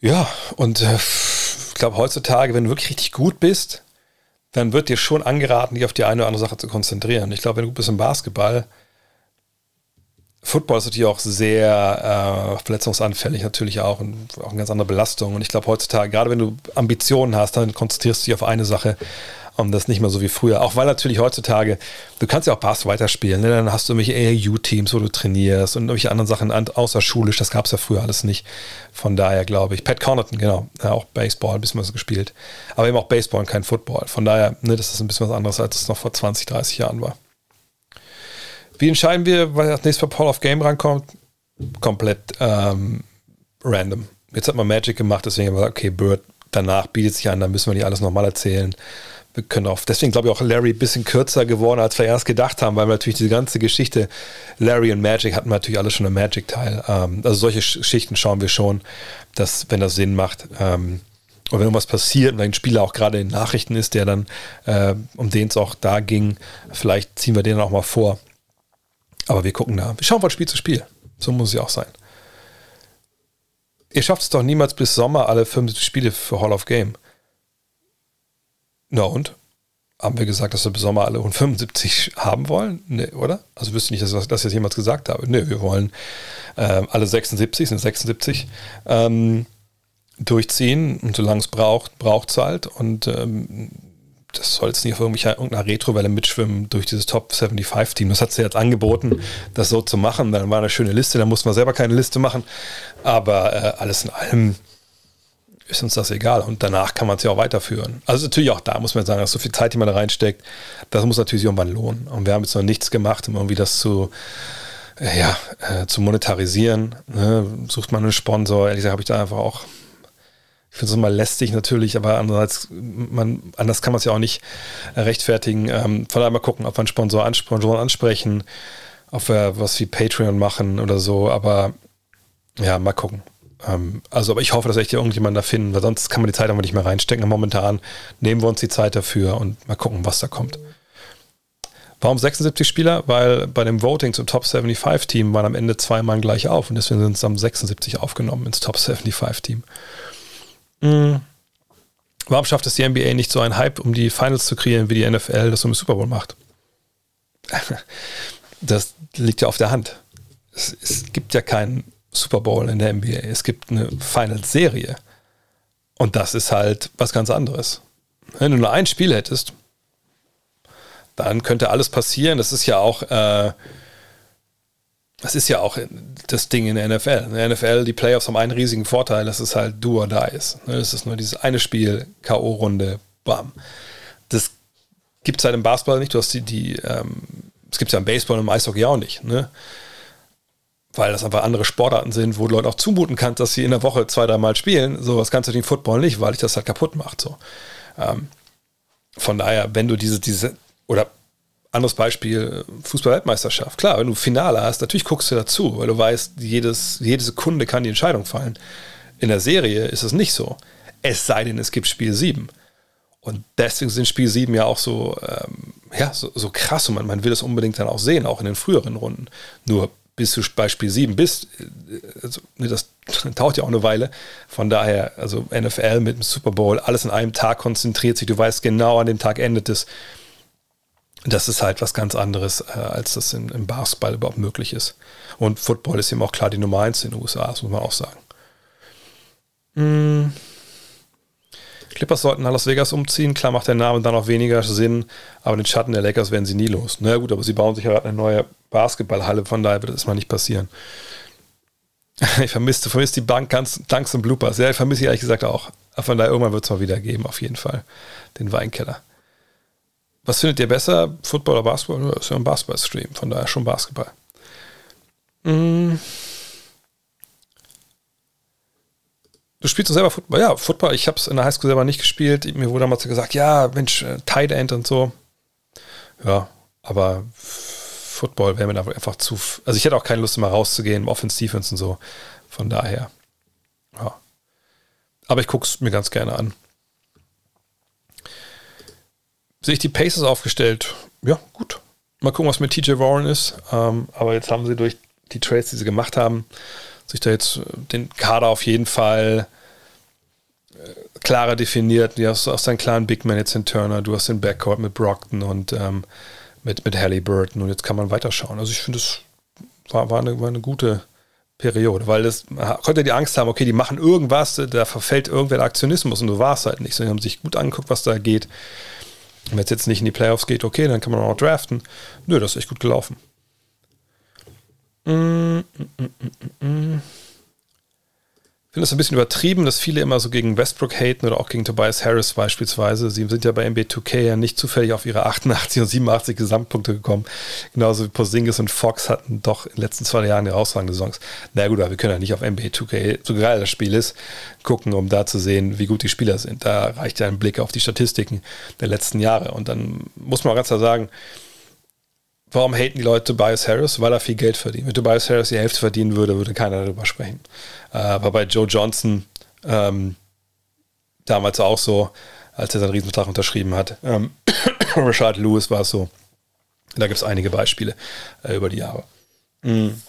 ja, und äh, ich glaube heutzutage, wenn du wirklich richtig gut bist, dann wird dir schon angeraten, dich auf die eine oder andere Sache zu konzentrieren. Ich glaube, wenn du gut bist im Basketball, Football ist natürlich auch sehr äh, verletzungsanfällig natürlich auch und auch eine ganz andere Belastung. Und ich glaube heutzutage, gerade wenn du Ambitionen hast, dann konzentrierst du dich auf eine Sache und das nicht mehr so wie früher. Auch weil natürlich heutzutage, du kannst ja auch Basketball weiterspielen, ne? Dann hast du irgendwelche A A U-Teams, wo du trainierst und irgendwelche anderen Sachen außer schulisch, das gab es ja früher alles nicht. Von daher glaube ich, Pat Connaughton, genau, ja, auch Baseball ein bisschen was gespielt, aber eben auch Baseball und kein Football. Von daher, ne, das ist ein bisschen was anderes, als es noch vor zwanzig, dreißig Jahren war. Wie entscheiden wir, weil das nächste Mal Paul of Game rankommt? Komplett ähm, random. Jetzt hat man Magic gemacht, deswegen haben wir gesagt, okay, Bird, danach bietet sich an, dann müssen wir nicht alles nochmal erzählen. Wir können auch, deswegen glaube ich auch Larry ein bisschen kürzer geworden, als wir erst gedacht haben, weil wir natürlich diese ganze Geschichte, Larry und Magic hatten wir natürlich alles schon im Magic-Teil. Ähm, also solche Schichten schauen wir schon, dass, wenn das Sinn macht, ähm, und wenn irgendwas passiert und ein Spieler auch gerade in Nachrichten ist, der dann, äh, um den es auch da ging, vielleicht ziehen wir den auch mal vor. Aber wir gucken da. Wir schauen von Spiel zu Spiel. So muss es ja auch sein. Ihr schafft es doch niemals bis Sommer alle fünf Spiele für Hall of Game. Na und? Haben wir gesagt, dass wir bis Sommer alle hundertfünfundsiebzig haben wollen? Nee, oder? Also wüsste ich nicht, dass ich das jemals gesagt habe. Nee, wir wollen äh, alle sechsundsiebzig, sind sechsundsiebzig, ähm, durchziehen. Und solange es braucht, braucht es halt. Und ähm, das soll jetzt nicht auf irgendeiner Retrowelle mitschwimmen durch dieses Top fünfundsiebzig-Team. Das hat sie jetzt angeboten, das so zu machen. Dann war eine schöne Liste, dann mussten wir selber keine Liste machen. Aber äh, alles in allem ist uns das egal. Und danach kann man es ja auch weiterführen. Also natürlich auch da muss man sagen, dass so viel Zeit, die man da reinsteckt, das muss natürlich irgendwann lohnen. Und wir haben jetzt noch nichts gemacht, um irgendwie das zu, äh, ja, äh, zu monetarisieren. Ne? Sucht man einen Sponsor. Ehrlich gesagt habe ich da einfach auch... Ich finde es immer lästig natürlich, aber andererseits, man, anders kann man es ja auch nicht rechtfertigen. Ähm, von daher mal gucken, ob wir einen Sponsor ans- Sponsoren ansprechen, ob wir was wie Patreon machen oder so, aber ja, mal gucken. Ähm, also, aber ich hoffe, dass echt irgendjemand da finden, weil sonst kann man die Zeit einfach nicht mehr reinstecken. Und momentan nehmen wir uns die Zeit dafür und mal gucken, was da kommt. Warum sechsundsiebzig Spieler? Weil bei dem Voting zum Top fünfundsiebzig-Team waren am Ende zwei Mann gleich auf und deswegen sind es am sechsundsiebzig aufgenommen ins Top fünfundsiebzig-Team. Mhm. Warum schafft es die N B A nicht so einen Hype, um die Finals zu kreieren, wie die N F L das um den Super Bowl macht? Das liegt ja auf der Hand. Es, es gibt ja keinen Super Bowl in der N B A. Es gibt eine Finals-Serie. Und das ist halt was ganz anderes. Wenn du nur ein Spiel hättest, dann könnte alles passieren. Das ist ja auch, äh, das ist ja auch das Ding in der N F L. In der N F L, die Playoffs haben einen riesigen Vorteil, dass es halt do or die ist. Es ist nur dieses eine Spiel, K O-Runde, bam. Das gibt es halt im Basketball nicht. Du hast die, die ähm, das gibt es ja im Baseball und im Eishockey auch nicht, ne? Weil das einfach andere Sportarten sind, wo du Leuten auch zumuten kannst, dass sie in der Woche zwei, dreimal spielen. Sowas kannst du den Football nicht, weil dich das halt kaputt macht. So. Ähm, von daher, wenn du diese, diese Oder anderes Beispiel, Fußball-Weltmeisterschaft. Klar, wenn du Finale hast, natürlich guckst du dazu, weil du weißt, jedes, jede Sekunde kann die Entscheidung fallen. In der Serie ist es nicht so. Es sei denn, es gibt Spiel sieben. Und deswegen sind Spiel sieben ja auch so, ähm, ja, so, so krass und man, man will es unbedingt dann auch sehen, auch in den früheren Runden. Nur bis du bei Spiel sieben bist, also, ne, das dauert ja auch eine Weile. Von daher, also N F L mit dem Super Bowl, alles in einem Tag konzentriert sich, du weißt genau, an dem Tag endet es. Das ist halt was ganz anderes, äh, als das in, im Basketball überhaupt möglich ist. Und Football ist eben auch klar die Nummer eins in den U S A, das muss man auch sagen. Mm. Clippers sollten nach Las Vegas umziehen, klar macht der Name dann auch weniger Sinn, aber den Schatten der Lakers werden sie nie los. Na gut, aber sie bauen sich ja gerade eine neue Basketballhalle, von daher wird das mal nicht passieren. Ich vermisse, vermisse die Bank ganz, Dunks und Bloopers. Ja, ich vermisse sie ehrlich gesagt auch. Von daher, irgendwann wird es mal wieder geben, auf jeden Fall. Den Weinkeller. Was findet ihr besser? Football oder Basketball? Das ist ja ein Basketball-Stream, von daher schon Basketball. Mhm. Du spielst doch selber Football? Ja, Football. Ich habe es in der Highschool selber nicht gespielt. Mir wurde damals gesagt, ja, Mensch, Tight End und so. Ja, aber Football wäre mir da einfach zu... F- also ich hätte auch keine Lust, mal rauszugehen, Offense, Defense und so. Von daher, ja. Aber ich gucke es mir ganz gerne an. Sehe ich die Pacers aufgestellt? Ja, gut. Mal gucken, was mit T J Warren ist. Ähm, aber jetzt haben sie durch die Trades, die sie gemacht haben, sich da jetzt den Kader auf jeden Fall klarer definiert. Du hast auch deinen klaren Big Man jetzt in Turner. Du hast den Backcourt mit Brockton und ähm, mit, mit Halliburton. Und jetzt kann man weiterschauen. Also ich finde, es war, war, eine, war eine gute Periode. Weil das konnte die Angst haben, okay, die machen irgendwas, da verfällt irgendwer der Aktionismus. Und so war es halt nicht. So, die haben sich gut angeguckt, was da geht. Wenn es jetzt nicht in die Playoffs geht, okay, dann kann man auch draften. Nö, das ist echt gut gelaufen. Mm, mm, mm, mm. Ich finde es ein bisschen übertrieben, dass viele immer so gegen Westbrook haten oder auch gegen Tobias Harris beispielsweise. Sie sind ja bei N B A zwei K ja nicht zufällig auf ihre achtundachtzig und siebenundachtzig Gesamtpunkte gekommen. Genauso wie Porzingis und Fox hatten doch in den letzten zwei Jahren herausragende Saisons. Na gut, aber wir können ja nicht auf N B A zwei K, so geil das Spiel ist, gucken, um da zu sehen, wie gut die Spieler sind. Da reicht ja ein Blick auf die Statistiken der letzten Jahre. Und dann muss man auch ganz klar sagen, warum haten die Leute Tobias Harris? Weil er viel Geld verdient. Wenn Tobias Harris die Hälfte verdienen würde, würde keiner darüber sprechen. Aber bei Joe Johnson, ähm, damals auch so, als er seinen Riesenvertrag unterschrieben hat, ähm, Rashard Lewis war es so. Da gibt es einige Beispiele äh, über die Jahre. Mhm.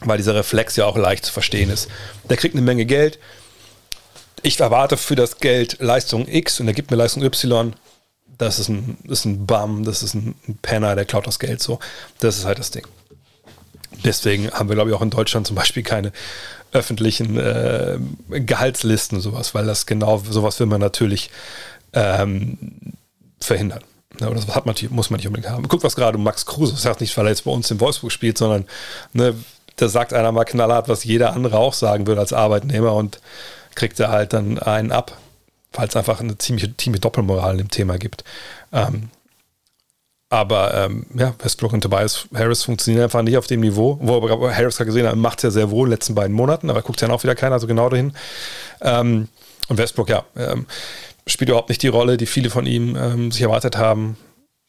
Weil dieser Reflex ja auch leicht zu verstehen ist. Der kriegt eine Menge Geld. Ich erwarte für das Geld Leistung X und er gibt mir Leistung Y. Das ist ein, ist ein Bum, das ist ein Penner, der klaut das Geld so. Das ist halt das Ding. Deswegen haben wir, glaube ich, auch in Deutschland zum Beispiel keine öffentlichen äh, Gehaltslisten und sowas, weil das genau, sowas will man natürlich ähm, verhindern. Aber das hat man, muss man nicht unbedingt haben. Guck, was gerade Max Kruse, das heißt nicht, weil er jetzt bei uns in Wolfsburg spielt, sondern ne, da sagt einer mal knallhart, was jeder andere auch sagen würde als Arbeitnehmer und kriegt er halt dann einen ab. Weil es einfach eine ziemliche, ziemliche Doppelmoral in dem Thema gibt. Ähm, aber ähm, ja, Westbrook und Tobias Harris funktionieren einfach nicht auf dem Niveau. Wo aber Harris gerade gesehen hat, macht es ja sehr wohl in den letzten beiden Monaten, aber guckt ja auch wieder keiner, also genau dahin. Ähm, und Westbrook, ja, ähm, spielt überhaupt nicht die Rolle, die viele von ihm ähm, sich erwartet haben.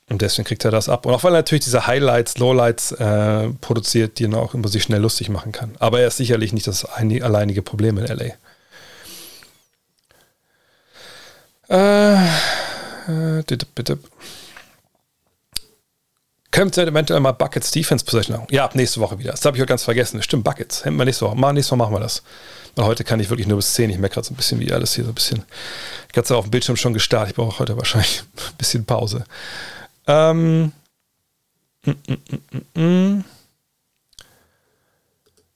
Und deswegen kriegt er das ab. Und auch weil er natürlich diese Highlights, Lowlights äh, produziert, die er auch immer sich schnell lustig machen kann. Aber er ist sicherlich nicht das ein, alleinige Problem in L A. Äh, äh, bitte. Könnte eventuell mal Buckets Defense Position. Ja, ab nächste Woche wieder. Das habe ich heute ganz vergessen. Stimmt, Buckets. Hätten wir nächste Woche. Mal, nächste Woche machen wir das. Weil heute kann ich wirklich nur bis zehn. Ich merke gerade so ein bisschen, wie alles hier so ein bisschen. Ich habe es auf dem Bildschirm schon gestartet. Ich brauche heute wahrscheinlich ein bisschen Pause. Ähm, mm, mm, mm, mm.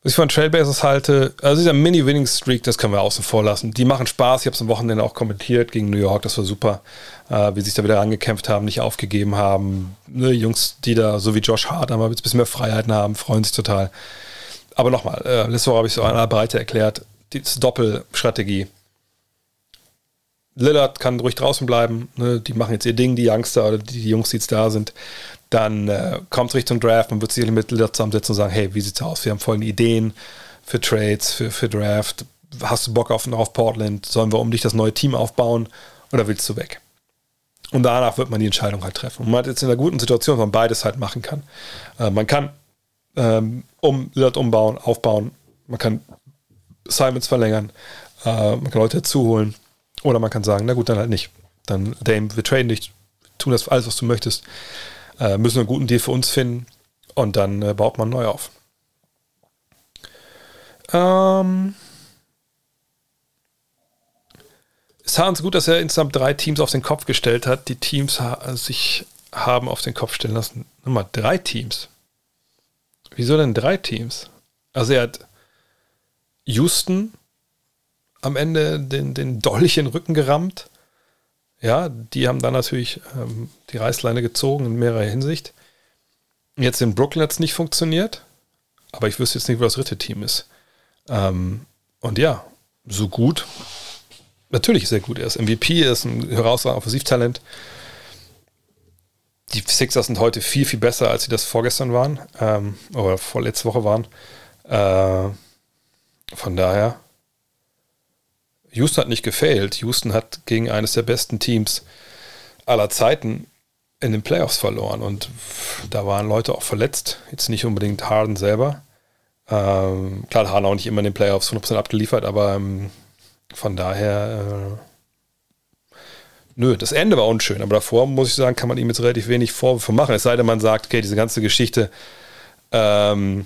Was ich von Trailblazers halte, also dieser Mini-Winning-Streak, das können wir außen vor lassen. Die machen Spaß. Ich habe es am Wochenende auch kommentiert gegen New York. Das war super, äh, wie sie sich da wieder rangekämpft haben, nicht aufgegeben haben. Ne, Jungs, die da, so wie Josh Hart, aber jetzt ein bisschen mehr Freiheiten haben, freuen sich total. Aber nochmal, äh, letzte Woche habe ich es auch in einer Breite erklärt. Die Doppelstrategie. Lillard kann ruhig draußen bleiben, ne? Die machen jetzt ihr Ding, die Youngster oder die, die Jungs, die jetzt da sind, dann äh, kommt es Richtung Draft, man wird sich mit Lillard zusammensetzen und sagen, hey, wie sieht's aus, wir haben folgende Ideen für Trades, für, für Draft, hast du Bock auf, auf Portland, sollen wir um dich das neue Team aufbauen oder willst du weg? Und danach wird man die Entscheidung halt treffen. Und man hat jetzt in einer guten Situation, wo man beides halt machen kann. Äh, man kann ähm, um Lillard umbauen, aufbauen, man kann Simons verlängern, äh, man kann Leute dazuholen. Oder man kann sagen, na gut, dann halt nicht. Dann, Dame, wir traden dich, tun das alles, was du möchtest, äh, müssen einen guten Deal für uns finden und dann äh, baut man neu auf. Ähm, es war uns gut, dass er insgesamt drei Teams auf den Kopf gestellt hat. Die Teams ha- sich haben auf den Kopf stellen lassen. Nochmal, drei Teams. Wieso denn drei Teams? Also er hat Houston am Ende den, den Dolch in den Rücken gerammt. Ja, die haben dann natürlich ähm, die Reißleine gezogen in mehrerer Hinsicht. Jetzt in Brooklyn hat es nicht funktioniert, aber ich wüsste jetzt nicht, wo das dritte Team ist. Ähm, und ja, so gut. Natürlich ist er gut. Er ist M V P, er ist ein herausragendes Offensivtalent. Die Sixers sind heute viel, viel besser, als sie das vorgestern waren, ähm, oder vorletzte Woche waren. Äh, von daher Houston hat nicht gefailt. Houston hat gegen eines der besten Teams aller Zeiten in den Playoffs verloren. Und da waren Leute auch verletzt. Jetzt nicht unbedingt Harden selber. Ähm, klar, Harden auch nicht immer in den Playoffs hundert Prozent abgeliefert, aber ähm, von daher äh, nö, das Ende war unschön. Aber davor, muss ich sagen, kann man ihm jetzt relativ wenig Vorwürfe machen. Es sei denn, man sagt, okay, diese ganze Geschichte ähm,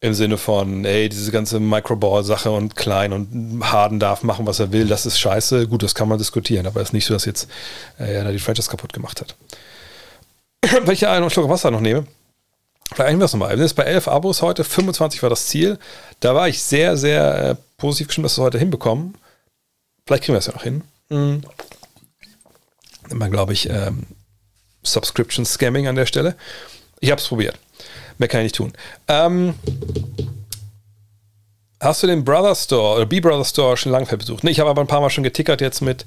im Sinne von, ey, diese ganze Microball-Sache und klein und Harden darf machen, was er will, das ist scheiße. Gut, das kann man diskutieren, aber es ist nicht so, dass jetzt äh, er die Franchise kaputt gemacht hat. Wenn ich einen Schluck Wasser noch nehme, vielleicht einigen wir es nochmal. Wir sind jetzt bei elf Abos heute, fünfundzwanzig war das Ziel. Da war ich sehr, sehr äh, positiv gestimmt, dass wir es heute hinbekommen. Vielleicht kriegen wir es ja noch hin. Mhm. Immer, glaube ich, ähm, Subscription-Scamming an der Stelle. Ich habe es probiert. Mehr kann ich nicht tun. Ähm, hast du den Brother Store oder B-Brother Store schon lange besucht? Ne, ich habe aber ein paar Mal schon getickert jetzt mit,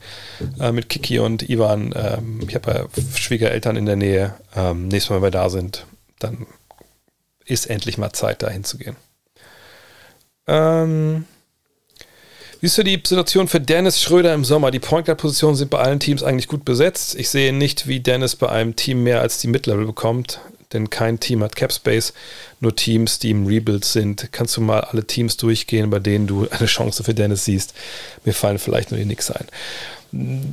äh, mit Kiki und Ivan. Ähm, ich habe ja Schwiegereltern in der Nähe. Ähm, nächstes Mal, wenn wir da sind, dann ist endlich mal Zeit, da hinzugehen. Ähm, wie ist so die Situation für Dennis Schröder im Sommer? Die Point Guard Positionen sind bei allen Teams eigentlich gut besetzt. Ich sehe nicht, wie Dennis bei einem Team mehr als die Mid-Level bekommt. Denn kein Team hat Capspace, nur Teams, die im Rebuild sind. Kannst du mal alle Teams durchgehen, bei denen du eine Chance für Dennis siehst? Mir fallen vielleicht nur die Knicks ein.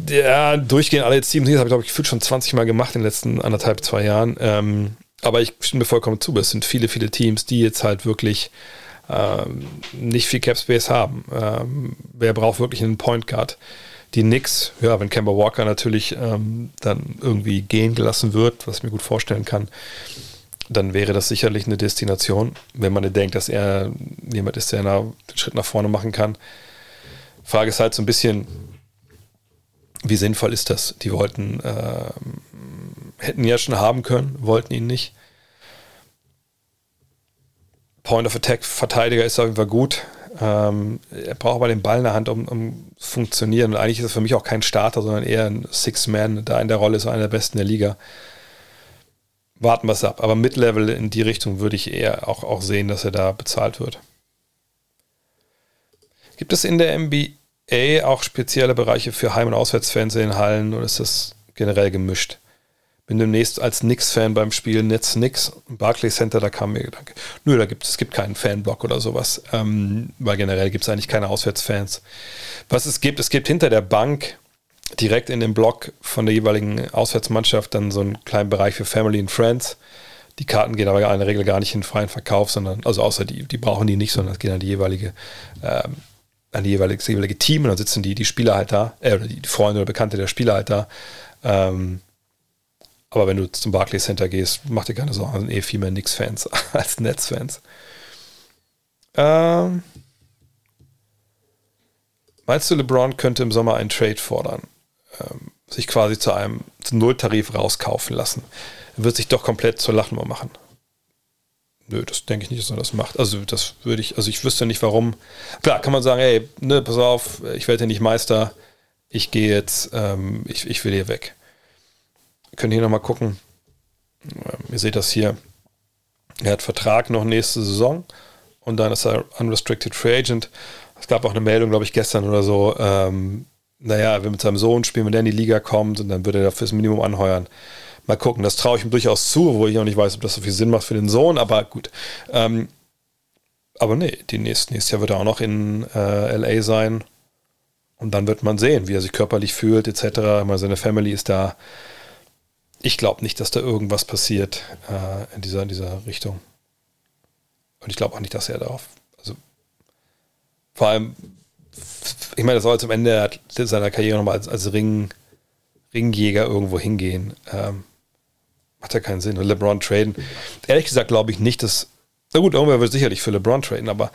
Ja, durchgehen alle Teams, das habe ich, glaube ich, gefühlt schon zwanzig Mal gemacht in den letzten anderthalb, zwei Jahren. Ähm, aber ich stimme mir vollkommen zu, es sind viele, viele Teams, die jetzt halt wirklich ähm, nicht viel Capspace haben. Ähm, wer braucht wirklich einen Point Guard? Die Knicks, ja, wenn Kemba Walker natürlich ähm, dann irgendwie gehen gelassen wird, was ich mir gut vorstellen kann, dann wäre das sicherlich eine Destination, wenn man denkt, dass er jemand ist, der einen Schritt nach vorne machen kann. Frage ist halt so ein bisschen, wie sinnvoll ist das? Die wollten, äh, hätten ihn ja schon haben können, wollten ihn nicht. Point of Attack Verteidiger ist auf jeden Fall gut. Ähm, er braucht aber den Ball in der Hand, um, um zu funktionieren. Und eigentlich ist er für mich auch kein Starter, sondern eher ein Six-Man. Da in der Rolle ist er einer der besten der Liga. Warten wir es ab. Aber Mid-Level in die Richtung würde ich eher auch, auch sehen, dass er da bezahlt wird. Gibt es in der N B A auch spezielle Bereiche für Heim- und Auswärtsfans in den Hallen oder ist das generell gemischt? bin demnächst als Knicks-Fan beim Spiel Nets-Knicks, Barclays Center, da kam mir der Gedanke, nö, da gibt es gibt keinen Fanblock oder sowas, ähm, weil generell gibt es eigentlich keine Auswärtsfans. Was es gibt, es gibt hinter der Bank direkt in dem Block von der jeweiligen Auswärtsmannschaft dann so einen kleinen Bereich für Family and Friends. Die Karten gehen aber in der Regel gar nicht in den freien Verkauf, sondern, also außer die, die brauchen die nicht, sondern es gehen an die jeweilige, ähm, an die jeweilige, das jeweilige Team und dann sitzen die, die Spieler halt da, äh, oder die Freunde oder Bekannte der Spieler halt da. Ähm, aber wenn du zum Barclays Center gehst, mach dir keine Sorgen, sind eh viel mehr Knicks-Fans als Nets-Fans. Ähm, meinst du, LeBron könnte im Sommer einen Trade fordern? Ähm, sich quasi zu einem zu Nulltarif rauskaufen lassen? Wird sich doch komplett zur Lachnummer machen. Nö, das denke ich nicht, dass er das macht. Also das würde ich, also ich wüsste nicht, warum. Klar, kann man sagen, hey, ne, pass auf, ich werde hier nicht Meister, ich gehe jetzt, ähm, ich, ich will hier weg. Wir können hier nochmal gucken. Ähm, ihr seht das hier. Er hat Vertrag noch nächste Saison und dann ist er Unrestricted Free Agent. Es gab auch eine Meldung, glaube ich, gestern oder so, ähm, naja, er will mit seinem Sohn spielen, wenn der in die Liga kommt und dann würde er dafür das Minimum anheuern. Mal gucken, das traue ich ihm durchaus zu, wo ich auch nicht weiß, ob das so viel Sinn macht für den Sohn, aber gut. Ähm, aber nee, die nächsten, nächstes Jahr wird er auch noch in äh, L A sein und dann wird man sehen, wie er sich körperlich fühlt et cetera. Mal seine Family ist da. Ich glaube nicht, dass da irgendwas passiert äh, in, dieser, in dieser Richtung. Und ich glaube auch nicht, dass er darauf, also vor allem, ich meine, das soll zum Ende seiner Karriere nochmal als, als Ring, Ringjäger irgendwo hingehen. Ähm, Macht ja keinen Sinn. Und LeBron traden. Ehrlich gesagt glaube ich nicht, dass... Na gut, irgendwer wird sicherlich für LeBron traden, aber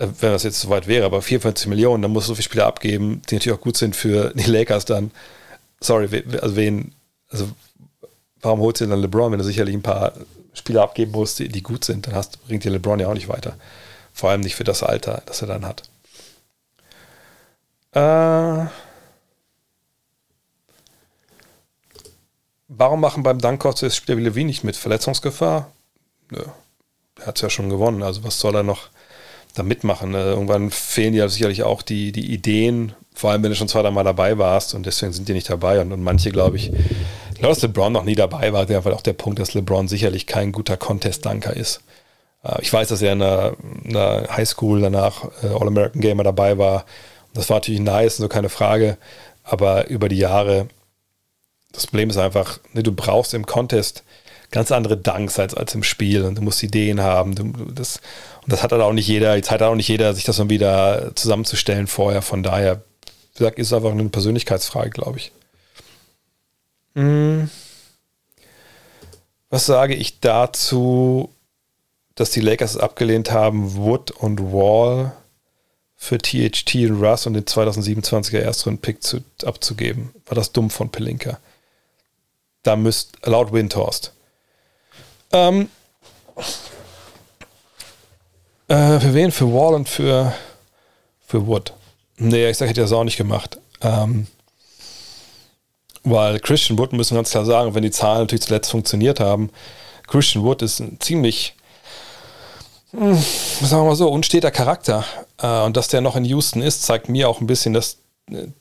äh, wenn das jetzt soweit wäre, aber vierundfünfzig Millionen, dann musst du so viele Spieler abgeben, die natürlich auch gut sind für die Lakers dann. Sorry, we, also wen... Also warum holst du denn dann LeBron, wenn du sicherlich ein paar Spieler abgeben musst, die, die gut sind? Dann hast, bringt dir LeBron ja auch nicht weiter. Vor allem nicht für das Alter, das er dann hat. Äh... Warum machen beim Dankow zuerst Spieler wie Levine nicht mit? Verletzungsgefahr? Nö. Er hat es ja schon gewonnen. Also was soll er noch da mitmachen? Irgendwann fehlen dir sicherlich auch die, die Ideen, vor allem wenn du schon zwei, drei Mal dabei warst und deswegen sind die nicht dabei. Und, und manche, glaube ich, ich glaube, dass LeBron noch nie dabei war, der war auch der Punkt, dass LeBron sicherlich kein guter Contest-Danker ist. Ich weiß, dass er in der, in der Highschool danach All-American Gamer dabei war. Das war natürlich nice, so keine Frage. Aber über die Jahre... Das Problem ist einfach, ne, du brauchst im Contest ganz andere Dunks als, als im Spiel und du musst Ideen haben. Du, das, und das hat dann auch nicht jeder, jetzt hat auch nicht jeder, sich das dann wieder zusammenzustellen vorher. Von daher, wie gesagt, ist es einfach eine Persönlichkeitsfrage, glaube ich. Hm. Was sage ich dazu, dass die Lakers es abgelehnt haben, Wood und Wall für T H T und Russ und den zweitausendsiebenundzwanziger Erstrunden-Pick zu, abzugeben? War das dumm von Pelinka? Da müsst, laut Windhorst. Ähm, äh, für wen? Für Wall und für, für Wood. Nee, ich sag, hätte das auch nicht gemacht. Ähm, weil Christian Wood, müssen wir ganz klar sagen, wenn die Zahlen natürlich zuletzt funktioniert haben, Christian Wood ist ein ziemlich, mh, sagen wir mal so, unsteter Charakter. Äh, und dass der noch in Houston ist, zeigt mir auch ein bisschen, dass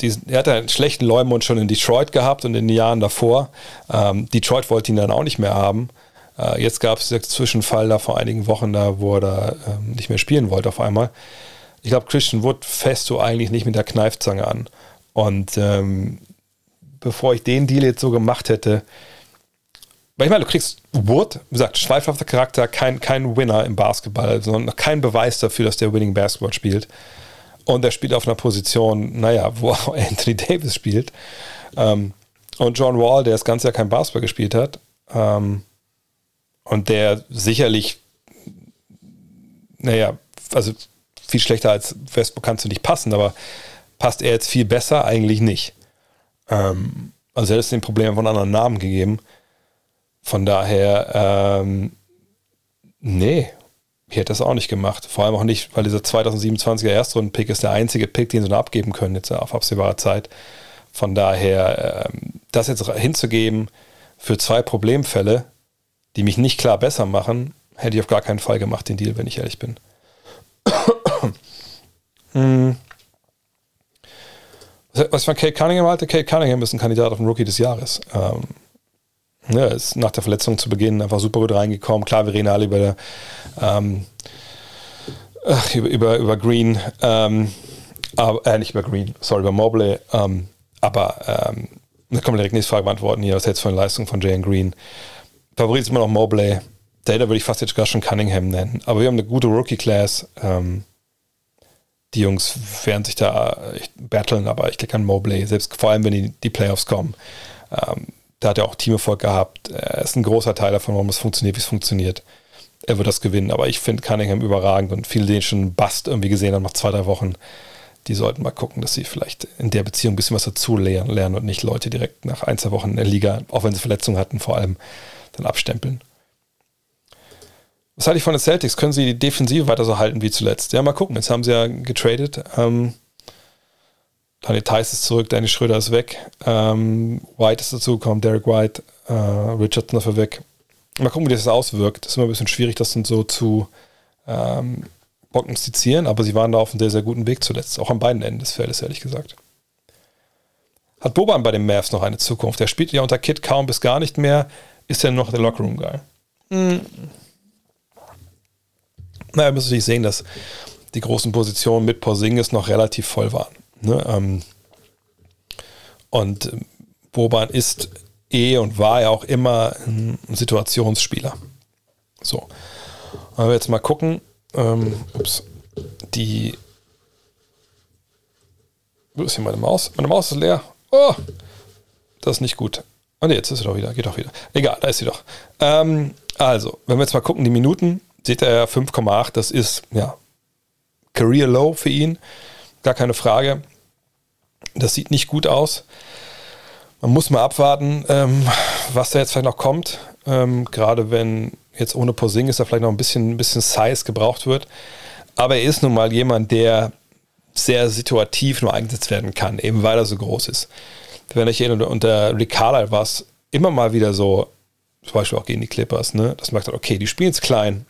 Diesen, er hat einen schlechten Leumund schon in Detroit gehabt und in den Jahren davor. Ähm, Detroit wollte ihn dann auch nicht mehr haben. Äh, jetzt gab es den Zwischenfall da vor einigen Wochen, da wo er da, ähm, nicht mehr spielen wollte auf einmal. Ich glaube, Christian Wood fässt du eigentlich nicht mit der Kneifzange an. Und ähm, bevor ich den Deal jetzt so gemacht hätte, weil ich meine, du kriegst Wood, wie gesagt, schweifhafter Charakter, kein, kein Winner im Basketball, sondern noch kein Beweis dafür, dass der Winning Basketball spielt. Und er spielt auf einer Position, naja, wo auch Anthony Davis spielt. Ähm, und John Wall, der das ganze Jahr kein Basketball gespielt hat. Ähm, und der sicherlich, naja, also viel schlechter als Westbrook kannst du nicht passen, aber passt er jetzt viel besser? Eigentlich nicht. Ähm, also hätte es den Problem von anderen Namen gegeben. Von daher, ähm, nee. Ich hätte das auch nicht gemacht. Vor allem auch nicht, weil dieser zweitausendsiebenundzwanziger Erstrunden-Pick ist der einzige Pick, den sie noch abgeben können, jetzt auf absehbare Zeit. Von daher, das jetzt hinzugeben für zwei Problemfälle, die mich nicht klar besser machen, hätte ich auf gar keinen Fall gemacht, den Deal, wenn ich ehrlich bin. hm. Was ich von Kate Cunningham halte? Kate Cunningham ist ein Kandidat auf den Rookie des Jahres. Ähm, ne, ist nach der Verletzung zu Beginn einfach super gut reingekommen. Klar, wir reden alle über, ähm, über, über, über Green, ähm, aber, äh, nicht über Green, sorry, über Mobley, ähm, aber ähm, da kommen wir direkt nächste Frage beantworten hier, was hältst du von der Leistung von Jalen Green? Favorit ist immer noch Mobley, Data würde ich fast jetzt gar schon Cunningham nennen, aber wir haben eine gute Rookie-Class, ähm, die Jungs werden sich da battlen, aber ich klicke an Mobley, selbst vor allem, wenn die, die Playoffs kommen. Ähm, da hat er auch Teamerfolg gehabt. Er ist ein großer Teil davon, warum es funktioniert, wie es funktioniert. Er wird das gewinnen, aber ich finde Cunningham überragend und viele, die ihn schon Bust irgendwie gesehen haben nach zwei, drei Wochen, die sollten mal gucken, dass sie vielleicht in der Beziehung ein bisschen was dazu lernen und nicht Leute direkt nach ein, zwei Wochen in der Liga, auch wenn sie Verletzungen hatten, vor allem dann abstempeln. Was halte ich von den Celtics? Können sie die Defensive weiter so halten wie zuletzt? Ja, mal gucken. Jetzt haben sie ja getradet. Ähm, Daniel Theis ist zurück, Danny Schröder ist weg. Ähm, White ist dazugekommen, Derek White, äh, Richardson dafür weg. Mal gucken, wie das auswirkt. Das ist immer ein bisschen schwierig, das dann so zu ähm, prognostizieren, aber sie waren da auf einem sehr, sehr guten Weg zuletzt. Auch an beiden Enden des Feldes, ehrlich gesagt. Hat Boban bei den Mavs noch eine Zukunft? Der spielt ja unter Kid kaum bis gar nicht mehr. Ist er noch der Lockerroom-Guy? Mhm. Naja, wir müssen natürlich sehen, dass die großen Positionen mit Porzingis noch relativ voll waren. Ne? Ähm, und Boban ist eh und war ja auch immer ein Situationsspieler. So. Wenn wir jetzt mal gucken, ähm, ups, die wo ist hier meine Maus? Meine Maus ist leer. Oh, das ist nicht gut. Oh ne, jetzt ist sie doch wieder, geht doch wieder. Egal, da ist sie doch. Ähm, also, wenn wir jetzt mal gucken, die Minuten, seht ihr ja fünf Komma acht, das ist ja Career Low für ihn. Gar keine Frage. Das sieht nicht gut aus. Man muss mal abwarten, ähm, was da jetzt vielleicht noch kommt. Ähm, gerade wenn jetzt ohne Porzingis da vielleicht noch ein bisschen, ein bisschen Size gebraucht wird. Aber er ist nun mal jemand, der sehr situativ nur eingesetzt werden kann, eben weil er so groß ist. Wenn ich erinnere, unter Rick Carlisle war es immer mal wieder so, zum Beispiel auch gegen die Clippers, ne, dass man sagt, okay, die spielen jetzt klein.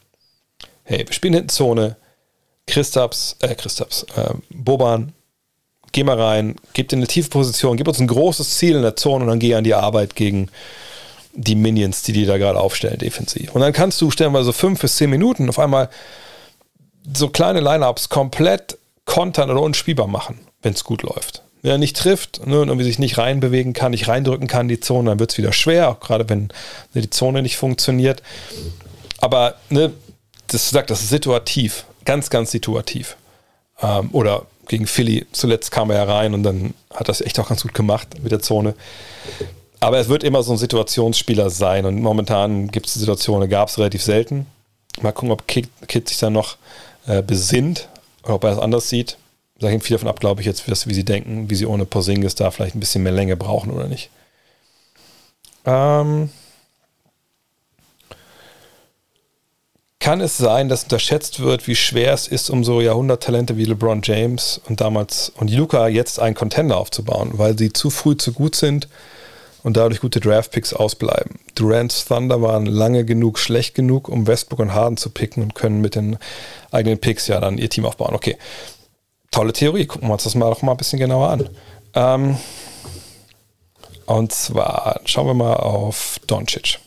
Hey, wir spielen hinten Zone. Kristaps, äh, Kristaps, äh, Boban, geh mal rein, gib dir eine tiefe Position, gib uns ein großes Ziel in der Zone und dann geh an die Arbeit gegen die Minions, die die da gerade aufstellen, defensiv. Und dann kannst du stellenweise fünf bis zehn Minuten auf einmal so kleine Lineups komplett kontern oder unspielbar machen, wenn es gut läuft. Wenn er nicht trifft, ne, und irgendwie sich nicht reinbewegen kann, nicht reindrücken kann in die Zone, dann wird es wieder schwer, auch gerade wenn ne, die Zone nicht funktioniert. Aber, ne, das sagt, das ist situativ. Ganz, ganz situativ. Ähm, oder gegen Philly. Zuletzt kam er ja rein und dann hat das echt auch ganz gut gemacht mit der Zone. Aber es wird immer so ein Situationsspieler sein und momentan gibt es Situationen, gab es relativ selten. Mal gucken, ob Kid, Kid sich da noch äh, besinnt oder ob er das anders sieht. Da hängt viel davon ab, glaube ich, jetzt, wie sie denken, wie sie ohne Porzingis da vielleicht ein bisschen mehr Länge brauchen oder nicht. Ähm... Kann es sein, dass unterschätzt wird, wie schwer es ist, um so Jahrhunderttalente wie LeBron James und damals und Luka jetzt einen Contender aufzubauen, weil sie zu früh zu gut sind und dadurch gute Draftpicks ausbleiben? Durants Thunder waren lange genug, schlecht genug, um Westbrook und Harden zu picken und können mit den eigenen Picks ja dann ihr Team aufbauen. Okay, tolle Theorie. Gucken wir uns das mal doch mal ein bisschen genauer an. Ähm, und zwar schauen wir mal auf Doncic.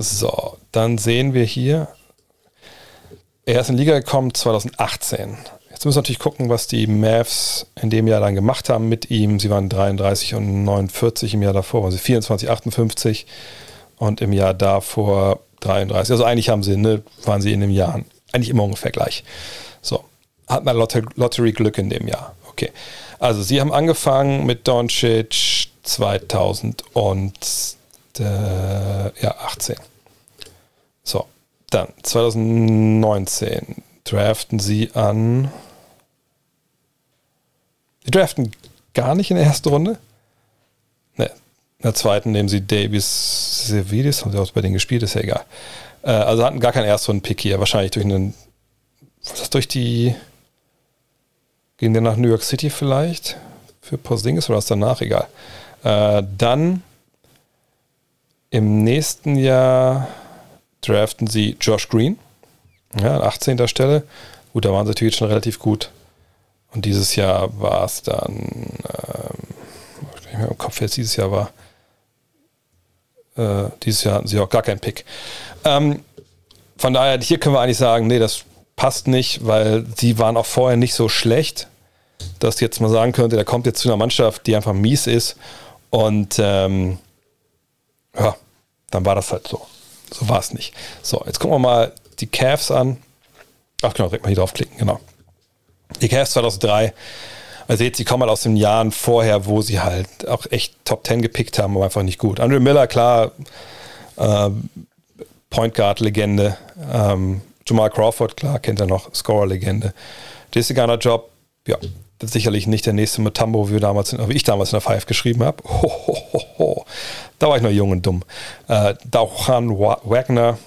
So, dann sehen wir hier, er ist in die Liga gekommen zwanzig achtzehn. Jetzt müssen wir natürlich gucken, was die Mavs in dem Jahr dann gemacht haben mit ihm. Sie waren dreiunddreißig und neunundvierzig im Jahr davor, waren sie vierundzwanzig, achtundfünfzig und im Jahr davor dreiunddreißig. Also eigentlich haben sie, ne, waren sie in den Jahren eigentlich immer ungefähr gleich. So, hatten ein Lottery-Glück in dem Jahr. Okay, also sie haben angefangen mit Doncic zweitausend und ja, achtzehn. So, dann zwanzig neunzehn draften sie an. Sie draften gar nicht in der ersten Runde? Ne, in der zweiten nehmen sie Davis Servidis, haben sie auch bei denen gespielt, ist ja egal. Äh, also hatten gar keinen Erstrunden-Pick hier, wahrscheinlich durch einen, was ist durch die, gehen dann nach New York City vielleicht? Für Porzingis oder was danach? Egal. Äh, dann im nächsten Jahr draften sie Josh Green, ja, an achtzehnter Stelle. Gut, da waren sie natürlich schon relativ gut. Und dieses Jahr war es dann, ähm, ich weiß nicht mehr im Kopf, wer es dieses Jahr war. äh, dieses Jahr hatten sie auch gar keinen Pick. Ähm, von daher, hier können wir eigentlich sagen, nee, das passt nicht, weil sie waren auch vorher nicht so schlecht, dass jetzt mal sagen könnte, der kommt jetzt zu einer Mannschaft, die einfach mies ist und ähm, ja, dann war das halt so. So war es nicht. So, jetzt gucken wir mal die Cavs an. Ach genau, direkt mal hier draufklicken, genau. Die Cavs zweitausenddrei, also jetzt, die kommen halt aus den Jahren vorher, wo sie halt auch echt Top Ten gepickt haben, aber einfach nicht gut. Andre Miller, klar, äh, Point Guard-Legende, ähm, Jamal Crawford, klar, kennt er noch, Scorer-Legende. J C Garner-Job, ja, sicherlich nicht der nächste Mutombo, wie, damals, wie ich damals in der Five geschrieben habe. Ho, ho, ho, ho. Da war ich noch jung und dumm. Äh, Dauhan Wagner,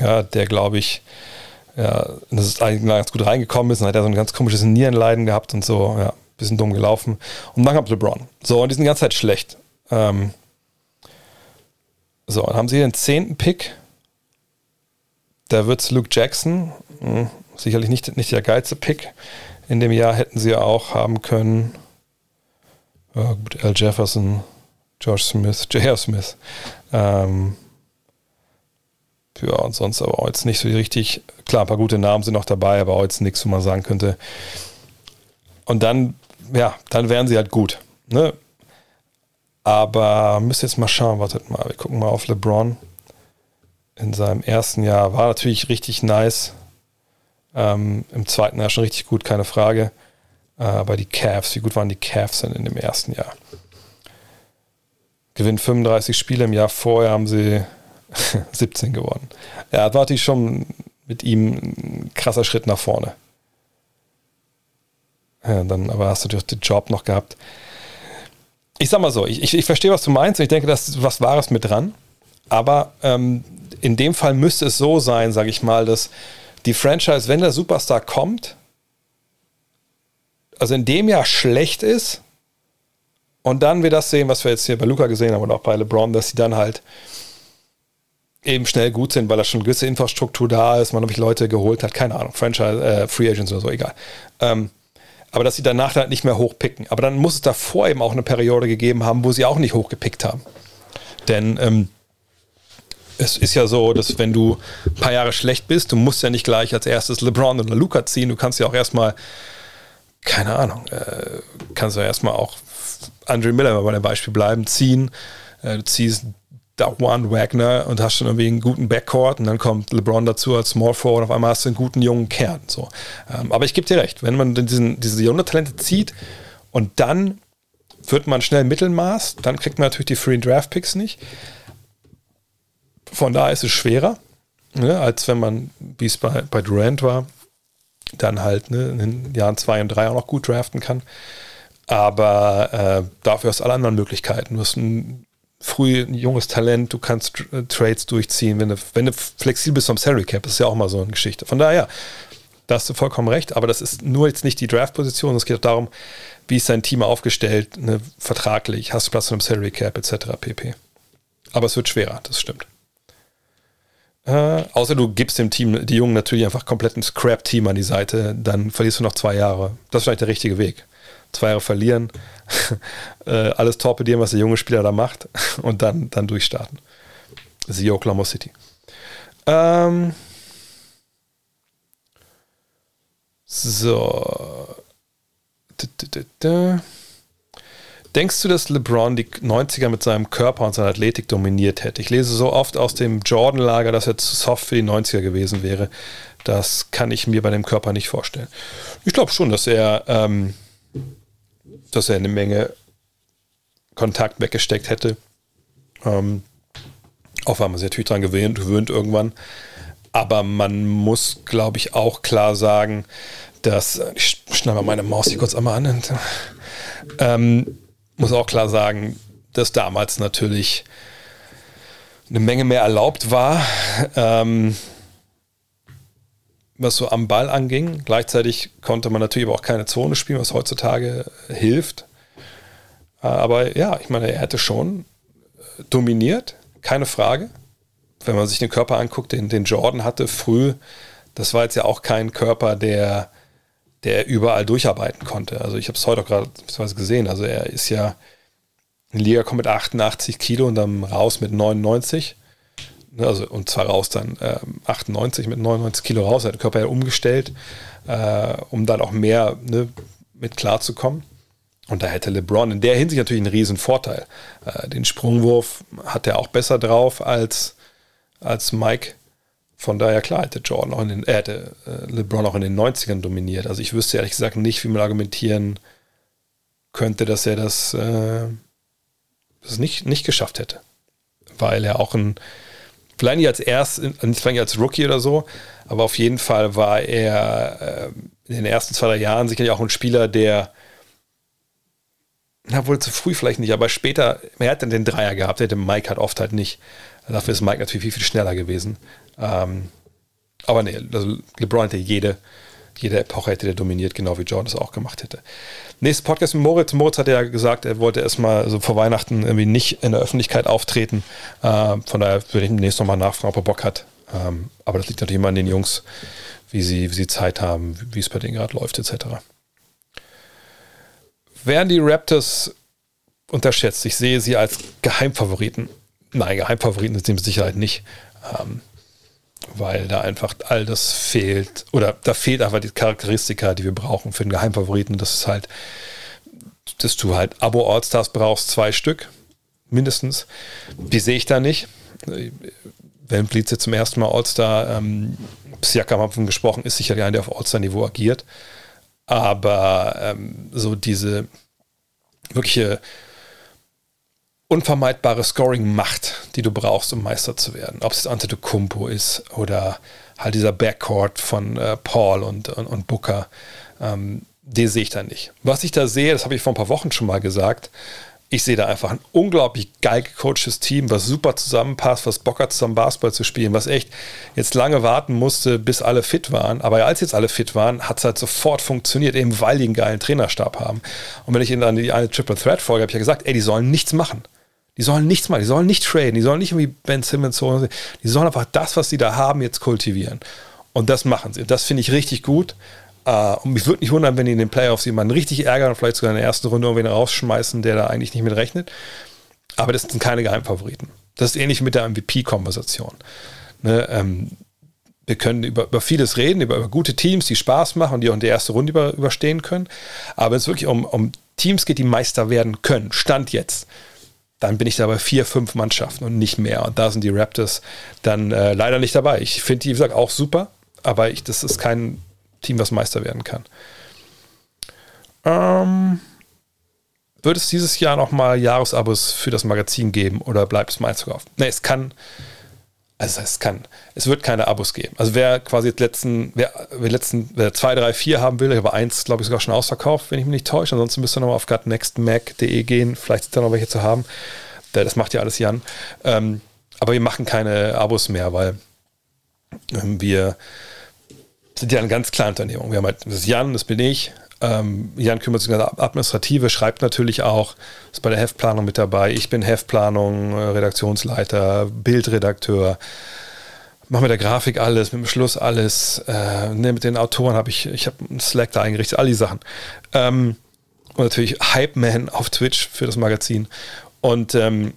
ja, der, glaube ich, ja, das ist eigentlich ganz gut reingekommen ist, und hat er so ein ganz komisches Nierenleiden gehabt und so, ja, bisschen dumm gelaufen. Und dann kommt LeBron. So, und die sind die ganze Zeit schlecht. Ähm, so, dann haben sie den zehnten Pick. Da wird es Luke Jackson. Hm, sicherlich nicht, nicht der geilste Pick. In dem Jahr hätten sie auch haben können, äh, gut, Al Jefferson, Josh Smith, J R Smith. Ähm, ja, und sonst aber auch jetzt nicht so richtig, klar, ein paar gute Namen sind noch dabei, aber auch jetzt nichts, wo man sagen könnte. Und dann, ja, dann wären sie halt gut. Ne? Aber müsst jetzt mal schauen, wartet mal, wir gucken mal auf LeBron. In seinem ersten Jahr war natürlich richtig nice. Ähm, im zweiten Jahr schon richtig gut, keine Frage. Äh, aber die Cavs, wie gut waren die Cavs denn in dem ersten Jahr? Gewinnt fünfunddreißig Spiele im Jahr, vorher haben sie siebzehn gewonnen. Ja, da war natürlich schon mit ihm ein krasser Schritt nach vorne. Ja, dann aber hast du natürlich den Job noch gehabt. Ich sag mal so, ich, ich, ich verstehe, was du meinst, und ich denke, da ist was Wahres mit dran. Aber ähm, in dem Fall müsste es so sein, sage ich mal, dass die Franchise, wenn der Superstar kommt, also in dem Jahr schlecht ist, und dann wir das sehen, was wir jetzt hier bei Luka gesehen haben und auch bei LeBron, dass sie dann halt eben schnell gut sind, weil da schon eine gewisse Infrastruktur da ist, man nämlich Leute geholt hat, keine Ahnung, Franchise, äh, Free Agents oder so, egal. Ähm, aber dass sie danach halt nicht mehr hochpicken. Aber dann muss es davor eben auch eine Periode gegeben haben, wo sie auch nicht hochgepickt haben. Denn ähm, es ist ja so, dass wenn du ein paar Jahre schlecht bist, du musst ja nicht gleich als erstes LeBron oder Luka ziehen, du kannst ja auch erstmal, keine Ahnung, äh, kannst ja erstmal auch Andre Miller, wenn wir bei dem Beispiel bleiben, ziehen. Äh, du ziehst Dauhan Wagner und hast schon irgendwie einen guten Backcourt, und dann kommt LeBron dazu als Small Forward, und auf einmal hast du einen guten jungen Kern. So. Ähm, aber ich gebe dir recht, wenn man diesen, diese junge Talente zieht und dann wird man schnell Mittelmaß, dann kriegt man natürlich die Free Draft Picks nicht. Von daher ist es schwerer, ne, als wenn man, wie es bei, bei Durant war, dann halt, ne, in den Jahren zwei und drei auch noch gut draften kann. Aber äh, dafür hast du alle anderen Möglichkeiten. Du hast ein früh ein junges Talent, du kannst äh, Trades durchziehen, wenn du, wenn du flexibel bist vom Salary Cap, das ist ja auch mal so eine Geschichte. Von daher, ja, da hast du vollkommen recht, aber das ist nur jetzt nicht die Draft-Position, es geht auch darum, wie ist dein Team aufgestellt, ne, vertraglich, hast du Platz für ein Salary Cap et cetera pp. Aber es wird schwerer, das stimmt. Äh, außer du gibst dem Team, die Jungen natürlich einfach komplett ein Scrap-Team an die Seite, dann verlierst du noch zwei Jahre. Das ist vielleicht der richtige Weg. Zwei Jahre verlieren, äh, alles torpedieren, was der junge Spieler da macht, und dann, dann durchstarten. Siehe Oklahoma City. Ähm so. Denkst du, dass LeBron die neunziger mit seinem Körper und seiner Athletik dominiert hätte? Ich lese so oft aus dem Jordan-Lager, dass er zu soft für die neunziger gewesen wäre. Das kann ich mir bei dem Körper nicht vorstellen. Ich glaube schon, dass er, ähm, dass er eine Menge Kontakt weggesteckt hätte. Ähm, auch weil man sich natürlich daran gewöhnt, gewöhnt irgendwann. Aber man muss, glaube ich, auch klar sagen, dass... Ich schneide mal meine Maus hier kurz einmal an. Ähm... muss auch klar sagen, dass damals natürlich eine Menge mehr erlaubt war, ähm, was so am Ball anging. Gleichzeitig konnte man natürlich aber auch keine Zone spielen, was heutzutage hilft. Aber ja, ich meine, er hätte schon dominiert, keine Frage. Wenn man sich den Körper anguckt, den, den Jordan hatte früh, das war jetzt ja auch kein Körper, der... der überall durcharbeiten konnte. Also ich habe es heute auch gerade gesehen. Also er ist ja In die Liga kommt mit achtundachtzig Kilo und dann raus mit neunundneunzig. Also, und zwar raus dann äh, achtundneunzig mit neunundneunzig Kilo raus. Er hat den Körper ja umgestellt, äh, um dann auch mehr, ne, mit klarzukommen. Und da hätte LeBron in der Hinsicht natürlich einen riesen Vorteil. Äh, den Sprungwurf hat er auch besser drauf als, als Mike. Von daher, klar, hätte Jordan auch in den, äh, hätte LeBron auch in den neunzigern dominiert. Also ich wüsste ehrlich gesagt nicht, wie man argumentieren könnte, dass er das, äh, das nicht, nicht geschafft hätte. Weil er auch ein, vielleicht nicht als erst, vielleicht nicht als Rookie oder so, aber auf jeden Fall war er äh, in den ersten zwei, drei Jahren sicherlich auch ein Spieler, der, na wohl zu früh vielleicht nicht, aber später, er hat dann den Dreier gehabt, der hätte Mike halt oft halt nicht. Dafür ist Mike natürlich viel, viel schneller gewesen. Ähm, aber nee, also LeBron hätte jede, jede Epoche hätte der dominiert, genau wie Jordan das auch gemacht hätte. Nächster Podcast mit Moritz. Moritz hat ja gesagt, er wollte erstmal so vor Weihnachten irgendwie nicht in der Öffentlichkeit auftreten. Ähm, von daher würde ich demnächst nochmal nachfragen, ob er Bock hat. Ähm, aber das liegt natürlich immer an den Jungs, wie sie, wie sie Zeit haben, wie es bei denen gerade läuft, et cetera. Werden die Raptors unterschätzt? Ich sehe sie als Geheimfavoriten. Nein, Geheimfavoriten sind sie mit Sicherheit nicht. Ähm, weil da einfach all das fehlt, oder da fehlt einfach die Charakteristika, die wir brauchen für einen Geheimfavoriten. Das ist halt, dass du halt Abo-Allstars brauchst, zwei Stück, mindestens. Die sehe ich da nicht. Wenn Blitz jetzt zum ersten Mal All-Star, ähm, Siakam haben wir gesprochen, ist sicherlich einer, der auf All-Star-Niveau agiert. Aber ähm, so diese wirkliche unvermeidbare Scoring-Macht, die du brauchst, um Meister zu werden. Ob es jetzt Antetokounmpo ist oder halt dieser Backcourt von äh, Paul und, und, und Booker, ähm, den sehe ich da nicht. Was ich da sehe, das habe ich vor ein paar Wochen schon mal gesagt, ich sehe da einfach ein unglaublich geil gecoachtes Team, was super zusammenpasst, was Bock hat, zusammen Basketball zu spielen, was echt jetzt lange warten musste, bis alle fit waren. Aber als jetzt alle fit waren, hat es halt sofort funktioniert, eben weil die einen geilen Trainerstab haben. Und wenn ich in die eine Triple Threat folge, habe ich ja gesagt, ey, die sollen nichts machen. Die sollen nichts machen, die sollen nicht traden, die sollen nicht irgendwie Ben Simmons holen, die sollen einfach das, was sie da haben, jetzt kultivieren. Und das machen sie. Das finde ich richtig gut. Und mich würde nicht wundern, wenn die in den Playoffs jemanden richtig ärgern und vielleicht sogar in der ersten Runde irgendwen rausschmeißen, der da eigentlich nicht mit rechnet. Aber das sind keine Geheimfavoriten. Das ist ähnlich mit der M V P-Konversation. Ne, ähm, wir können über, über vieles reden, über, über gute Teams, die Spaß machen und die auch in der ersten Runde über, überstehen können. Aber wenn es wirklich um, um Teams geht, die Meister werden können, Stand jetzt, dann bin ich da bei vier, fünf Mannschaften und nicht mehr. Und da sind die Raptors dann äh, leider nicht dabei. Ich finde die, wie gesagt, auch super, aber ich, das ist kein Team, was Meister werden kann. Ähm, wird es dieses Jahr nochmal Jahresabos für das Magazin geben oder bleibt es mal einzukaufen? Ne, es kann, also es kann, es wird keine Abos geben. Also wer quasi jetzt letzten, wer, wer letzten, wer zwei, drei, vier haben will, aber eins, glaube ich, sogar schon ausverkauft, wenn ich mich nicht täusche. Ansonsten müsst ihr nochmal auf gutnextmac punkt de gehen, vielleicht sind da noch welche zu haben. Das macht ja alles Jan. Ähm, aber wir machen keine Abos mehr, weil ähm, wir sind ja eine ganz kleine Unternehmung. Wir haben halt, das ist Jan, das bin ich. Ähm, Jan kümmert sich um das Administrative, schreibt natürlich auch, ist bei der Heftplanung mit dabei. Ich bin Heftplanung, Redaktionsleiter, Bildredakteur, mache mit der Grafik alles, mit dem Schluss alles. Äh, ne, mit den Autoren habe ich, ich habe einen Slack da eingerichtet, all die Sachen. Ähm, und natürlich Hype Man auf Twitch für das Magazin. Und ähm,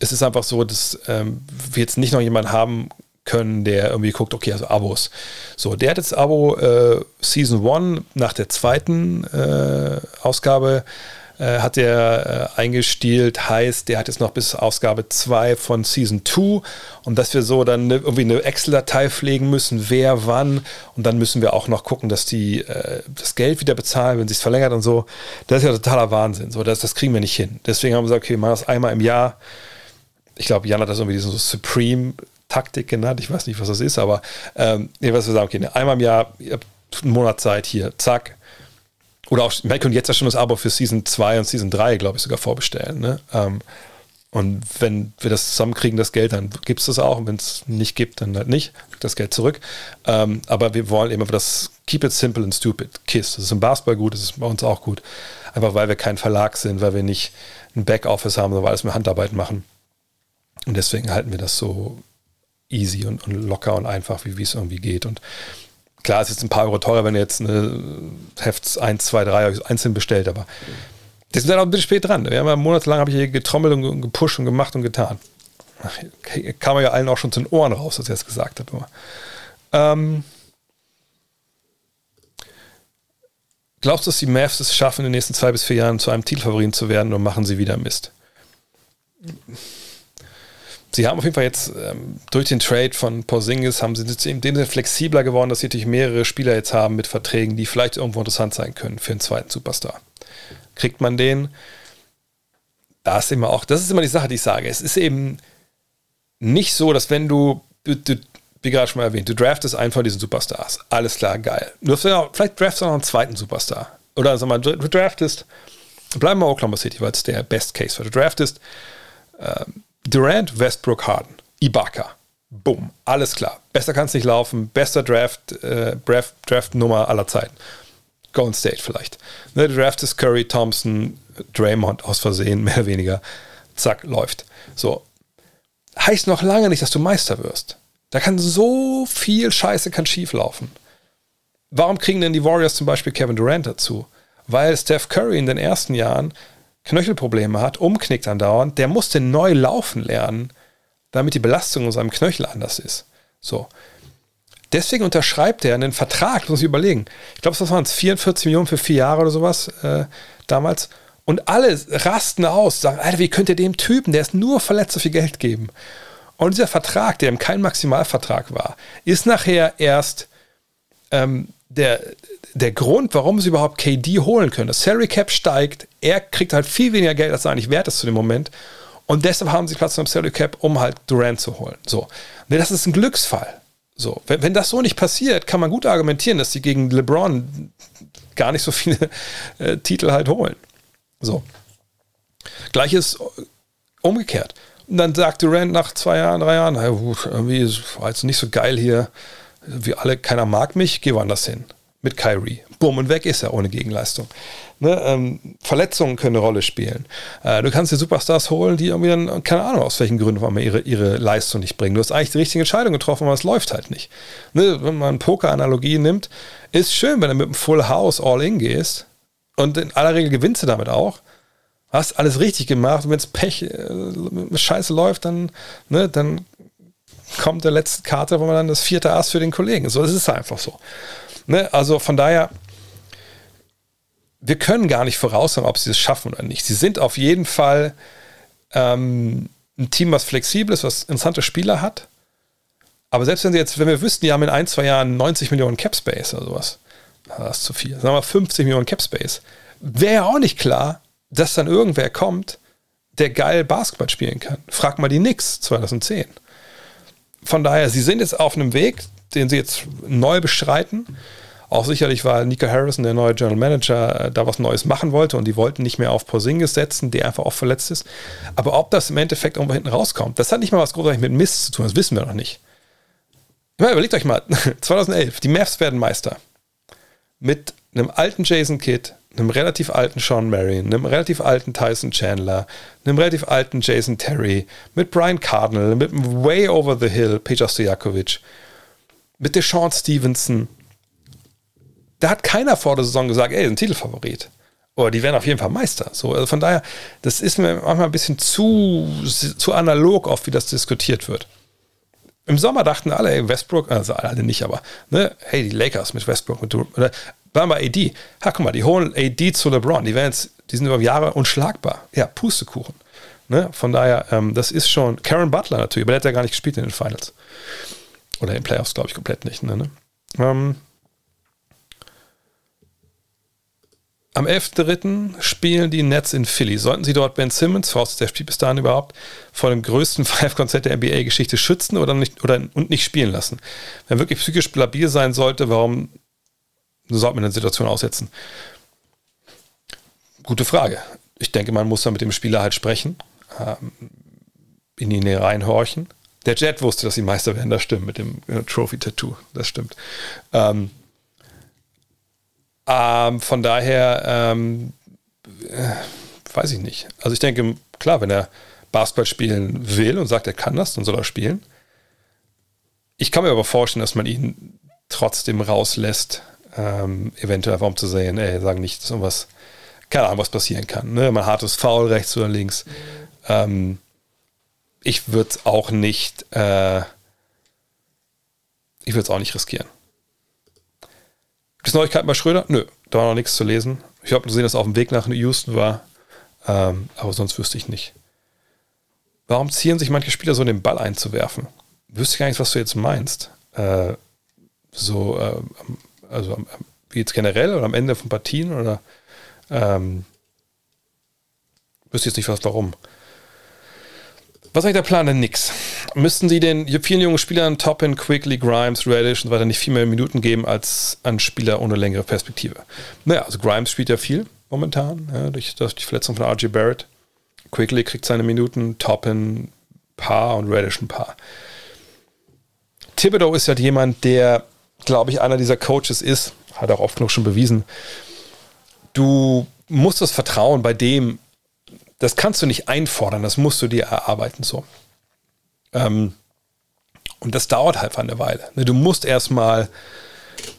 es ist einfach so, dass ähm, wir jetzt nicht noch jemanden haben können, der irgendwie guckt, okay, also Abos. So, der hat jetzt Abo äh, Season eins, nach der zweiten äh, Ausgabe äh, hat er äh, eingestielt, heißt, der hat jetzt noch bis Ausgabe zwei von Season zwei und dass wir so dann ne, irgendwie eine Excel-Datei pflegen müssen, wer, wann und dann müssen wir auch noch gucken, dass die äh, das Geld wieder bezahlen, wenn es sich verlängert und so. Das ist ja totaler Wahnsinn. So, das, das kriegen wir nicht hin. Deswegen haben wir gesagt, okay, wir machen das einmal im Jahr. Ich glaube, Jan hat das irgendwie diesen so Supreme Taktik genannt, ich weiß nicht, was das ist, aber ähm, nee, was wir sagen, okay, einmal im Jahr, ihr habt einen Monat Zeit hier, zack. Oder auch, Mike und jetzt ja schon das Abo für Season zwei und Season drei, glaube ich, sogar vorbestellen. Ne? Ähm, und wenn wir das zusammenkriegen, das Geld, dann gibt es das auch. Und wenn es nicht gibt, dann halt nicht. Das Geld zurück. Ähm, aber wir wollen eben das Keep it simple and stupid. Kiss. Das ist im Basketball gut, das ist bei uns auch gut. Einfach weil wir kein Verlag sind, weil wir nicht ein Backoffice haben, sondern weil wir alles mit Handarbeit machen. Und deswegen halten wir das so easy und, und locker und einfach, wie es irgendwie geht. Und klar, es ist jetzt ein paar Euro teurer, wenn ihr jetzt eine Heft eins, zwei, drei einzeln bestellt, aber Das sind dann auch ein bisschen spät dran. Wir haben ja monatelang habe ich hier getrommelt und gepusht und gemacht und getan. Kam ja allen auch schon zu den Ohren raus, was er jetzt gesagt hat. Ähm, glaubst du, dass die Mavs es schaffen, in den nächsten zwei bis vier Jahren zu einem Titelfavoriten zu werden, oder machen sie wieder Mist? Sie haben auf jeden Fall jetzt ähm, durch den Trade von Porzingis haben sie in dem Sinne flexibler geworden, dass sie natürlich mehrere Spieler jetzt haben mit Verträgen, die vielleicht irgendwo interessant sein können für einen zweiten Superstar. Kriegt man den? Da ist immer auch, das ist immer die Sache, die ich sage. Es ist eben nicht so, dass wenn du, du, du wie gerade schon mal erwähnt, du draftest einen von diesen Superstars. Alles klar, geil. Du auch, vielleicht draftest du noch einen zweiten Superstar. Oder sag mal, du draftest, bleiben wir bei Oklahoma City, weil es der Best Case war. Du draftest äh, Durant, Westbrook, Harden, Ibaka. Boom, alles klar. Besser kann es nicht laufen. Bester Draft, äh, Draft, Draft-Nummer aller Zeiten. Golden State vielleicht. Ne, du draftest Curry, Thompson, Draymond aus Versehen, mehr oder weniger. Zack, läuft. So. Heißt noch lange nicht, dass du Meister wirst. Da kann so viel Scheiße kann schieflaufen. Warum kriegen denn die Warriors zum Beispiel Kevin Durant dazu? Weil Steph Curry in den ersten Jahren Knöchelprobleme hat, umknickt andauernd, der musste neu laufen lernen, damit die Belastung in seinem Knöchel anders ist. So. Deswegen unterschreibt er einen Vertrag, das muss ich überlegen. Ich glaube, das waren es vierundvierzig Millionen für vier Jahre oder sowas äh, damals. Und alle rasten aus, sagen, Alter, wie könnt ihr dem Typen, der ist nur verletzt, so viel Geld geben? Und dieser Vertrag, der eben kein Maximalvertrag war, ist nachher erst ähm, der, der Grund, warum sie überhaupt K D holen können. Das Salary Cap steigt, er kriegt halt viel weniger Geld, als er eigentlich wert ist zu dem Moment. Und deshalb haben sie Platz beim Salary Cap, um halt Durant zu holen. So, das ist ein Glücksfall. So, wenn, wenn das so nicht passiert, kann man gut argumentieren, dass sie gegen LeBron gar nicht so viele äh, Titel halt holen. So. Gleiches umgekehrt. Und dann sagt Durant nach zwei Jahren, drei Jahren, hey, irgendwie war jetzt nicht so geil hier, wie alle, keiner mag mich, geh woanders hin. Mit Kyrie. Bumm, und weg ist er ohne Gegenleistung. Ne, ähm, Verletzungen können eine Rolle spielen. Äh, du kannst dir Superstars holen, die irgendwie dann, keine Ahnung, aus welchen Gründen auf einmal ihre, ihre Leistung nicht bringen. Du hast eigentlich die richtige Entscheidung getroffen, aber es läuft halt nicht. Ne, wenn man eine Poker-Analogie nimmt, ist schön, wenn du mit einem Full House All-In gehst und in aller Regel gewinnst du damit auch. Hast alles richtig gemacht und wenn es Pech, äh, Scheiße läuft, dann, ne, dann kommt der letzte Karte, wo man dann das vierte Ass für den Kollegen. So, das ist einfach so. Ne, also von daher, wir können gar nicht voraussagen, ob sie es schaffen oder nicht. Sie sind auf jeden Fall ähm, ein Team, was flexibel ist, was interessante Spieler hat. Aber selbst wenn sie jetzt, wenn wir wüssten, die haben in ein, zwei Jahren neunzig Millionen Cap Space oder sowas, das ist zu viel. Sagen wir fünfzig Millionen Cap Space, wäre ja auch nicht klar, dass dann irgendwer kommt, der geil Basketball spielen kann. Frag mal die Knicks zweitausendzehn. Von daher, sie sind jetzt auf einem Weg, den sie jetzt neu beschreiten. Auch sicherlich, weil Nico Harrison, der neue General Manager, da was Neues machen wollte und die wollten nicht mehr auf Porzingis setzen, der einfach auch verletzt ist. Aber ob das im Endeffekt irgendwo hinten rauskommt, das hat nicht mal was großartig mit Mist zu tun, das wissen wir noch nicht. Ja, überlegt euch mal, zweitausendelf, die Mavs werden Meister. Mit einem alten Jason Kidd, einem relativ alten Sean Marion, einem relativ alten Tyson Chandler, einem relativ alten Jason Terry, mit Brian Cardinal, mit einem Way Over the Hill, Peja Stojakovic, mit DeShaun Stevenson. Da hat keiner vor der Saison gesagt, ey, ein Titelfavorit. Oder die werden auf jeden Fall Meister. So, also von daher, das ist mir manchmal ein bisschen zu, zu analog, oft wie das diskutiert wird. Im Sommer dachten alle, ey, Westbrook, also alle nicht, aber, ne, hey, die Lakers mit Westbrook, mit, oder waren wir A D. Ha, guck mal, die holen A D zu LeBron. Die werden jetzt, die sind über Jahre unschlagbar. Ja, Pustekuchen. Ne? Von daher, ähm, das ist schon, Karen Butler natürlich, aber der hat ja gar nicht gespielt in den Finals. Oder in den Playoffs, glaube ich, komplett nicht. Ne, ne? Ähm, am elften dritten spielen die Nets in Philly. Sollten sie dort Ben Simmons, vorausgesetzt der spielt bis dahin überhaupt, vor dem größten Five-Konzert der N B A-Geschichte schützen oder nicht, oder, und nicht spielen lassen? Wenn wirklich psychisch labil sein sollte, warum sollte man eine Situation aussetzen? Gute Frage. Ich denke, man muss da mit dem Spieler halt sprechen, ähm, in ihn reinhorchen. Der Jet wusste, dass sie Meister werden, das stimmt, mit dem äh, Trophy-Tattoo, das stimmt. Ähm, ähm, von daher, ähm, äh, weiß ich nicht. Also ich denke, klar, wenn er Basketball spielen will und sagt, er kann das, dann soll er spielen. Ich kann mir aber vorstellen, dass man ihn trotzdem rauslässt, ähm, eventuell einfach um zu sehen, ey, sagen nicht, dass irgendwas keine Ahnung, was passieren kann. Ne? Mein hartes Foul rechts oder links. Ähm, ich würde es auch nicht, äh, ich würde es auch nicht riskieren. Gibt es Neuigkeiten bei Schröder? Nö, da war noch nichts zu lesen. Ich habe gesehen, dass er auf dem Weg nach Houston war, ähm, aber sonst wüsste ich nicht. Warum ziehen sich manche Spieler so, den Ball einzuwerfen? Wüsste ich gar nicht, was du jetzt meinst. Äh, so, äh, also am, wie jetzt generell oder am Ende von Partien oder ähm, wüsste jetzt nicht, was warum. Was ist eigentlich der Plan denn? Nix. Müssten sie den vielen jungen Spielern Toppin, Quigley, Grimes, Radish und so weiter nicht viel mehr Minuten geben als an Spieler ohne längere Perspektive? Naja, also Grimes spielt ja viel momentan, ja, durch, durch die Verletzung von R J Barrett. Quigley kriegt seine Minuten, Toppin paar und Radish ein paar. Thibodeau ist halt jemand, der, glaube ich, einer dieser Coaches ist, hat auch oft genug schon bewiesen, du musst das Vertrauen bei dem, das kannst du nicht einfordern, das musst du dir erarbeiten, so. Ähm, und das dauert halt eine Weile. Du musst erstmal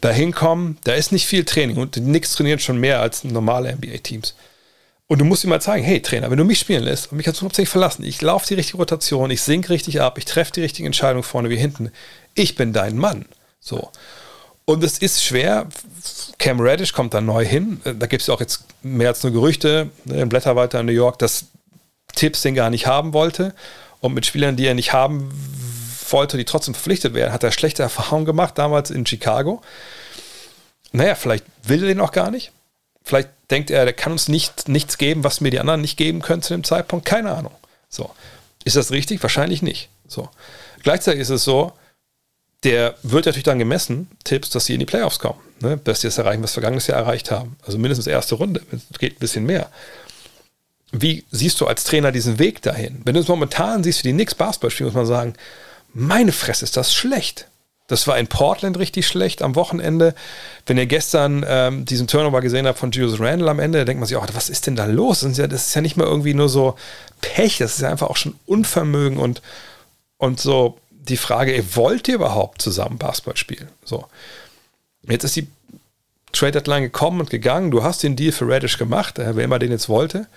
dahin kommen, da ist nicht viel Training und die Knicks trainieren schon mehr als normale N B A-Teams. Und du musst ihm mal zeigen, hey Trainer, wenn du mich spielen lässt, und mich kannst du überhaupt nicht verlassen, ich laufe die richtige Rotation, ich sink richtig ab, ich treffe die richtigen Entscheidungen vorne wie hinten, ich bin dein Mann. So. Und es ist schwer, Cam Reddish kommt da neu hin, da gibt es ja auch jetzt mehr als nur Gerüchte, ne, im Blätterwalter in New York, dass Tibbs den gar nicht haben wollte und mit Spielern, die er nicht haben wollte, die trotzdem verpflichtet werden, hat er schlechte Erfahrungen gemacht, damals in Chicago. Naja, vielleicht will er den auch gar nicht. Vielleicht denkt er, der kann uns nicht, nichts geben, was mir die anderen nicht geben können zu dem Zeitpunkt. Keine Ahnung. So. Ist das richtig? Wahrscheinlich nicht. So. Gleichzeitig ist es so, der wird natürlich dann gemessen, Tipps, dass sie in die Playoffs kommen. Ne? Dass sie das erreichen, was vergangenes Jahr erreicht haben. Also mindestens erste Runde. Es geht ein bisschen mehr. Wie siehst du als Trainer diesen Weg dahin? Wenn du es momentan siehst, wie die Knicks Basketball spielen, muss man sagen, meine Fresse, ist das schlecht. Das war in Portland richtig schlecht am Wochenende. Wenn ihr gestern ähm, diesen Turnover gesehen habt von Julius Randle am Ende, da denkt man sich, oh, was ist denn da los? Das ist, ja, das ist ja nicht mal irgendwie nur so Pech, das ist ja einfach auch schon Unvermögen und, und so die Frage, ey, wollt ihr überhaupt zusammen Basketball spielen? So. Jetzt ist die Trade-Deadline gekommen und gegangen, du hast den Deal für Radish gemacht, äh, wer immer den jetzt wollte.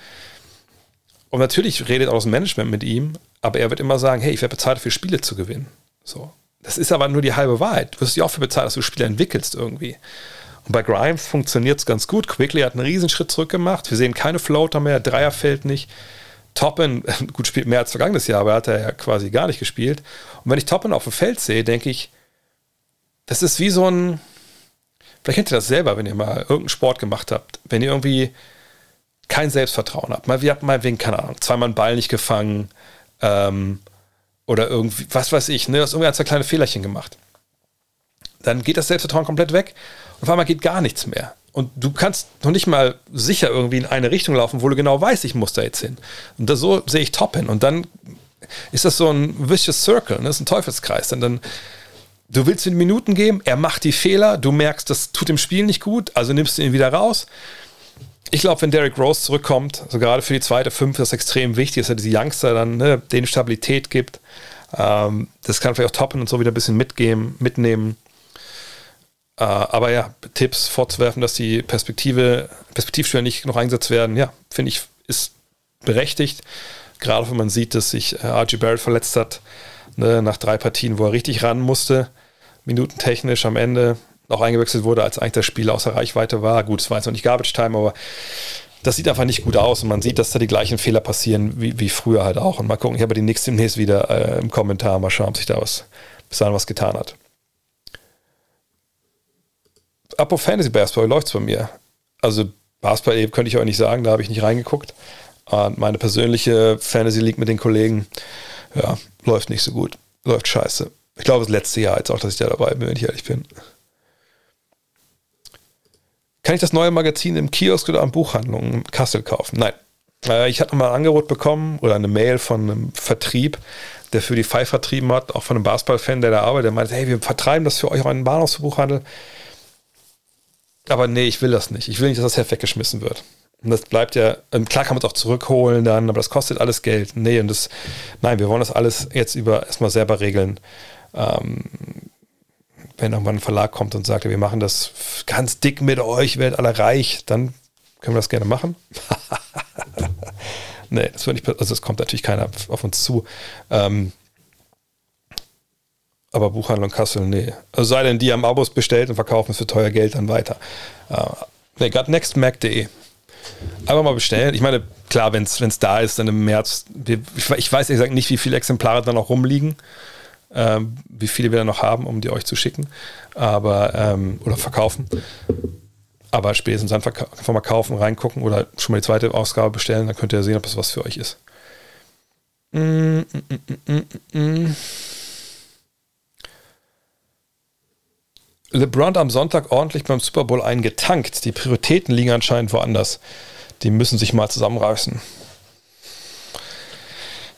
Und natürlich redet auch das Management mit ihm, aber er wird immer sagen, hey, ich werde bezahlt, für Spiele zu gewinnen. So. Das ist aber nur die halbe Wahrheit. Du wirst dich auch für bezahlt, dass du Spieler entwickelst irgendwie. Und bei Grimes funktioniert es ganz gut. Quigley hat einen Riesenschritt zurückgemacht. Wir sehen keine Floater mehr, Dreier fällt nicht. Toppin, gut, spielt mehr als vergangenes Jahr, aber hat er ja quasi gar nicht gespielt. Und wenn ich Toppin auf dem Feld sehe, denke ich, das ist wie so ein, vielleicht kennt ihr das selber, wenn ihr mal irgendeinen Sport gemacht habt, wenn ihr irgendwie kein Selbstvertrauen habt. Mal, ihr habt mal wegen, keine Ahnung, zweimal einen Ball nicht gefangen, ähm, oder irgendwie, was weiß ich, ne, du hast irgendwie ein, zwei kleine Fehlerchen gemacht. Dann geht das Selbstvertrauen komplett weg und auf einmal geht gar nichts mehr. Und du kannst noch nicht mal sicher irgendwie in eine Richtung laufen, wo du genau weißt, ich muss da jetzt hin. Und das, so sehe ich Toppin. Und dann ist das so ein vicious circle, ne? Das ist ein Teufelskreis. Denn dann, du willst ihm Minuten geben, er macht die Fehler, du merkst, das tut dem Spiel nicht gut, also nimmst du ihn wieder raus. Ich glaube, wenn Derrick Rose zurückkommt, also gerade für die zweite Fünf, das ist extrem wichtig, dass er diese Youngster dann, ne, denen Stabilität gibt. Ähm, das kann vielleicht auch Toppin und so wieder ein bisschen mitgeben, mitnehmen. Äh, aber ja, Tipps vorzuwerfen, dass die Perspektive, Perspektivspieler nicht noch eingesetzt werden, ja, finde ich, ist berechtigt. Gerade wenn man sieht, dass sich äh, R J Barrett verletzt hat, ne, nach drei Partien, wo er richtig ran musste, minutentechnisch am Ende auch eingewechselt wurde, als eigentlich das Spiel außer Reichweite war. Gut, es war jetzt noch nicht Garbage Time, aber das sieht einfach nicht gut aus und man sieht, dass da die gleichen Fehler passieren wie, wie früher halt auch. Und mal gucken, ich habe die nächste demnächst wieder äh, im Kommentar, mal schauen, ob sich da was, bis dahin was getan hat. Apropos Fantasy Basketball, läuft es bei mir. Also Basketball eben könnte ich euch nicht sagen, da habe ich nicht reingeguckt. Und meine persönliche Fantasy League mit den Kollegen, ja, läuft nicht so gut. Läuft scheiße. Ich glaube, das letzte Jahr jetzt auch, dass ich da dabei bin, wenn ich ehrlich bin. Kann ich das neue Magazin im Kiosk oder an Buchhandlungen in Kassel kaufen? Nein. Ich hatte mal ein Angebot bekommen oder eine Mail von einem Vertrieb, der für die Five vertrieben hat, auch von einem Basketball-Fan, der da arbeitet, der meinte, hey, wir vertreiben das für euch auch in den Bahnhofsbuchhandel. Aber nee, ich will das nicht. Ich will nicht, dass das Heft weggeschmissen wird. Und das bleibt ja, klar kann man es auch zurückholen dann, aber das kostet alles Geld. Nee, und das, nein, wir wollen das alles jetzt über erstmal selber regeln. Ähm, Wenn irgendwann ein Verlag kommt und sagt, wir machen das ganz dick mit euch, werdet alle reich, dann können wir das gerne machen? Nee, das wird nicht, also es kommt natürlich keiner auf uns zu. Ähm, aber Buchhandlung Kassel, nee. Also sei denn, die haben Abos bestellt und verkaufen es für teuer Geld dann weiter. Äh, nee, gutnextmac punkt de. Einfach mal bestellen. Ich meine, klar, wenn es da ist, dann im März. Wir, ich, ich weiß ehrlich gesagt nicht, wie viele Exemplare da noch rumliegen. Ähm, wie viele wir da noch haben, um die euch zu schicken. Aber, ähm, oder verkaufen. Aber spätestens einfach mal kaufen, reingucken oder schon mal die zweite Ausgabe bestellen, dann könnt ihr sehen, ob das was für euch ist. Mm, mm, mm, mm, mm. LeBron am Sonntag ordentlich beim Super Bowl eingetankt. Die Prioritäten liegen anscheinend woanders. Die müssen sich mal zusammenreißen.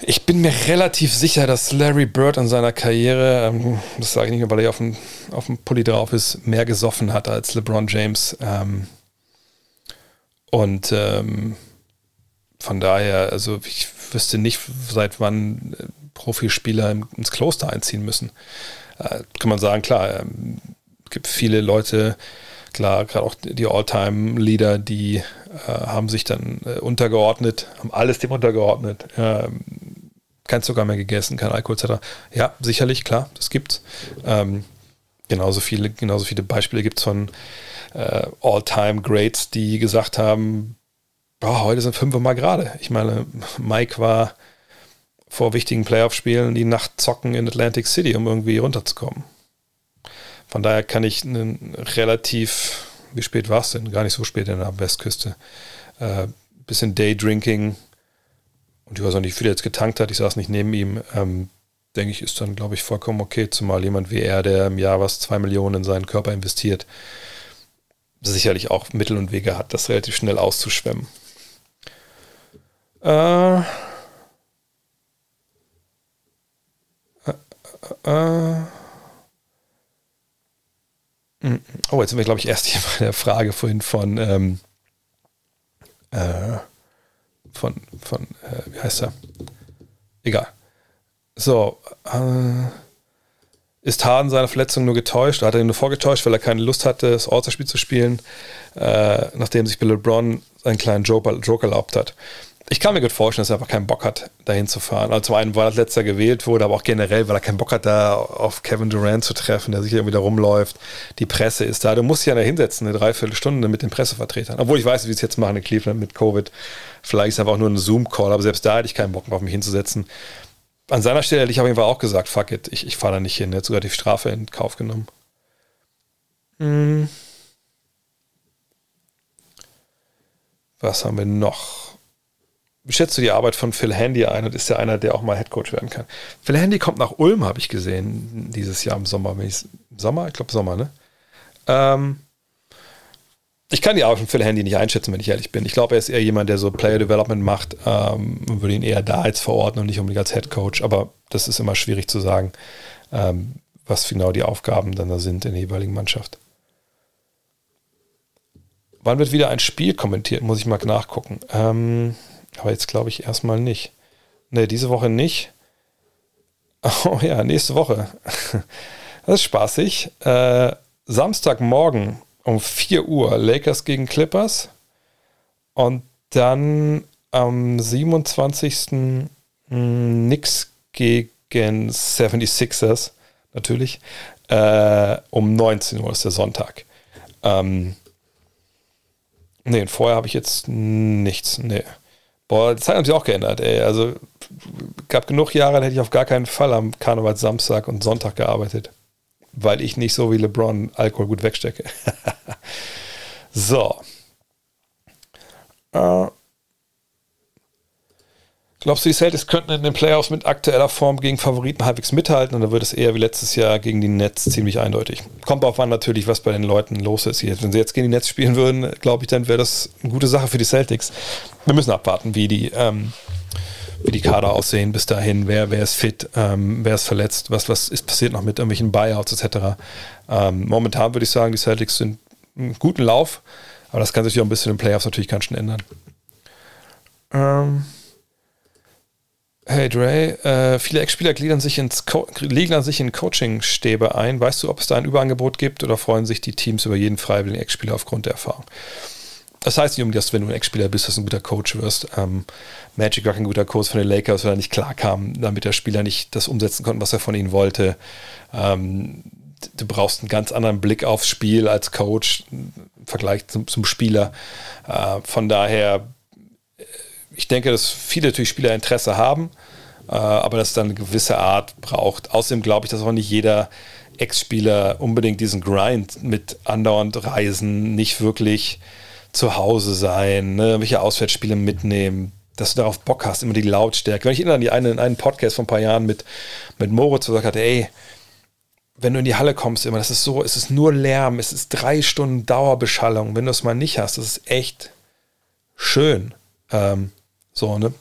Ich bin mir relativ sicher, dass Larry Bird in seiner Karriere, ähm, das sage ich nicht nur, weil er auf dem, auf dem Pulli drauf ist, mehr gesoffen hat als LeBron James. Ähm, und ähm, von daher, also ich wüsste nicht, seit wann Profispieler ins Kloster einziehen müssen. Äh, kann man sagen, klar, ähm, gibt viele Leute, klar, gerade auch die All-Time-Leader, die äh, haben sich dann äh, untergeordnet, haben alles dem untergeordnet, äh, kein Zucker mehr gegessen, kein Alkohol et cetera. Ja, sicherlich, klar, das gibt's. Ähm, genauso viele, genauso viele Beispiele gibt es von äh, All-Time-Greats, die gesagt haben, boah, heute sind fünf mal gerade. Ich meine, Mike war vor wichtigen Playoff-Spielen die Nacht zocken in Atlantic City, um irgendwie runterzukommen. Von daher kann ich einen relativ, wie spät war es denn? Gar nicht so spät in der Westküste. Äh, bisschen Daydrinking. Und ich weiß auch nicht, wie viel er jetzt getankt hat. Ich saß nicht neben ihm. Ähm, denke ich, ist dann, glaube ich, vollkommen okay. Zumal jemand wie er, der im Jahr was zwei Millionen in seinen Körper investiert, sicherlich auch Mittel und Wege hat, das relativ schnell auszuschwemmen. Äh, äh, äh, äh. Oh, jetzt sind wir, glaube ich, erst hier bei der Frage vorhin von, ähm, äh, von, von, äh, wie heißt er? Egal. So, äh, ist Harden seiner Verletzung nur getäuscht? Hat er ihn nur vorgetäuscht, weil er keine Lust hatte, das All-Star-Spiel zu spielen, äh, nachdem sich Bill LeBron einen kleinen Joker, Joker erlaubt hat? Ich kann mir gut vorstellen, dass er einfach keinen Bock hat, dahin zu fahren. Also zum einen, weil er als letzter gewählt wurde, aber auch generell, weil er keinen Bock hat, da auf Kevin Durant zu treffen, der sich irgendwie da rumläuft. Die Presse ist da. Du musst dich ja da hinsetzen, eine Dreiviertelstunde mit den Pressevertretern. Obwohl ich weiß, wie sie es jetzt machen in Cleveland mit Covid. Vielleicht ist es einfach auch nur ein Zoom-Call, aber selbst da hätte ich keinen Bock mehr, auf mich hinzusetzen. An seiner Stelle hätte ich auf jeden Fall auch gesagt, fuck it, ich, ich fahre da nicht hin. Er hat sogar die Strafe in Kauf genommen. Hm. Was haben wir noch? Wie schätzt du die Arbeit von Phil Handy ein und ist ja einer, der auch mal Headcoach werden kann? Phil Handy kommt nach Ulm, habe ich gesehen, dieses Jahr im Sommer. Wenn ich's, Sommer? Ich glaube Sommer, ne? Ähm, ich kann die Arbeit von Phil Handy nicht einschätzen, wenn ich ehrlich bin. Ich glaube, er ist eher jemand, der so Player Development macht ähm, und würde ihn eher da als verorten und nicht unbedingt als Headcoach. Aber das ist immer schwierig zu sagen, ähm, was genau die Aufgaben dann da sind in der jeweiligen Mannschaft. Wann wird wieder ein Spiel kommentiert? Muss ich mal nachgucken. Ähm... Aber jetzt glaube ich erstmal nicht. Ne, diese Woche nicht. Oh ja, nächste Woche. Das ist spaßig. Äh, Samstagmorgen um vier Uhr Lakers gegen Clippers. Und dann am siebenundzwanzigsten Knicks gegen seventy-sixers. Natürlich. Äh, um neunzehn Uhr ist der Sonntag. Ähm, ne, vorher habe ich jetzt nichts. Ne. Boah, die Zeiten haben sich auch geändert, ey. Also gab genug Jahre, da hätte ich auf gar keinen Fall am Karneval Samstag und Sonntag gearbeitet. Weil ich nicht so wie LeBron Alkohol gut wegstecke. So. Äh. Glaubst du, die Celtics könnten in den Playoffs mit aktueller Form gegen Favoriten halbwegs mithalten? Und dann wird es eher wie letztes Jahr gegen die Nets ziemlich eindeutig. Kommt darauf an natürlich, was bei den Leuten los ist. Wenn sie jetzt gegen die Nets spielen würden, glaube ich, dann wäre das eine gute Sache für die Celtics. Wir müssen abwarten, wie die, ähm, wie die Kader aussehen bis dahin. Wer, wer ist fit? Ähm, wer ist verletzt? Was, was ist passiert noch mit irgendwelchen Buyouts et cetera. Ähm, momentan würde ich sagen, die Celtics sind einen guten Lauf. Aber das kann sich ja auch ein bisschen in den Playoffs natürlich ganz schön ändern. Ähm... Hey Dre, äh, viele Ex-Spieler gliedern sich, ins Co- gliedern sich in Coaching-Stäbe ein. Weißt du, ob es da ein Überangebot gibt oder freuen sich die Teams über jeden freiwilligen Ex-Spieler aufgrund der Erfahrung? Das heißt nicht um das, wenn du ein Ex-Spieler bist, dass du ein guter Coach wirst. Ähm, Magic war kein guter Coach von den Lakers, weil er nicht klarkam, damit der Spieler nicht das umsetzen konnte, was er von ihnen wollte. Ähm, du brauchst einen ganz anderen Blick aufs Spiel als Coach im Vergleich zum, zum Spieler. Äh, von daher, ich denke, dass viele natürlich Spieler Interesse haben, äh, aber dass es dann eine gewisse Art braucht. Außerdem glaube ich, dass auch nicht jeder Ex-Spieler unbedingt diesen Grind mit andauernd reisen, nicht wirklich zu Hause sein, ne, welche Auswärtsspiele mitnehmen, dass du darauf Bock hast, immer die Lautstärke. Wenn ich erinnere an die eine, in einen Podcast vor ein paar Jahren mit, mit Moritz, der gesagt hat, ey, wenn du in die Halle kommst, immer, das ist so, es ist nur Lärm, es ist drei Stunden Dauerbeschallung, wenn du es mal nicht hast, das ist echt schön. Ähm, so, ne?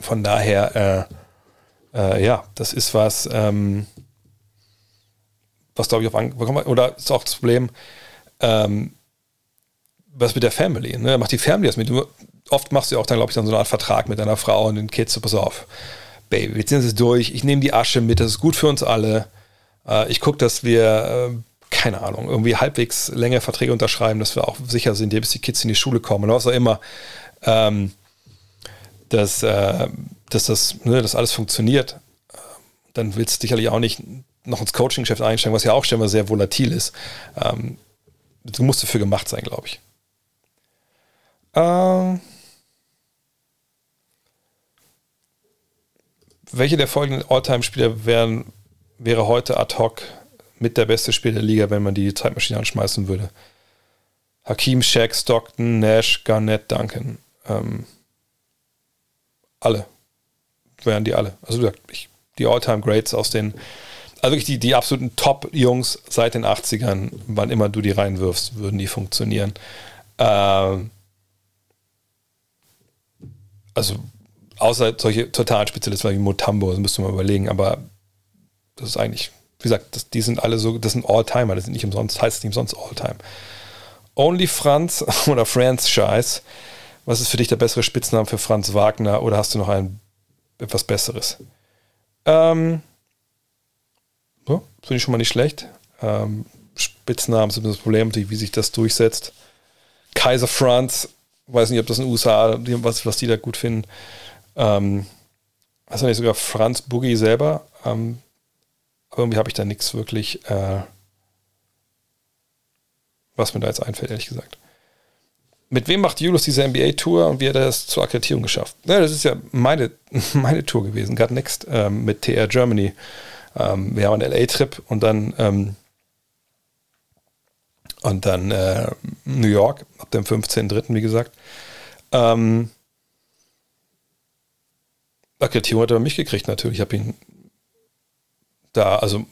Von daher, äh, äh, ja, das ist was, ähm, was glaube ich auf angekommen, oder ist auch das Problem, ähm, was mit der Family, ne? Macht die Family das mit. Du, oft machst du auch dann, glaube ich, dann so eine Art Vertrag mit deiner Frau und den Kids, so pass auf, Baby, wir ziehen es durch, ich nehme die Asche mit, das ist gut für uns alle. Äh, ich gucke, dass wir, äh, keine Ahnung, irgendwie halbwegs längere Verträge unterschreiben, dass wir auch sicher sind, bis die Kids in die Schule kommen oder was auch immer, ähm, dass, äh, dass das, ne, dass alles funktioniert. Dann willst du sicherlich auch nicht noch ins Coaching-Geschäft einsteigen, was ja auch schon mal sehr volatil ist. Ähm, du musst dafür gemacht sein, glaube ich. Uh, welche der folgenden All-Time-Spieler wären, wäre heute ad hoc mit der beste Spieler der Liga, wenn man die Zeitmaschine anschmeißen würde? Hakeem, Shaq, Stockton, Nash, Garnett, Duncan. Ähm, alle. Wären die alle. Also wie gesagt, ich, die All-Time-Greats aus den, also wirklich die, die absoluten Top-Jungs seit den achtzigern, wann immer du die reinwirfst, würden die funktionieren. Ähm, Also außer solche totalen Spezialisten wie Mutombo, das müsste man überlegen, aber das ist eigentlich, wie gesagt, das, die sind alle so, das sind All-Timer, das sind nicht umsonst, heißt nicht umsonst All-Time. Only Franz oder Franchise, was ist für dich der bessere Spitzname für Franz Wagner oder hast du noch ein etwas Besseres? Ähm, so, finde ich schon mal nicht schlecht. Ähm, Spitznamen sind das Problem, wie sich das durchsetzt. Kaiser Franz, weiß nicht, ob das in den U S A, was, was die da gut finden. Ähm, weiß nicht, sogar Franz Boogie selber. Ähm, aber irgendwie habe ich da nichts wirklich, äh, was mir da jetzt einfällt, ehrlich gesagt. Mit wem macht Julius diese N B A-Tour und wie hat er das zur Akkreditierung geschafft? Ja, das ist ja meine, meine Tour gewesen, gerade next ähm, mit T R Germany. Ähm, wir haben einen L A-Trip und dann ähm, Und dann äh, New York, ab dem fünfzehnten dritten, wie gesagt. Ähm, Akkreditierung hat er mich gekriegt, natürlich. Ich habe ihn da, also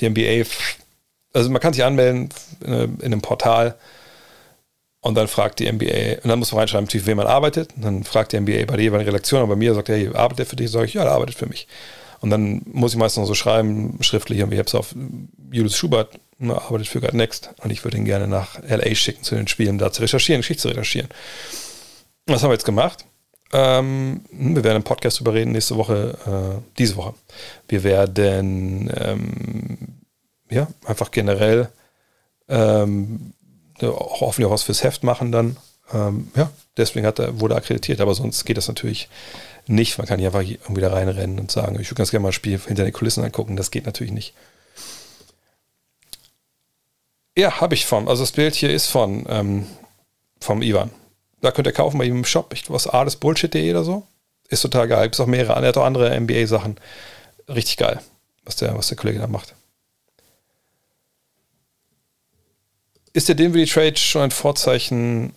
die N B A, also man kann sich anmelden in, in einem Portal und dann fragt die N B A, und dann muss man reinschreiben, für wen man arbeitet. Und dann fragt die N B A bei der jeweiligen Redaktion, und bei mir sagt er, hey, arbeitet der für dich? Sage ich, ja, der arbeitet für mich. Und dann muss ich meistens noch so schreiben, schriftlich, und ich habe es auf Julius Schubert, arbeitet für God Next und ich würde ihn gerne nach L A schicken zu den Spielen, da zu recherchieren, Geschichte zu recherchieren. Was haben wir jetzt gemacht? Ähm, wir werden im Podcast drüber reden nächste Woche, äh, diese Woche. Wir werden ähm, ja einfach generell ähm, hoffentlich auch was fürs Heft machen dann. Ähm, ja, deswegen hat er, wurde er akkreditiert, aber sonst geht das natürlich nicht. Man kann nicht einfach irgendwie da reinrennen und sagen, ich würde ganz gerne mal ein Spiel hinter den Kulissen angucken. Das geht natürlich nicht. Ja, habe ich von. Also das Bild hier ist von ähm, vom Ivan. Da könnt ihr kaufen bei ihm im Shop. Ich was adesbullshit punkt de oder so. Ist total geil. Gibt es auch mehrere. Er hat auch andere N B A-Sachen. Richtig geil, was der, was der Kollege da macht. Ist der Dinwiddie-Trade schon ein Vorzeichen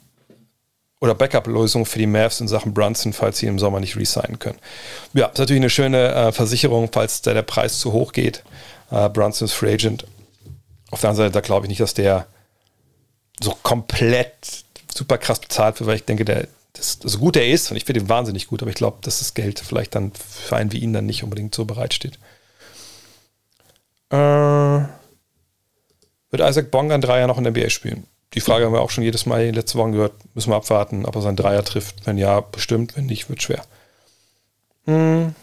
oder Backup-Lösung für die Mavs in Sachen Brunson, falls sie im Sommer nicht resignen können? Ja, ist natürlich eine schöne äh, Versicherung, falls da der Preis zu hoch geht. Äh, Brunson ist Free Agent. Auf der anderen Seite, da glaube ich nicht, dass der so komplett super krass bezahlt wird, weil ich denke, der, das, so gut er ist, und ich finde ihn wahnsinnig gut, aber ich glaube, dass das Geld vielleicht dann für einen wie ihn dann nicht unbedingt so bereitsteht. Äh, wird Isaac Bonga in drei Jahren noch in der N B A spielen? Die Frage haben wir auch schon jedes Mal letzte Woche gehört. Müssen wir abwarten, ob er seinen Dreier trifft. Wenn ja, bestimmt. Wenn nicht, wird schwer. Hm.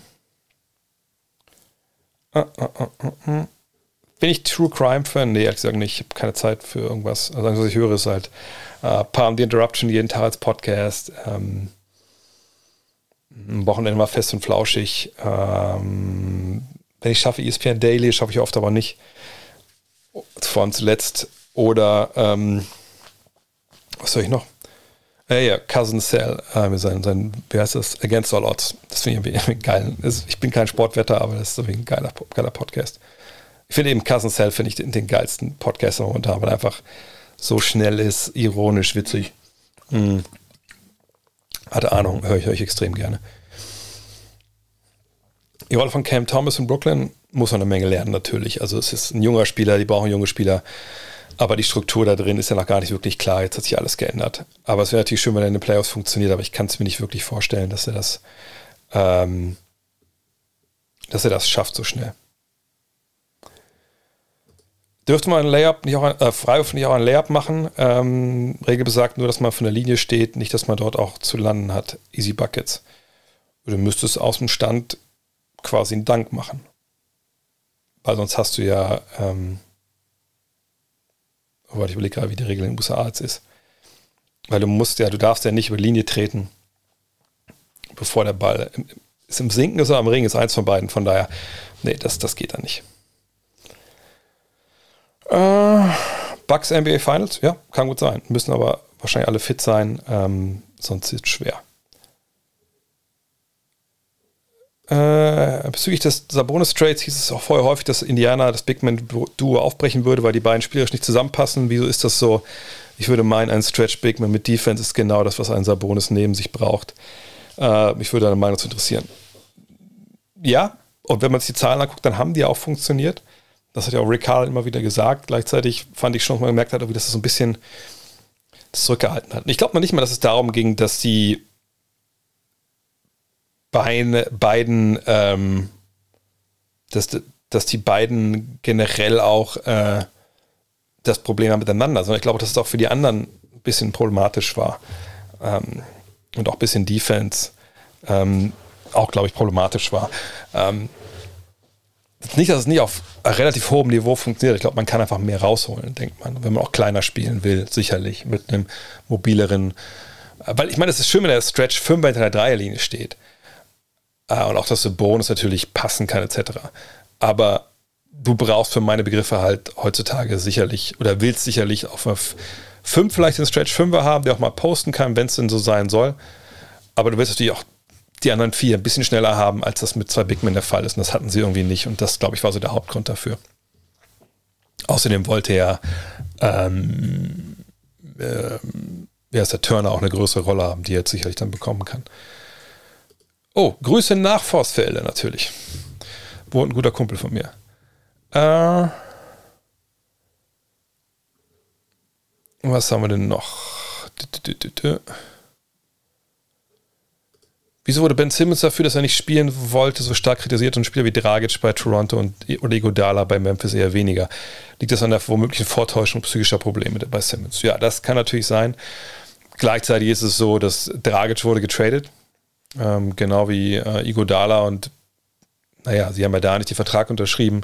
Ah, ah, ah, ah, ah. bin ich True Crime-Fan? Nee, ehrlich gesagt nicht. Ich habe keine Zeit für irgendwas. Also, was ich höre, ist halt äh, Palm the Interruption jeden Tag als Podcast. Ähm, am Wochenende mal Fest und Flauschig. Ähm, wenn ich schaffe, E S P N Daily, schaffe ich oft aber nicht. Vor allem zuletzt. Oder, ähm, was höre ich noch? Ja, ja, Cousin Sal, äh, sein, sein, wie heißt das? Against All Odds. Das finde ich irgendwie geil. Das, ich bin kein Sportwetter, aber das ist irgendwie ein geiler, geiler Podcast. Ich finde eben Cousin Sal, finde ich den, den geilsten Podcast momentan, weil er einfach so schnell ist, ironisch, witzig. Hm. Hatte Ahnung, höre ich euch extrem gerne. Die Rolle von Cam Thomas in Brooklyn muss man eine Menge lernen, natürlich. Also, es ist ein junger Spieler, die brauchen junge Spieler. Aber die Struktur da drin ist ja noch gar nicht wirklich klar. Jetzt hat sich alles geändert. Aber es wäre natürlich schön, wenn er in den Playoffs funktioniert. Aber ich kann es mir nicht wirklich vorstellen, dass er das, ähm, dass er das schafft so schnell. Dürfte man ein Layup nicht auch, ein, äh, Freiwurf nicht auch ein Layup machen? Ähm, Regel besagt nur, dass man von der Linie steht, nicht, dass man dort auch zu landen hat. Easy Buckets. Du müsstest aus dem Stand quasi einen Dank machen. Weil sonst hast du ja, ähm, aber ich überlege gerade, wie die Regel in den U S A ist. Weil du musst ja, du darfst ja nicht über die Linie treten, bevor der Ball im, ist im Sinken ist oder am Ring, ist eins von beiden. Von daher, nee, das, das geht dann nicht. Äh, Bucks N B A Finals, ja, kann gut sein. Müssen aber wahrscheinlich alle fit sein, ähm, sonst ist es schwer. Äh, bezüglich des Sabonis-Trades hieß es auch vorher häufig, dass Indiana das Big-Man-Duo aufbrechen würde, weil die beiden spielerisch nicht zusammenpassen. Wieso ist das so? Ich würde meinen, ein Stretch-Big-Man mit Defense ist genau das, was ein Sabonis neben sich braucht. Äh, mich würde deine Meinung zu interessieren. Ja, und wenn man sich die Zahlen anguckt, dann haben die auch funktioniert. Das hat ja auch Rick Carlisle immer wieder gesagt. Gleichzeitig fand ich schon, dass man gemerkt hat, dass es so ein bisschen zurückgehalten hat. Und ich glaube noch nicht mal, dass es darum ging, dass die Beine, beiden, ähm, dass, dass die beiden generell auch äh, das Problem haben miteinander, sondern ich glaube, dass es auch für die anderen ein bisschen problematisch war. Ähm, und auch ein bisschen Defense ähm, auch, glaube ich, problematisch war. Ähm, nicht, dass es nicht auf relativ hohem Niveau funktioniert. Ich glaube, man kann einfach mehr rausholen, denkt man, wenn man auch kleiner spielen will, sicherlich, mit einem mobileren. Weil ich meine, es ist schön, wenn der Stretch fünf hinter der Dreierlinie steht. Und auch, dass der Bonus natürlich passen kann, et cetera. Aber du brauchst für meine Begriffe halt heutzutage sicherlich, oder willst sicherlich auf fünf vielleicht den Stretch fünfer haben, der auch mal posten kann, wenn es denn so sein soll. Aber du willst natürlich auch die anderen vier ein bisschen schneller haben, als das mit zwei Big Men der Fall ist. Und das hatten sie irgendwie nicht. Und das, glaube ich, war so der Hauptgrund dafür. Außerdem wollte ja ähm, ähm, ja, ist der Turner auch eine größere Rolle haben, die er jetzt sicherlich dann bekommen kann. Oh, Grüße nach Forstfelde natürlich. Wohnt ein guter Kumpel von mir. Äh, was haben wir denn noch? D- d- d- d- Wieso wurde Ben Simmons dafür, dass er nicht spielen wollte, so stark kritisiert und Spieler wie Dragic bei Toronto und Iguodala bei Memphis eher weniger? Liegt das an der womöglichen Vortäuschung psychischer Probleme bei Simmons? Ja, das kann natürlich sein. Gleichzeitig ist es so, dass Dragic wurde getradet. Ähm, genau wie äh, Iguodala und naja, sie haben ja da nicht den Vertrag unterschrieben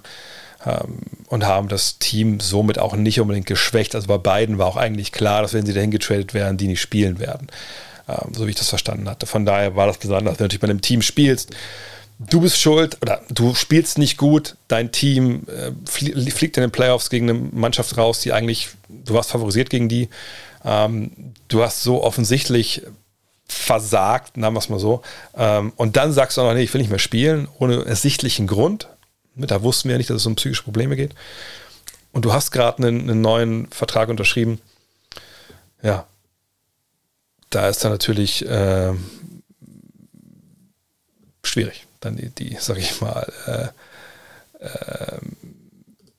ähm, und haben das Team somit auch nicht unbedingt geschwächt. Also bei beiden war auch eigentlich klar, dass wenn sie dahin getradet werden, die nicht spielen werden. Ähm, so wie ich das verstanden hatte. Von daher war das besonders, wenn du natürlich bei einem Team spielst, du bist schuld oder du spielst nicht gut, dein Team äh, flie- fliegt in den Playoffs gegen eine Mannschaft raus, die eigentlich, du warst favorisiert gegen die, ähm, du hast so offensichtlich versagt, nennen wir es mal so. Und dann sagst du auch noch, nee, ich will nicht mehr spielen, ohne ersichtlichen Grund. Da wussten wir ja nicht, dass es um psychische Probleme geht. Und du hast gerade einen, einen neuen Vertrag unterschrieben. Ja. Da ist dann natürlich äh, schwierig. Dann die, die, sag ich mal, äh, äh,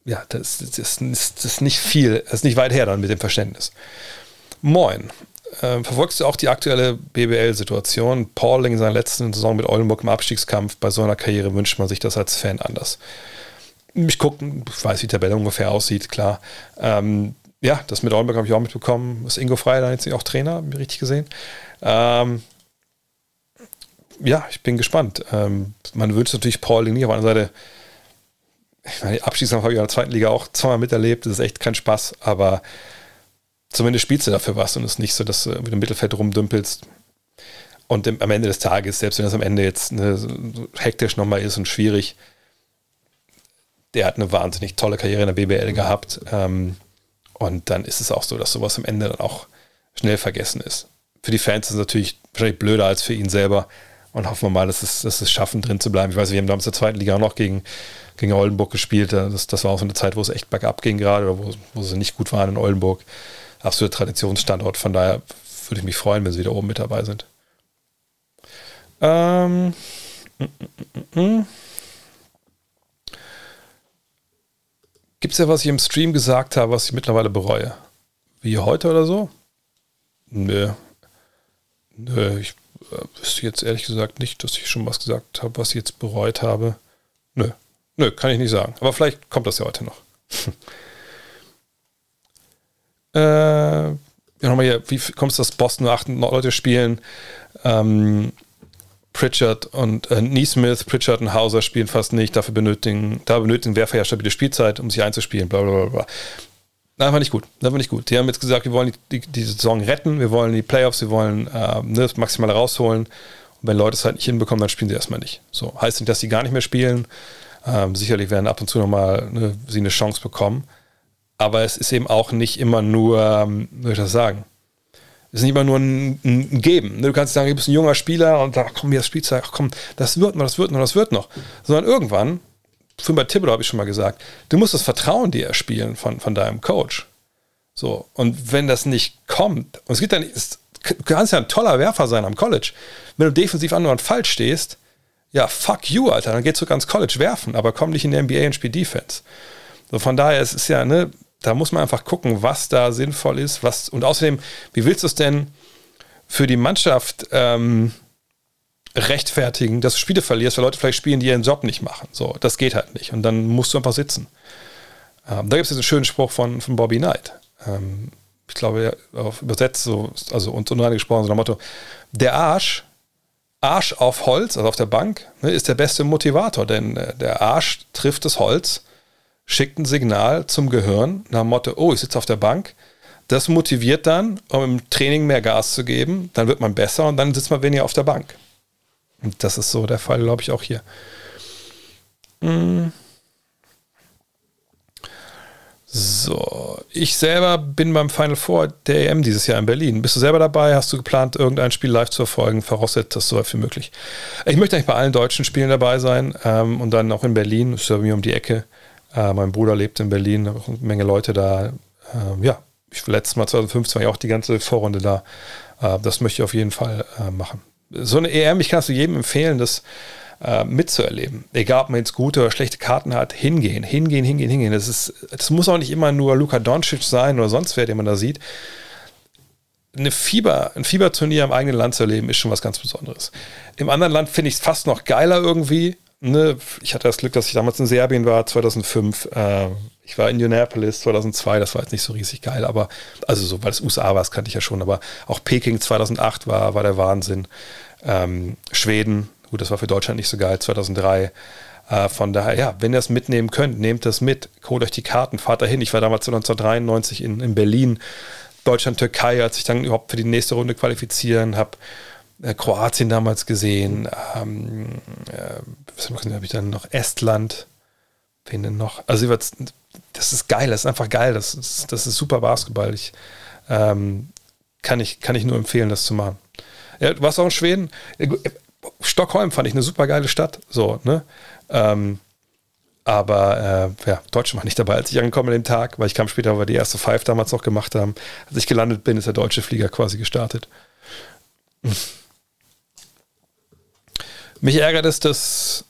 ja, das, das, das ist nicht viel, das ist nicht weit her dann mit dem Verständnis. Moin. Verfolgst du auch die aktuelle B B L-Situation? Paulding in seiner letzten Saison mit Oldenburg im Abstiegskampf. Bei so einer Karriere wünscht man sich das als Fan anders. Ich gucke, ich weiß, wie die Tabelle ungefähr aussieht, klar. Ähm, ja, das mit Oldenburg habe ich auch mitbekommen. Ist Ingo Frey dann jetzt auch Trainer? Hab ich richtig gesehen? Ähm, ja, ich bin gespannt. Ähm, man wünscht natürlich Paulding nie. Auf der anderen Seite ich meine, Abstiegskampf habe ich in der zweiten Liga auch zweimal miterlebt, das ist echt kein Spaß, aber zumindest spielst du dafür was und es ist nicht so, dass du im Mittelfeld rumdümpelst und im, am Ende des Tages, selbst wenn das am Ende jetzt ne, so hektisch nochmal ist und schwierig, der hat eine wahnsinnig tolle Karriere in der B B L gehabt ähm, und dann ist es auch so, dass sowas am Ende dann auch schnell vergessen ist. Für die Fans ist es natürlich wahrscheinlich blöder als für ihn selber und hoffen wir mal, dass es, dass es schaffen, drin zu bleiben. Ich weiß, wir haben damals in der zweiten Liga auch noch gegen, gegen Oldenburg gespielt. Das, das war auch so eine Zeit, wo es echt bergab ging gerade oder wo, wo sie nicht gut waren in Oldenburg. Absoluter Traditionsstandort, von daher würde ich mich freuen, wenn sie wieder oben mit dabei sind. Ähm... Mm, mm, mm, mm. Gibt es ja, was ich im Stream gesagt habe, was ich mittlerweile bereue? Wie heute oder so? Nö. Nö, ich äh, wüsste jetzt ehrlich gesagt nicht, dass ich schon was gesagt habe, was ich jetzt bereut habe. Nö. Nö, kann ich nicht sagen. Aber vielleicht kommt das ja heute noch. äh, ja, nochmal hier, wie kommst du, dass Boston acht Leute spielen? Ähm, Pritchard und äh, Neesmith, Pritchard und Hauser spielen fast nicht, dafür benötigen, da benötigen Werfer ja stabile Spielzeit, um sich einzuspielen, bla bla bla. Einfach nicht gut, einfach nicht gut. Die haben jetzt gesagt, wir wollen die, die, die Saison retten, wir wollen die Playoffs, wir wollen äh, das Maximale rausholen und wenn Leute es halt nicht hinbekommen, dann spielen sie erstmal nicht. So, heißt nicht, dass sie gar nicht mehr spielen, ähm, sicherlich werden ab und zu nochmal ne, sie eine Chance bekommen, aber es ist eben auch nicht immer nur, ähm, wie soll ich das sagen, ist nicht immer nur ein, ein Geben. Du kannst sagen, du bist ein junger Spieler und ach komm, hier ist Spielzeit, ach komm, das wird noch, das wird noch, das wird noch. Sondern irgendwann, für bei Thibodeau habe ich schon mal gesagt, du musst das Vertrauen dir erspielen von, von deinem Coach. So, und wenn das nicht kommt, und es gibt ja nicht, du kannst ja ein toller Werfer sein am College, wenn du defensiv andauernd falsch stehst, ja, fuck you, Alter, dann gehst du ganz College werfen, aber komm nicht in die N B A und spiel Defense. So, von daher, es ist ja, ne, da muss man einfach gucken, was da sinnvoll ist. Was, und außerdem, wie willst du es denn für die Mannschaft ähm, rechtfertigen, dass du Spiele verlierst, weil Leute vielleicht spielen, die ihren Job nicht machen. So, das geht halt nicht. Und dann musst du einfach sitzen. Ähm, da gibt es jetzt einen schönen Spruch von, von Bobby Knight. Ähm, ich glaube, auf übersetzt, so, also uns unrein gesprochen, so nach dem Motto, der Arsch, Arsch auf Holz, also auf der Bank, ne, ist der beste Motivator, denn äh, der Arsch trifft das Holz, schickt ein Signal zum Gehirn nach dem Motto, oh, ich sitze auf der Bank. Das motiviert dann, um im Training mehr Gas zu geben. Dann wird man besser und dann sitzt man weniger auf der Bank. Und das ist so der Fall, glaube ich, auch hier. Hm. So, ich selber bin beim Final Four der E M dieses Jahr in Berlin. Bist du selber dabei? Hast du geplant, irgendein Spiel live zu verfolgen? Voraussetzt das so weit wie möglich. Ich möchte eigentlich bei allen deutschen Spielen dabei sein ähm, und dann auch in Berlin. Das ist ja bei mir um die Ecke. Uh, mein Bruder lebt in Berlin, da auch eine Menge Leute da. Uh, ja, ich, letztes Mal zwanzig fünfzehn war ich auch die ganze Vorrunde da. Uh, das möchte ich auf jeden Fall uh, machen. So eine E M, ich kann es jedem empfehlen, das uh, mitzuerleben. Egal, ob man jetzt gute oder schlechte Karten hat, hingehen, hingehen, hingehen, hingehen. Das ist, das muss auch nicht immer nur Luka Doncic sein oder sonst wer, den man da sieht. Eine Fieber, ein Fieberturnier im eigenen Land zu erleben, ist schon was ganz Besonderes. Im anderen Land finde ich es fast noch geiler irgendwie. Ne, ich hatte das Glück, dass ich damals in Serbien war, zweitausendfünf. Äh, ich war in Indianapolis zweitausendzwei, das war jetzt nicht so riesig geil, aber, also so, weil es U S A war, das kannte ich ja schon, aber auch Peking zweitausendacht war, war der Wahnsinn. Ähm, Schweden, gut, das war für Deutschland nicht so geil, zweitausenddrei. Äh, von daher, ja, wenn ihr das mitnehmen könnt, nehmt das mit, holt euch die Karten, fahrt dahin. Ich war damals neunzehnhundertdreiundneunzig in, in Berlin, Deutschland, Türkei, als ich dann überhaupt für die nächste Runde qualifizieren habe. Kroatien damals gesehen, ähm, äh, was habe ich dann noch? Estland, wen denn noch? Also, das ist geil, das ist einfach geil, das ist, das ist super Basketball. Ich, ähm, kann ich, kann ich nur empfehlen, das zu machen. Ja, du warst auch in Schweden? Stockholm fand ich eine super geile Stadt, so, ne? Ähm, aber, äh, ja, Deutsche war nicht dabei, als ich angekommen bin an dem Tag, weil ich kam später, weil wir die erste Five damals noch gemacht haben. Als ich gelandet bin, ist der deutsche Flieger quasi gestartet. Mich ärgert es, dass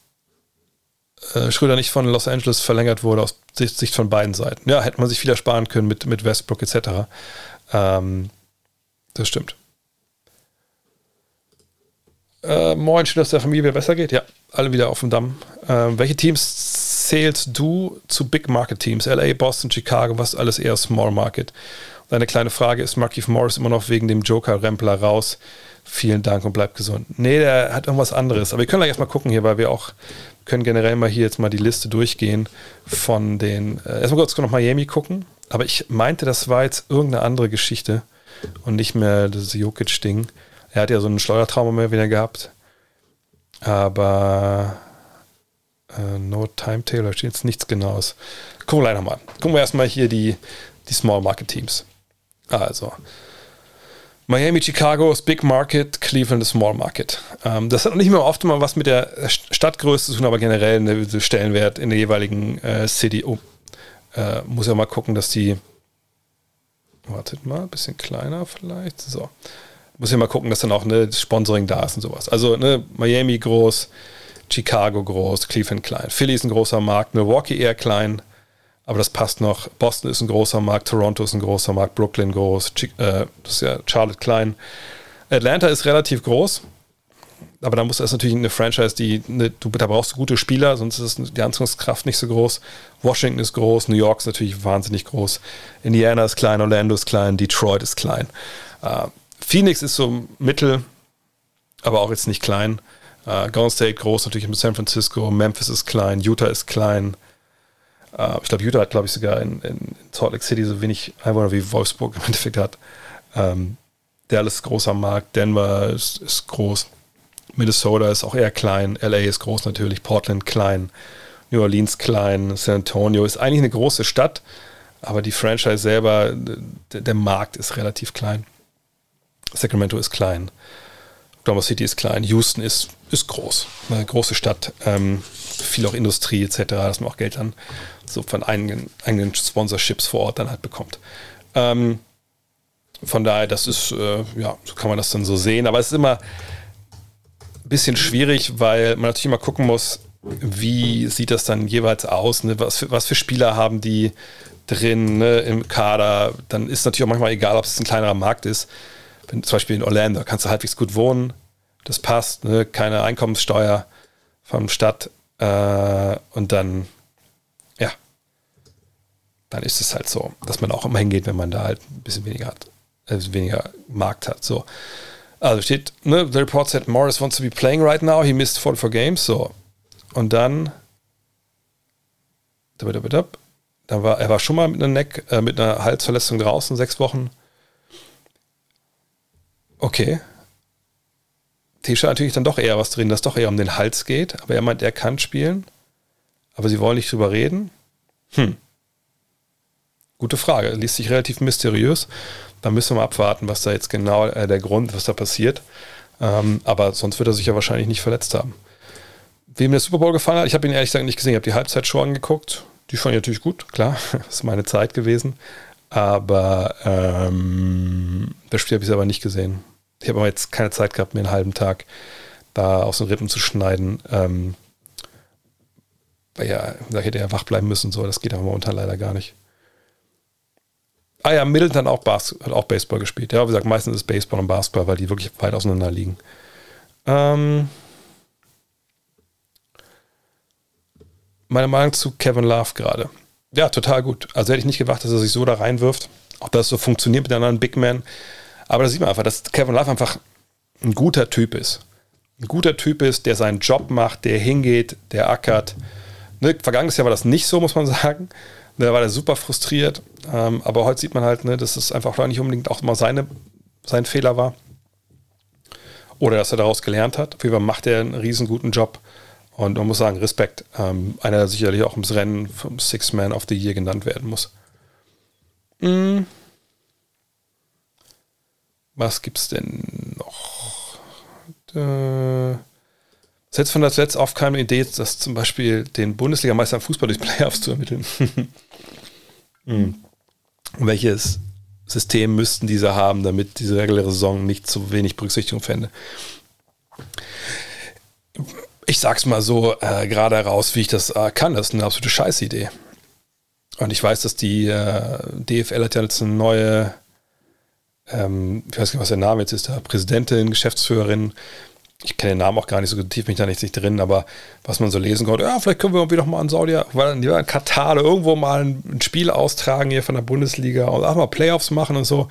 äh, Schröder nicht von Los Angeles verlängert wurde, aus Sicht von beiden Seiten. Ja, hätte man sich viel ersparen können mit, mit Westbrook et cetera. Ähm, das stimmt. Äh, moin, schön, dass der Familie wieder besser geht. Ja, alle wieder auf dem Damm. Ähm, welche Teams zählst du zu Big Market Teams? L A, Boston, Chicago, was alles eher Small Market? Und eine kleine Frage, ist Markieff Morris immer noch wegen dem Joker-Rempler raus? Vielen Dank und bleibt gesund. Nee, der hat irgendwas anderes. Aber wir können gleich erstmal gucken hier, weil wir auch können generell mal hier jetzt mal die Liste durchgehen von den. Äh, erstmal kurz noch Miami gucken. Aber ich meinte, das war jetzt irgendeine andere Geschichte und nicht mehr das Jokic-Ding. Er hat ja so einen Schleudertrauma mehr wieder gehabt. Aber äh, No Time Taylor steht jetzt nichts Genaues. Gucken wir gleich nochmal an. Gucken wir erstmal hier die, die Small Market Teams. Also. Miami, Chicago ist Big Market, Cleveland ist Small Market. Ähm, das hat nicht mehr oft mal was mit der Stadtgröße zu tun, aber generell einen Stellenwert in der jeweiligen äh, City. Oh, äh, muss ja mal gucken, dass die. Wartet mal, ein bisschen kleiner vielleicht. So. Muss ja mal gucken, dass dann auch ne, das Sponsoring da ist und sowas. Also ne, Miami groß, Chicago groß, Cleveland klein. Philly ist ein großer Markt, Milwaukee eher klein. Aber das passt noch. Boston ist ein großer Markt, Toronto ist ein großer Markt, Brooklyn groß, äh, das ist ja Charlotte klein. Atlanta ist relativ groß, aber da muss das natürlich eine Franchise, die eine, du, da brauchst du gute Spieler, sonst ist die Anziehungskraft nicht so groß. Washington ist groß, New York ist natürlich wahnsinnig groß, Indiana ist klein, Orlando ist klein, Detroit ist klein. Äh, Phoenix ist so mittel, aber auch jetzt nicht klein. Äh, Golden State groß, natürlich mit San Francisco, Memphis ist klein, Utah ist klein. Uh, ich glaube, Utah hat, glaube ich, sogar in, in Salt Lake City so wenig Einwohner wie Wolfsburg im Endeffekt hat. Um, Dallas ist großer Markt, Denver ist, ist groß, Minnesota ist auch eher klein, L A ist groß natürlich, Portland klein, New Orleans klein, San Antonio ist eigentlich eine große Stadt, aber die Franchise selber, d- der Markt ist relativ klein. Sacramento ist klein, Oklahoma City ist klein, Houston ist, ist groß, eine große Stadt, ähm, viel auch Industrie et cetera, dass man auch Geld an so von eigenen, eigenen Sponsorships vor Ort dann halt bekommt. Ähm, von daher, das ist, äh, ja, so kann man das dann so sehen, aber es ist immer ein bisschen schwierig, weil man natürlich immer gucken muss, wie sieht das dann jeweils aus, ne? was, für, was für Spieler haben die drin, ne? Im Kader, dann ist natürlich auch manchmal egal, ob es ein kleinerer Markt ist, wenn, zum Beispiel in Orlando, kannst du halbwegs gut wohnen, das passt, ne? Keine Einkommenssteuer vom Stadt äh, und dann dann ist es halt so, dass man auch immer hingeht, wenn man da halt ein bisschen weniger hat, ein bisschen weniger Markt hat. So. Also steht, ne, the report said Morris wants to be playing right now, he missed forty-four games, so. Und dann, dann war, er war schon mal mit einer Neck, äh, mit einer Halsverletzung draußen, sechs Wochen. Okay. T-Shirt natürlich dann doch eher was drin, dass doch eher um den Hals geht, aber er meint, er kann spielen, aber sie wollen nicht drüber reden. Hm. Gute Frage. Liest sich relativ mysteriös. Da müssen wir mal abwarten, was da jetzt genau äh, der Grund, was da passiert. Ähm, aber sonst wird er sich ja wahrscheinlich nicht verletzt haben. Wem der Super Bowl gefallen hat, ich habe ihn ehrlich gesagt nicht gesehen. Ich habe die Halbzeitshow angeguckt. Die fand ich natürlich gut, klar. Das ist meine Zeit gewesen. Aber ähm, das Spiel habe ich aber nicht gesehen. Ich habe aber jetzt keine Zeit gehabt, mir einen halben Tag da aus den Rippen zu schneiden. Ähm, weil ja, da hätte er wach bleiben müssen. So, das geht aber unter leider gar nicht. Ah ja, Middleton auch Bas- hat auch Baseball gespielt. Ja, wie gesagt, meistens ist Baseball und Basketball, weil die wirklich weit auseinander liegen. Ähm Meine Meinung zu Kevin Love gerade. Ja, total gut. Also hätte ich nicht gedacht, dass er sich so da reinwirft. Ob das so funktioniert mit einem anderen Big Man. Aber da sieht man einfach, dass Kevin Love einfach ein guter Typ ist. Ein guter Typ ist, der seinen Job macht, der hingeht, der ackert. Ne, vergangenes Jahr war das nicht so, muss man sagen. Da war der super frustriert, ähm, aber heute sieht man halt, ne, dass es einfach nicht unbedingt auch mal seine, sein Fehler war. Oder dass er daraus gelernt hat. Auf jeden Fall macht er einen riesen guten Job und man muss sagen, Respekt. Ähm, einer, der sicherlich auch ums Rennen vom Sixth Man of the Year genannt werden muss. Mhm. Was gibt's denn noch? Da Selbst von der zuletzt aufkam die Idee, dass zum Beispiel den Bundesligameister im Fußball durch Playoffs zu ermitteln. mm. Welches System müssten diese haben, damit diese reguläre Saison nicht zu wenig Berücksichtigung fände? Ich sag's mal so äh, gerade heraus, wie ich das äh, kann. Das ist eine absolute Scheißidee. Und ich weiß, dass die äh, D F L hat ja jetzt eine neue, ähm, ich weiß nicht, was der Name jetzt ist, da Präsidentin, Geschäftsführerin. ich kenne den Namen auch gar nicht so tief, mich da nicht sich drin, aber was man so lesen konnte, ja, vielleicht können wir irgendwie nochmal an Saudi, ja, Katar oder irgendwo mal ein Spiel austragen hier von der Bundesliga und auch mal Playoffs machen und so.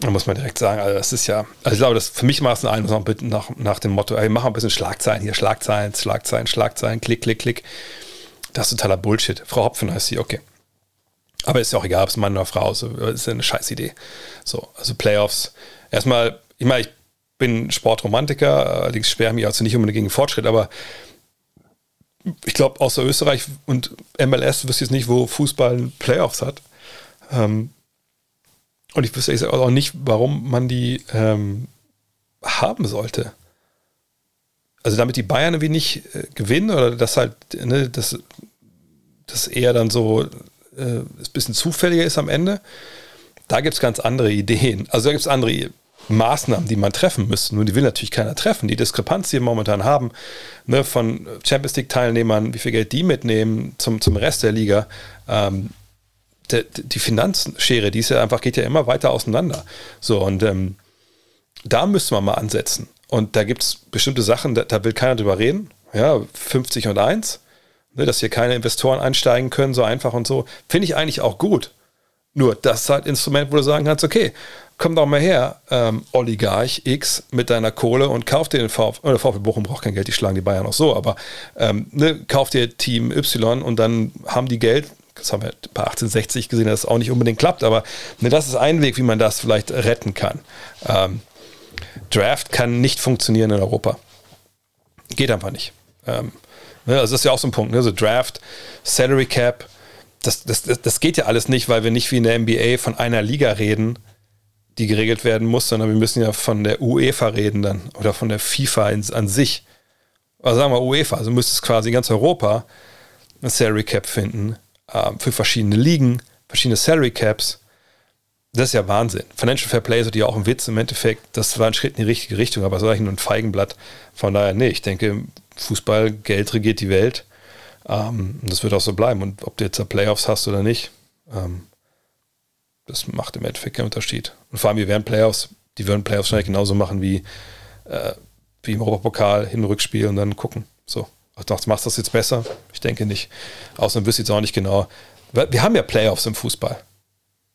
Da muss man direkt sagen, also das ist ja, also ich glaube, das, für mich war es ein Einfluss nach, nach dem Motto, ey, mach mal ein bisschen Schlagzeilen hier, Schlagzeilen, Schlagzeilen, Schlagzeilen, klick, klick, klick. Das ist totaler Bullshit. Frau Hopfen heißt sie, okay. Aber ist ja auch egal, ob es Mann oder Frau ist, ist ja eine scheiß Idee. So, also Playoffs. Erstmal, ich meine, ich bin Sportromantiker, allerdings schwer mich also nicht unbedingt gegen Fortschritt, aber ich glaube, außer Österreich und M L S wüsste ich jetzt nicht, wo Fußball Playoffs hat. Und ich wüsste jetzt auch nicht, warum man die ähm, haben sollte. Also damit die Bayern irgendwie nicht äh, gewinnen oder das halt, ne, das, das eher dann so äh, ein bisschen zufälliger ist am Ende. Da gibt es ganz andere Ideen. Also da gibt es andere Maßnahmen, die man treffen müsste. Nur die will natürlich keiner treffen. Die Diskrepanz, die wir momentan haben, ne, von Champions League-Teilnehmern, wie viel Geld die mitnehmen zum, zum Rest der Liga, ähm, de, de, die Finanzschere, die ist ja einfach, geht ja immer weiter auseinander. So, und ähm, da müsste man mal ansetzen. Und da gibt es bestimmte Sachen, da, da will keiner drüber reden. Ja, fünfzig und eins, ne, dass hier keine Investoren einsteigen können, so einfach und so. Finde ich eigentlich auch gut. Nur das ist halt ein Instrument, wo du sagen kannst, okay, komm doch mal her, ähm, Oligarch X mit deiner Kohle und kauf dir den VfB, oder VfB Bochum braucht kein Geld, die schlagen die Bayern auch so, aber ähm, ne, kauf dir Team Y und dann haben die Geld. Das haben wir bei achtzehnhundertsechzig gesehen, dass es auch nicht unbedingt klappt, aber ne, das ist ein Weg, wie man das vielleicht retten kann. Ähm, Draft kann nicht funktionieren in Europa. Geht einfach nicht. Ähm, ne, also das ist ja auch so ein Punkt. Ne? So Draft, Salary Cap, das, das, das geht ja alles nicht, weil wir nicht wie in der N B A von einer Liga reden, die geregelt werden muss, sondern wir müssen ja von der UEFA reden dann oder von der FIFA ins, an sich. Also sagen wir UEFA, also müsste es quasi in ganz Europa ein Salary Cap finden äh, für verschiedene Ligen, verschiedene Salary Caps. Das ist ja Wahnsinn. Financial Fair Play ist ja auch ein Witz im Endeffekt. Das war ein Schritt in die richtige Richtung, aber es war eigentlich nur ein Feigenblatt. Von daher, nee, ich denke, Fußball, Geld regiert die Welt. Ähm, das wird auch so bleiben. Und ob du jetzt da Playoffs hast oder nicht, ähm, das macht im Endeffekt keinen Unterschied. Und vor allem, wir werden Playoffs, die werden Playoffs wahrscheinlich genauso machen wie, äh, wie im Europapokal, Hin- und Rückspiel und dann gucken. So, machst du das jetzt besser? Ich denke nicht. Außerdem wisst ihr jetzt auch nicht genau. Wir haben ja Playoffs im Fußball.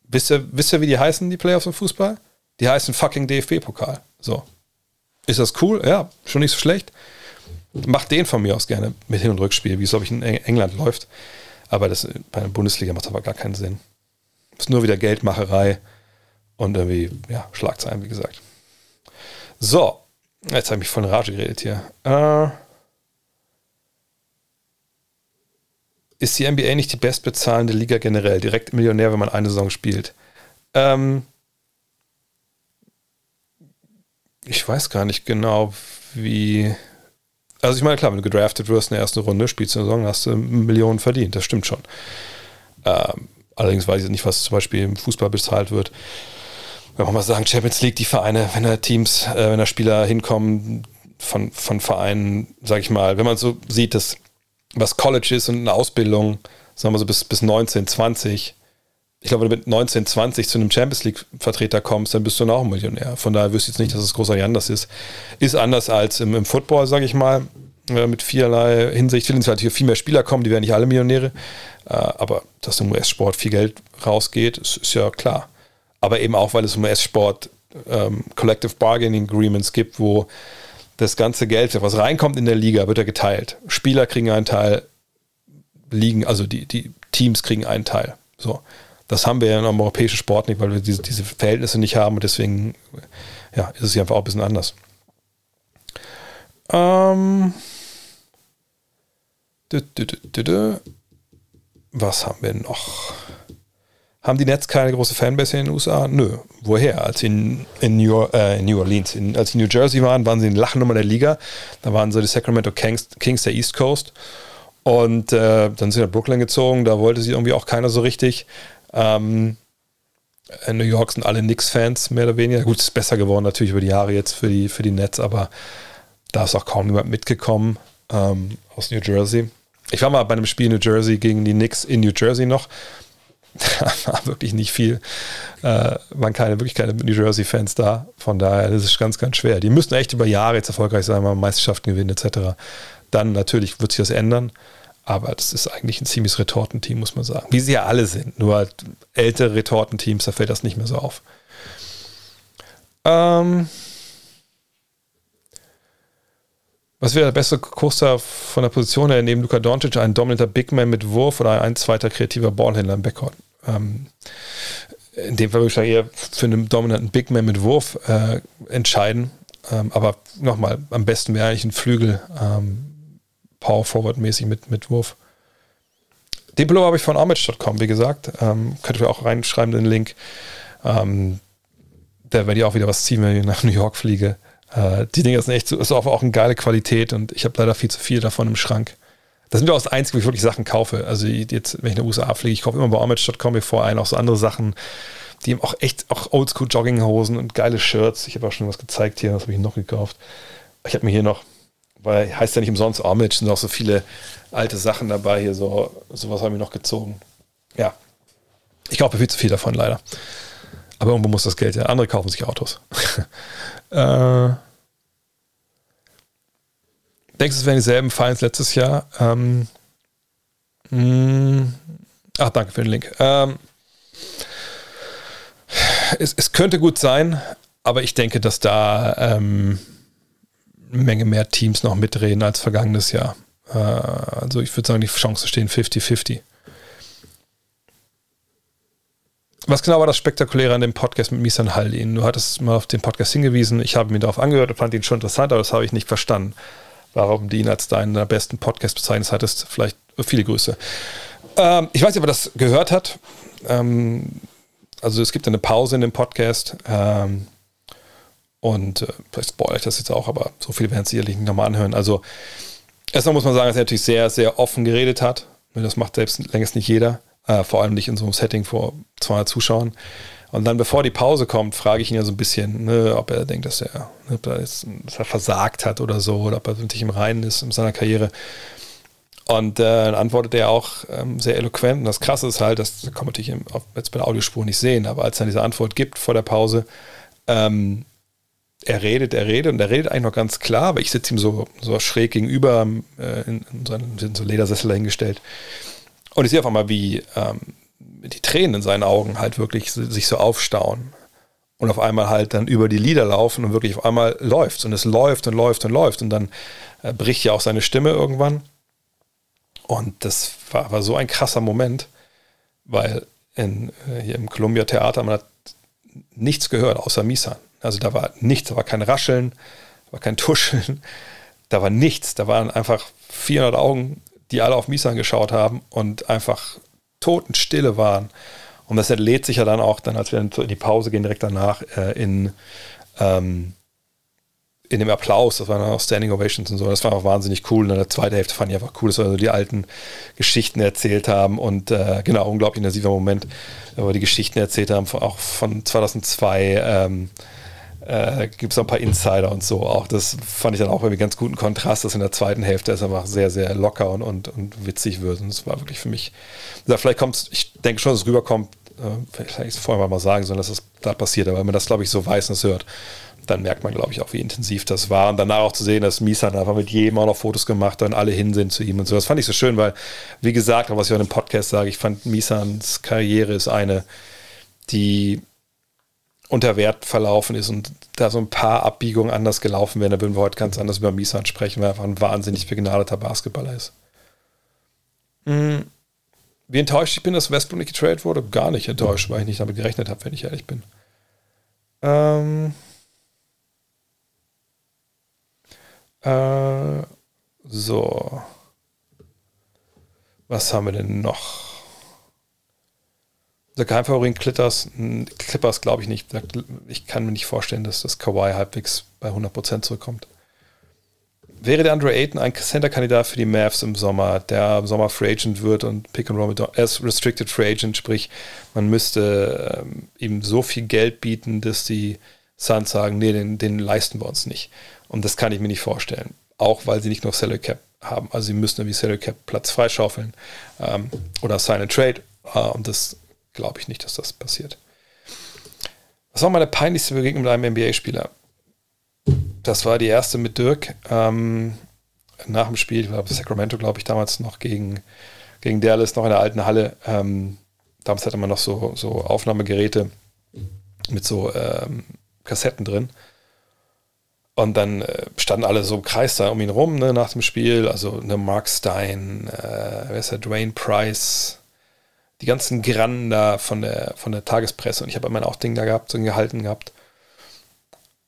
Wisst ihr, wisst ihr, wie die heißen, die Playoffs im Fußball? Die heißen fucking D F B-Pokal. So. Ist das cool? Ja, schon nicht so schlecht. Macht den von mir aus gerne mit Hin- und Rückspiel, wie es, glaube ich, in England läuft. Aber das bei der Bundesliga macht aber gar keinen Sinn. Ist nur wieder Geldmacherei und irgendwie, ja, Schlagzeilen, wie gesagt. So. Jetzt habe ich mich von Rage geredet hier. Äh, Ist die N B A nicht die bestbezahlende Liga generell? Direkt Millionär, wenn man eine Saison spielt. Ähm ich weiß gar nicht genau, wie... Also ich meine, klar, wenn du gedraftet wirst in der ersten Runde, spielst du eine Saison, hast du Millionen verdient. Das stimmt schon. Ähm Allerdings weiß ich nicht, was zum Beispiel im Fußball bezahlt wird. Wenn man mal sagen, Champions League, die Vereine, wenn da Teams, äh, wenn da Spieler hinkommen von, von Vereinen, sag ich mal, wenn man so sieht, dass was College ist und eine Ausbildung, sagen wir so bis, bis neunzehn, zwanzig. Ich glaube, wenn du mit neunzehn, zwanzig zu einem Champions-League-Vertreter kommst, dann bist du dann auch ein Millionär. Von daher wüsste ich jetzt nicht, dass es großartig anders ist. Ist anders als im, im Football, sage ich mal, mit vielerlei Hinsicht. Will natürlich viel mehr Spieler kommen, die werden nicht alle Millionäre. Aber dass im U S-Sport viel Geld rausgeht, ist, ist ja klar. Aber eben auch, weil es im U S-Sport ähm, Collective Bargaining Agreements gibt, wo das ganze Geld, was reinkommt in der Liga, wird ja geteilt. Spieler kriegen einen Teil, Ligen, also die, die Teams kriegen einen Teil. So. Das haben wir ja im europäischen Sport nicht, weil wir diese, diese Verhältnisse nicht haben und deswegen ja, ist es ja einfach auch ein bisschen anders. Ähm. Was haben wir noch? Haben die Nets keine große Fanbase in den U S A? Nö. Woher? Als sie in, in, New, äh, in New Orleans, in, als sie in New Jersey waren, waren sie in Lachnummer der Liga. Da waren so die Sacramento Kings, Kings der East Coast. Und äh, dann sind sie nach Brooklyn gezogen. Da wollte sie irgendwie auch keiner so richtig. Ähm, in New York sind alle Knicks-Fans, mehr oder weniger. Gut, es ist besser geworden natürlich über die Jahre jetzt für die, für die Nets, aber da ist auch kaum jemand mitgekommen ähm, aus New Jersey. Ich war mal bei einem Spiel in New Jersey gegen die Knicks in New Jersey noch. da war wirklich nicht viel, äh, waren keine, wirklich keine New Jersey-Fans da. Von daher, das ist ganz, ganz schwer. Die müssten echt über Jahre jetzt erfolgreich sein, mal Meisterschaften gewinnen et cetera. Dann natürlich wird sich das ändern, aber das ist eigentlich ein ziemliches Retortenteam, muss man sagen. Wie sie ja alle sind, nur halt ältere Retortenteams, da fällt das nicht mehr so auf. Ähm... Was wäre der beste Coaster von der Position her neben Luka Doncic? Ein dominanter Bigman mit Wurf oder ein zweiter kreativer Ballhändler im Backcourt? Ähm, in dem Fall würde ich sagen, eher für einen dominanten Bigman mit Wurf äh, entscheiden. Ähm, aber nochmal, am besten wäre eigentlich ein Flügel, ähm, Power-Forward-mäßig mit, mit Wurf. Den Pullover habe ich von Armage Punkt com, wie gesagt. Ähm, könnt ihr auch reinschreiben, den Link. Ähm, da werde ich auch wieder was ziehen, wenn ich nach New York fliege. Die Dinger sind echt, ist auch, auch eine geile Qualität und ich habe leider viel zu viel davon im Schrank. Das sind ja auch das Einzige, wo ich wirklich Sachen kaufe. Also jetzt, wenn ich in den U S A fliege, ich kaufe immer bei Armage Punkt com mir vor ein, auch so andere Sachen, die eben auch echt, auch Oldschool-Jogginghosen und geile Shirts. Ich habe auch schon was gezeigt hier, das habe ich noch gekauft. Ich habe mir hier noch, weil heißt ja nicht umsonst Armage, sind auch so viele alte Sachen dabei hier, so sowas habe ich noch gezogen. Ja, ich kaufe viel zu viel davon leider. Aber irgendwo muss das Geld ja. Andere kaufen sich Autos. äh, denkst du, es wären dieselben Finals letztes Jahr? Ähm, mh, ach, danke für den Link. Ähm, es, es könnte gut sein, aber ich denke, dass da ähm, eine Menge mehr Teams noch mitreden als vergangenes Jahr. Äh, also ich würde sagen, die Chancen stehen fifty fifty. Was genau war das Spektakuläre an dem Podcast mit Misan Haldin? Du hattest mal auf den Podcast hingewiesen, ich habe mir darauf angehört und fand ihn schon interessant, aber das habe ich nicht verstanden. Warum du ihn als deinen der besten Podcast bezeichnet hattest, vielleicht viele Grüße. Ähm, ich weiß nicht, ob er das gehört hat. Ähm, also es gibt eine Pause in dem Podcast ähm, und äh, vielleicht spoilere ich das jetzt auch, aber so viel werden es sicherlich nicht nochmal anhören. Also erstmal muss man sagen, dass er natürlich sehr, sehr offen geredet hat. Das macht selbst längst nicht jeder. Uh, vor allem nicht in so einem Setting vor zweihundert Zuschauern. Und dann, bevor die Pause kommt, frage ich ihn ja so ein bisschen, ne, ob er denkt, dass er, ob er, jetzt, dass er versagt hat oder so, oder ob er wirklich im Reinen ist in seiner Karriere. Und äh, dann antwortet er auch ähm, sehr eloquent. Und das Krasse ist halt, das kann man natürlich im, jetzt bei der Audiospur nicht sehen, aber als er diese Antwort gibt vor der Pause, ähm, er redet, er redet und er redet eigentlich noch ganz klar, aber ich sitze ihm so, so schräg gegenüber, äh, in, in, so einen, in so Ledersessel dahingestellt. Und ich sehe auf einmal, wie ähm, die Tränen in seinen Augen halt wirklich sich so aufstauen und auf einmal halt dann über die Lider laufen und wirklich auf einmal läuft und es läuft und läuft und läuft und dann äh, bricht ja auch seine Stimme irgendwann. Und das war, war so ein krasser Moment, weil in, äh, hier im Columbia Theater man hat nichts gehört außer Misan. Also da war nichts, da war kein Rascheln, da war kein Tuscheln, da war nichts, da waren einfach vierhundert Augen, die alle auf Misan geschaut haben und einfach totenstille waren. Und das entlädt sich ja dann auch, dann, als wir in die Pause gehen, direkt danach äh, in, ähm, in dem Applaus. Das waren dann auch Standing Ovations und so. Das war auch wahnsinnig cool. Und in der zweiten Hälfte fand ich einfach cool, dass wir so die alten Geschichten erzählt haben. Und äh, genau, unglaublich intensiver Moment, wo wir die Geschichten erzählt haben, von, auch von zweitausendzwei. Ähm, Äh, gibt es noch ein paar Insider und so auch. Das fand ich dann auch irgendwie ganz guten Kontrast, dass in der zweiten Hälfte es einfach sehr, sehr locker und, und, und witzig wird. Und es war wirklich für mich, ja, vielleicht kommt es, ich denke schon, dass es rüberkommt, äh, vielleicht hätte ich es vorher mal sagen sollen, dass es da passiert, aber wenn man das, glaube ich, so weiß und es hört, dann merkt man, glaube ich, auch, wie intensiv das war. Und danach auch zu sehen, dass Misan einfach mit jedem auch noch Fotos gemacht hat und alle hin sind zu ihm und so. Das fand ich so schön, weil, wie gesagt, auch was ich auch in dem Podcast sage, ich fand, Misans Karriere ist eine, die unter Wert verlaufen ist und da so ein paar Abbiegungen anders gelaufen wären, da würden wir heute ganz anders über Misan sprechen, weil er einfach ein wahnsinnig begnadeter Basketballer ist. Mhm. Wie enttäuscht ich bin, dass Westbrook nicht getradet wurde? Gar nicht enttäuscht, weil ich nicht damit gerechnet habe, wenn ich ehrlich bin. Ähm. Äh. So. Was haben wir denn noch? Der Geheimfavorit Clippers, Clippers glaube ich nicht. Ich kann mir nicht vorstellen, dass das Kawhi halbwegs bei hundert Prozent zurückkommt. Wäre der Andre Ayton ein Center-Kandidat für die Mavs im Sommer, der im Sommer Free Agent wird und Pick and Roll mit as Restricted Free Agent, sprich, man müsste ähm, ihm so viel Geld bieten, dass die Suns sagen, nee, den, den leisten wir uns nicht. Und das kann ich mir nicht vorstellen. Auch weil sie nicht nur Salary Cap haben. Also sie müssen irgendwie Salary Cap Platz freischaufeln ähm, oder Sign and Trade. Äh, und das glaube ich nicht, dass das passiert. Was war meine peinlichste Begegnung mit einem N B A-Spieler? Das war die erste mit Dirk. Ähm, nach dem Spiel, ich glaube, Sacramento, glaube ich, damals noch gegen, gegen Dallas, noch in der alten Halle. Ähm, damals hatte man noch so, so Aufnahmegeräte mit so ähm, Kassetten drin. Und dann äh, standen alle so im Kreis da um ihn rum, ne, nach dem Spiel. Also ne, Mark Stein, äh, wer ist der, Dwayne Price, die ganzen Grannen da von der, von der Tagespresse. Und ich habe immer ein Ding da gehabt, so ein Gehalten gehabt.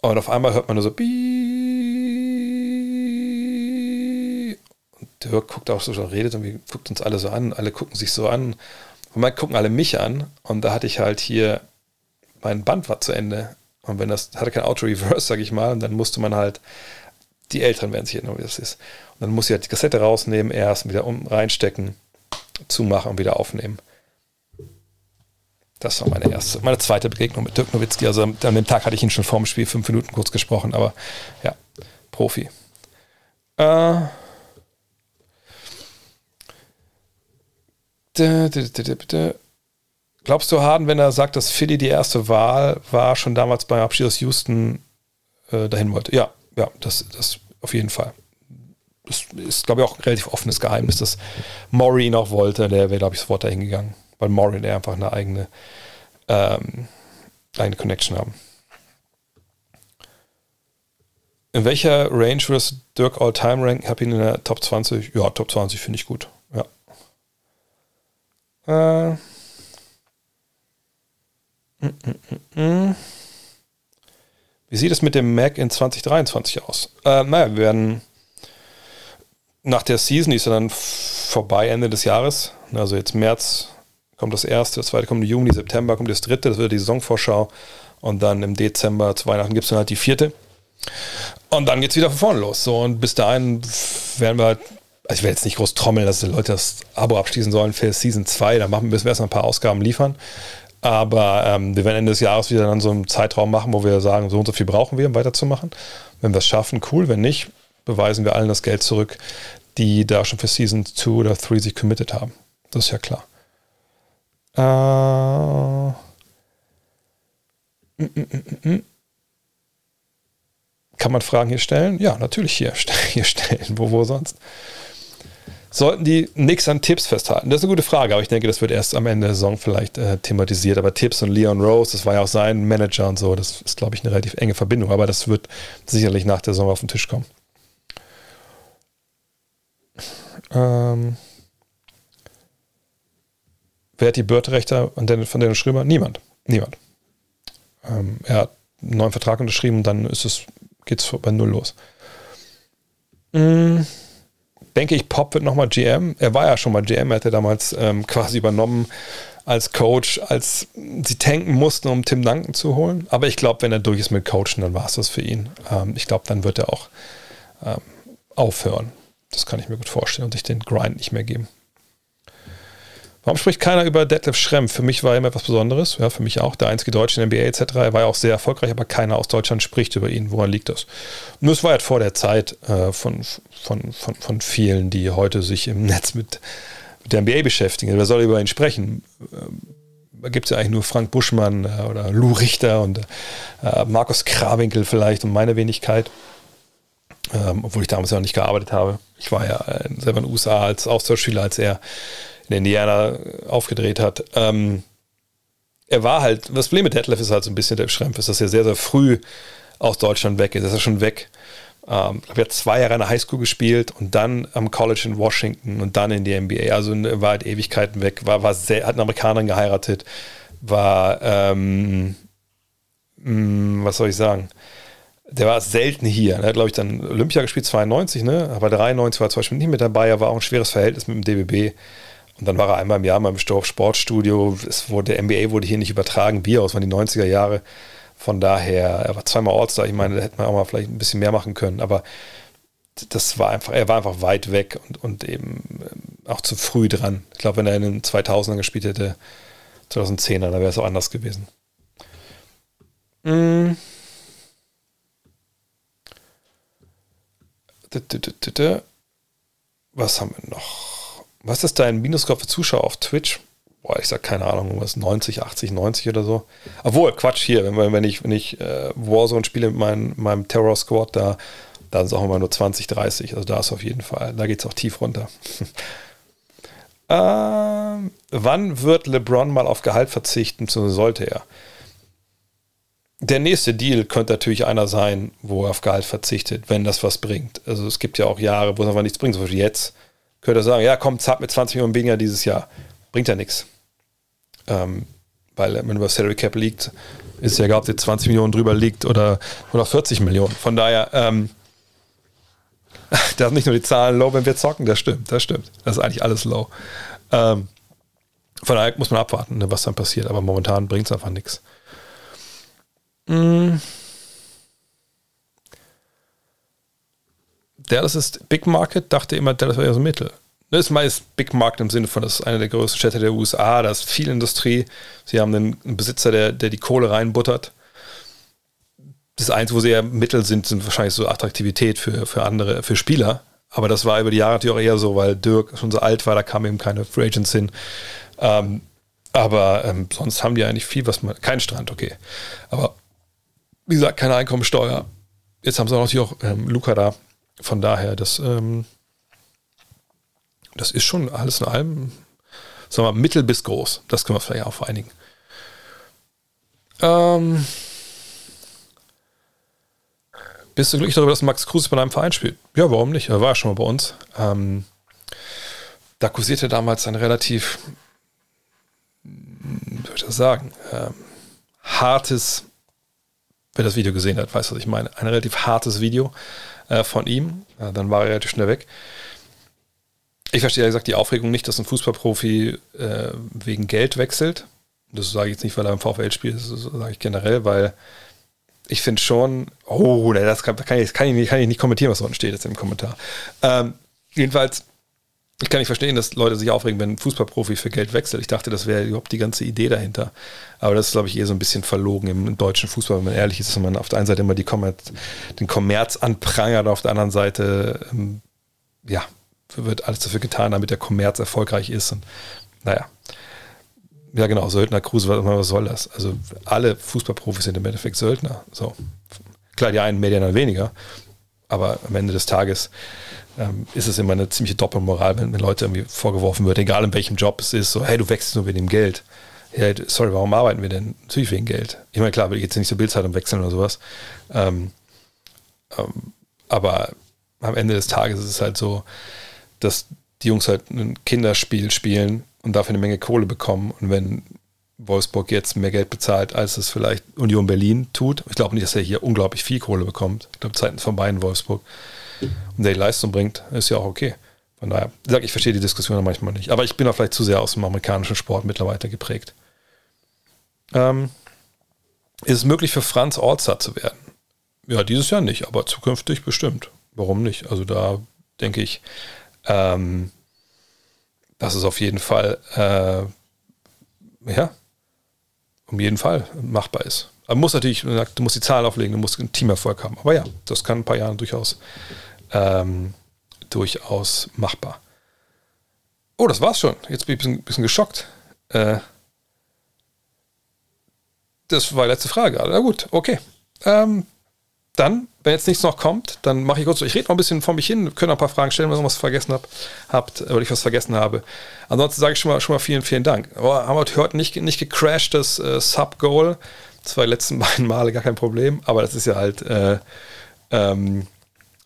Und auf einmal hört man nur so Biii. Und Dirk guckt auch so, so redet irgendwie, guckt uns alle so an, alle gucken sich so an. Und mal gucken alle mich an. Und da hatte ich halt hier, mein Band war zu Ende. Und wenn das, hatte kein Auto-Reverse, sag ich mal, und dann musste man halt, die Eltern werden sich erinnern, wie das ist. Und dann musste ich halt die Kassette rausnehmen, erst wieder unten reinstecken, zumachen und wieder aufnehmen. Das war meine erste, meine zweite Begegnung mit Dirk Nowitzki. Also an dem Tag hatte ich ihn schon vor dem Spiel fünf Minuten kurz gesprochen, aber ja, Profi. Äh, da, da, da, da, da. Glaubst du, Harden, wenn er sagt, dass Philly die erste Wahl war, schon damals beim Abschied aus Houston äh, dahin wollte? Ja, ja, das, das auf jeden Fall. Das ist, glaube ich, auch ein relativ offenes Geheimnis, dass Maury ihn auch wollte. Der wäre, glaube ich, sofort dahin gegangen, weil Maury der einfach eine eigene, ähm, eigene Connection haben. In welcher Range würdest du Dirk All-Time ranken? Ich habe ihn in der Top zwanzig. Ja, Top zwanzig finde ich gut. Ja. Äh. Wie sieht es mit dem Mac in zwanzig dreiundzwanzig aus? Äh, naja, wir werden nach der Season, die ist ja dann vorbei Ende des Jahres, also jetzt März kommt das erste, das zweite kommt im Juni, September kommt das dritte, das wird die Saisonvorschau und dann im Dezember zu Weihnachten gibt es dann halt die vierte und dann geht es wieder von vorne los. So, und bis dahin werden wir halt, also ich werde jetzt nicht groß trommeln, dass die Leute das Abo abschließen sollen für Season zwei, da müssen wir erstmal ein paar Ausgaben liefern. Aber ähm, wir werden Ende des Jahres wieder dann so einen Zeitraum machen, wo wir sagen, so und so viel brauchen wir, um weiterzumachen. Wenn wir es schaffen, cool. Wenn nicht, beweisen wir allen das Geld zurück, die da schon für Season zwei oder drei sich committed haben. Das ist ja klar. Äh, m- m- m- m- Kann man Fragen hier stellen? Ja, natürlich hier, hier stellen. Wo, wo sonst? Sollten die nichts an Tipps festhalten? Das ist eine gute Frage, aber ich denke, das wird erst am Ende der Saison vielleicht äh, thematisiert. Aber Tipps und Leon Rose, das war ja auch sein Manager und so, das ist, glaube ich, eine relativ enge Verbindung. Aber das wird sicherlich nach der Saison auf den Tisch kommen. Ähm, wer hat die Bird-Rechte von Dennis Schröder? Niemand. Niemand. Ähm, er hat einen neuen Vertrag unterschrieben und dann ist es, geht's bei Null los. Mhm. Denke ich, Pop wird nochmal G M. Er war ja schon mal G M, er hatte damals ähm, quasi übernommen als Coach, als sie tanken mussten, um Tim Duncan zu holen. Aber ich glaube, wenn er durch ist mit Coachen, dann war es das für ihn. Ähm, ich glaube, dann wird er auch ähm, aufhören. Das kann ich mir gut vorstellen und sich den Grind nicht mehr geben. Warum spricht keiner über Detlef Schrempf? Für mich war er immer etwas Besonderes. Ja, für mich auch. Der einzige Deutsche in der N B A et cetera. Er war ja auch sehr erfolgreich, aber keiner aus Deutschland spricht über ihn. Woran liegt das? Nur es war halt vor der Zeit äh, von, von, von, von vielen, die heute sich im Netz mit, mit der N B A beschäftigen. Wer soll über ihn sprechen? Da ähm, gibt es ja eigentlich nur Frank Buschmann äh, oder Lou Richter und äh, Markus Krawinkel vielleicht und meine Wenigkeit. Ähm, obwohl ich damals ja noch nicht gearbeitet habe. Ich war ja äh, selber in den U S A als Austauschschüler, als er in Indiana aufgedreht hat. Ähm, er war halt, das Problem mit Detlef ist halt so ein bisschen, der Schrempf ist, dass er sehr, sehr früh aus Deutschland weg ist. Er ist ja schon weg. Ähm, ich habe ja zwei Jahre an der Highschool gespielt und dann am College in Washington und dann in die N B A. Also war halt Ewigkeiten weg, war, war sehr, hat eine Amerikanerin geheiratet, war, ähm, mh, was soll ich sagen, der war selten hier. Er hat, glaube ich, dann Olympia gespielt, zweiundneunzig, ne? Aber dreiundneunzig war er zum Beispiel nicht mit dabei. Er war auch ein schweres Verhältnis mit dem D B B. Und dann war er einmal im Jahr mal im Sportstudio. Es wurde, der N B A wurde hier nicht übertragen. Bier aus, waren die neunziger Jahre. Von daher, er war zweimal All-Star. Ich meine, da hätte man auch mal vielleicht ein bisschen mehr machen können. Aber das war einfach, er war einfach weit weg und, und eben auch zu früh dran. Ich glaube, wenn er in den zweitausendern gespielt hätte, zweitausendzehner, dann wäre es auch anders gewesen. Mhm. Was haben wir noch? Was ist dein Minusgrad für Zuschauer auf Twitch? boah, ich sag keine Ahnung, irgendwas neunzig, achtzig, neunzig oder so. Obwohl, Quatsch, hier, wenn, wenn ich, wenn ich äh, Warzone spiele mit mein, meinem Terror Squad, da dann ist auch immer nur zwanzig, dreißig. Also da ist auf jeden Fall, da geht es auch tief runter. ähm, wann wird LeBron mal auf Gehalt verzichten, sollte er? Der nächste Deal könnte natürlich einer sein, wo er auf Gehalt verzichtet, wenn das was bringt. Also es gibt ja auch Jahre, wo es einfach nichts bringt. Zum Beispiel jetzt könnte er sagen, ja komm, zapp mit zwanzig Millionen weniger dieses Jahr. Bringt ja nichts. Ähm, weil wenn man über Salary Cap liegt, ist ja egal, ob der zwanzig Millionen drüber liegt oder, oder vierzig Millionen. Von daher, ähm, da sind nicht nur die Zahlen low, wenn wir zocken, das stimmt, das stimmt. Das ist eigentlich alles low. Ähm, von daher muss man abwarten, was dann passiert. Aber momentan bringt es einfach nichts. Dallas ist Big Market, dachte immer, Dallas wäre ja so Mittel. Das ist meist Big Market im Sinne von, das ist eine der größten Städte der U S A, da ist viel Industrie. Sie haben einen Besitzer, der, der die Kohle reinbuttert. Das Einzige, wo sie eher Mittel sind, sind wahrscheinlich so Attraktivität für, für andere, für Spieler. Aber das war über die Jahre natürlich auch eher so, weil Dirk schon so alt war, da kamen eben keine Free Agents hin. Ähm, aber ähm, sonst haben die eigentlich viel, was man. Kein Strand, okay. Aber wie gesagt, keine Einkommensteuer. Jetzt haben sie auch natürlich auch ähm, Luca da. Von daher, das, ähm, das ist schon alles in allem, sagen wir mal, mittel bis groß. Das können wir vielleicht auch vereinigen. Ähm, bist du glücklich darüber, dass Max Kruse bei einem Verein spielt? Ja, warum nicht? Er war schon mal bei uns. Ähm, da kursierte damals ein relativ, wie soll ich das sagen, ähm, hartes. Wer das Video gesehen hat, weiß, was ich meine. Ein relativ hartes Video äh, von ihm. Ja, dann war er relativ schnell weg. Ich verstehe ja gesagt die Aufregung nicht, dass ein Fußballprofi äh, wegen Geld wechselt. Das sage ich jetzt nicht, weil er im VfL spielt, das sage ich generell, weil ich finde schon, oh, das kann, kann, ich, kann, ich nicht, kann ich nicht kommentieren, was unten steht jetzt im Kommentar. Ähm, jedenfalls, ich kann nicht verstehen, dass Leute sich aufregen, wenn ein Fußballprofi für Geld wechselt. Ich dachte, das wäre überhaupt die ganze Idee dahinter. Aber das ist, glaube ich, eher so ein bisschen verlogen im deutschen Fußball, wenn man ehrlich ist, dass man auf der einen Seite immer die Kommerz, den Kommerz anprangert, auf der anderen Seite ja, wird alles dafür getan, damit der Kommerz erfolgreich ist. Und, naja, ja genau, Söldner, Kruse, was soll das? Also alle Fußballprofis sind im Endeffekt Söldner. So. Klar, die einen mehr, die anderen weniger. Aber am Ende des Tages ähm, ist es immer eine ziemliche Doppelmoral, wenn, wenn Leute irgendwie vorgeworfen wird, egal in welchem Job es ist, so, hey, du wechselst nur wegen dem Geld. Hey, sorry, warum arbeiten wir denn? Natürlich wegen Geld. Ich meine, klar, will ich jetzt nicht zur Bildzeitung wechseln oder sowas. Ähm, ähm, aber am Ende des Tages ist es halt so, dass die Jungs halt ein Kinderspiel spielen und dafür eine Menge Kohle bekommen. Und wenn Wolfsburg jetzt mehr Geld bezahlt, als es vielleicht Union Berlin tut. Ich glaube nicht, dass er hier unglaublich viel Kohle bekommt. Ich glaube, Zeiten von beiden Wolfsburg. Und der die Leistung bringt, ist ja auch okay. Von daher, ich sage, ich verstehe die Diskussion manchmal nicht. Aber ich bin auch vielleicht zu sehr aus dem amerikanischen Sport mittlerweile geprägt. Ähm, ist es möglich für Franz Ortsar zu werden? Ja, dieses Jahr nicht, aber zukünftig bestimmt. Warum nicht? Also da denke ich, ähm, das ist auf jeden Fall äh, ja, um jeden Fall machbar ist. Aber man muss natürlich, du musst die Zahlen auflegen, du musst einen Teamerfolg haben. Aber ja, das kann ein paar Jahre durchaus, ähm, durchaus machbar. Oh, das war's schon. Jetzt bin ich ein bisschen, bisschen geschockt. Äh, das war die letzte Frage. Na gut, okay. Ähm, dann, wenn jetzt nichts noch kommt, dann mache ich kurz so. Ich rede noch ein bisschen vor mich hin, können ein paar Fragen stellen, wenn ihr was vergessen habt, habt oder ich was vergessen habe. Ansonsten sage ich schon mal, schon mal vielen, vielen Dank. Aber haben wir heute nicht, nicht gecrashed, das äh, Sub-Goal. Das war die letzten beiden Male gar kein Problem, aber das ist ja halt, äh, ähm,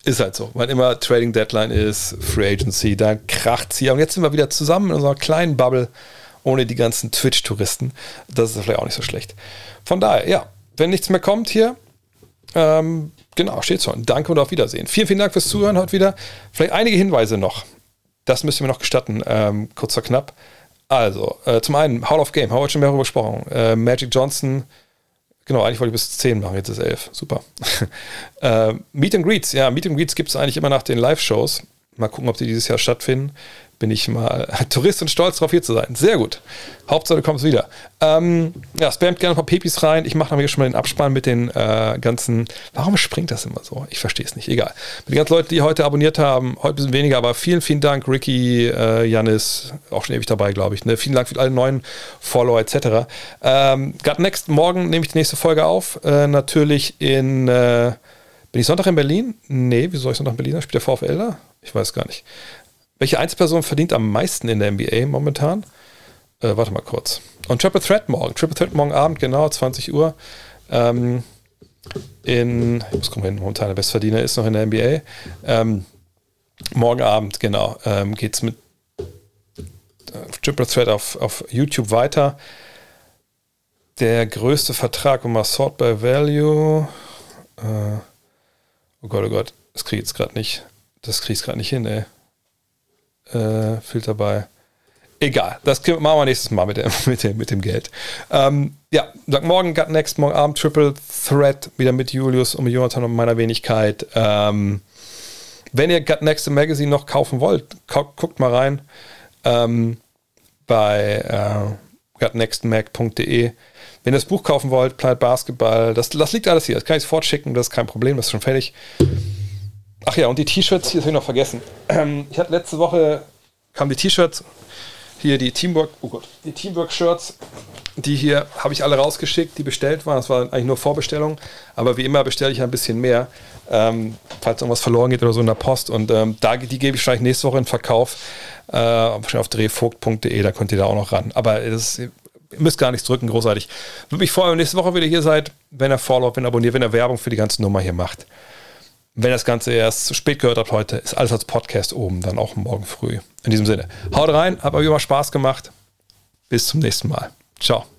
ist halt so. Wann immer Trading Deadline ist, Free Agency, dann kracht es hier. Und jetzt sind wir wieder zusammen in unserer kleinen Bubble, ohne die ganzen Twitch-Touristen. Das ist vielleicht auch nicht so schlecht. Von daher, ja, wenn nichts mehr kommt hier, Ähm, genau, steht schon. Danke und auf Wiedersehen. Vielen, vielen Dank fürs Zuhören heute wieder. Vielleicht einige Hinweise noch. Das müsst ihr mir noch gestatten, ähm, kurz vor knapp. Also, äh, zum einen, Hall of Game, haben wir heute schon mehr darüber gesprochen. Äh, Magic Johnson, genau, eigentlich wollte ich bis zehn machen, jetzt ist elf. Super. äh, Meet and Greets, ja, Meet and Greets gibt es eigentlich immer nach den Live-Shows. Mal gucken, ob die dieses Jahr stattfinden. Bin ich mal Tourist und stolz drauf, hier zu sein. Sehr gut. Hauptsache, du kommst wieder. Ähm, ja, spammt gerne noch ein paar Pepis rein. Ich mache dann hier schon mal den Abspann mit den äh, ganzen... Warum springt das immer so? Ich verstehe es nicht. Egal. Mit den ganzen Leuten, die heute abonniert haben. Heute ein bisschen weniger, aber vielen, vielen Dank. Ricky, äh, Janis, auch schon ewig dabei, glaube ich. Ne? Vielen Dank für alle neuen Follower et cetera. Ähm, gerade next, morgen nehme ich die nächste Folge auf. Äh, natürlich in... Äh, bin ich Sonntag in Berlin? Nee, wieso soll ich Sonntag in Berlin? Spielt der VfL da? Ich weiß gar nicht. Welche Einzelperson verdient am meisten in der N B A momentan? Äh, warte mal kurz. Und Triple Threat morgen. Triple Threat morgen Abend, genau, zwanzig Uhr. Ähm, in, ich muss gucken, hin, momentan der Bestverdiener ist noch in der N B A. Ähm, morgen Abend, genau, ähm, geht's mit äh, Triple Threat auf, auf YouTube weiter. Der größte Vertrag, um mal Sort by Value... Äh, Oh Gott, oh Gott, das kriege ich jetzt gerade nicht. Das kriege ich gerade nicht hin, ey. Äh, Filter bei. Egal, das machen wir nächstes Mal mit, der, mit, dem, mit dem Geld. Ähm, ja, sag morgen, gut next, morgen Abend, Triple Threat, wieder mit Julius und mit Jonathan und meiner Wenigkeit. Ähm, wenn ihr gut next im Magazine noch kaufen wollt, guckt mal rein ähm, bei äh, gut next mag punkt de. Wenn ihr das Buch kaufen wollt, Planet Basketball, das, das liegt alles hier. Das kann ich sofort schicken, das ist kein Problem, das ist schon fertig. Ach ja, und die T-Shirts, hier, das habe ich noch vergessen. Ähm, ich hatte letzte Woche, kamen die T-Shirts, hier die Teamwork, oh Gott, die Teamwork-Shirts, die hier, habe ich alle rausgeschickt, die bestellt waren. Das waren eigentlich nur Vorbestellungen, aber wie immer bestelle ich ein bisschen mehr, ähm, falls irgendwas verloren geht oder so in der Post. Und ähm, da, die gebe ich wahrscheinlich nächste Woche in Verkauf, äh, wahrscheinlich auf drehvogt punkt de, da könnt ihr da auch noch ran. Aber das ist... Ihr müsst gar nichts drücken, großartig. Würde mich freuen, wenn ihr nächste Woche wieder hier seid, wenn ihr Follow, wenn ihr abonniert, wenn ihr Werbung für die ganze Nummer hier macht. Wenn ihr das Ganze erst zu spät gehört habt heute, ist alles als Podcast oben, dann auch morgen früh. In diesem Sinne, haut rein, habt euch immer Spaß gemacht. Bis zum nächsten Mal. Ciao.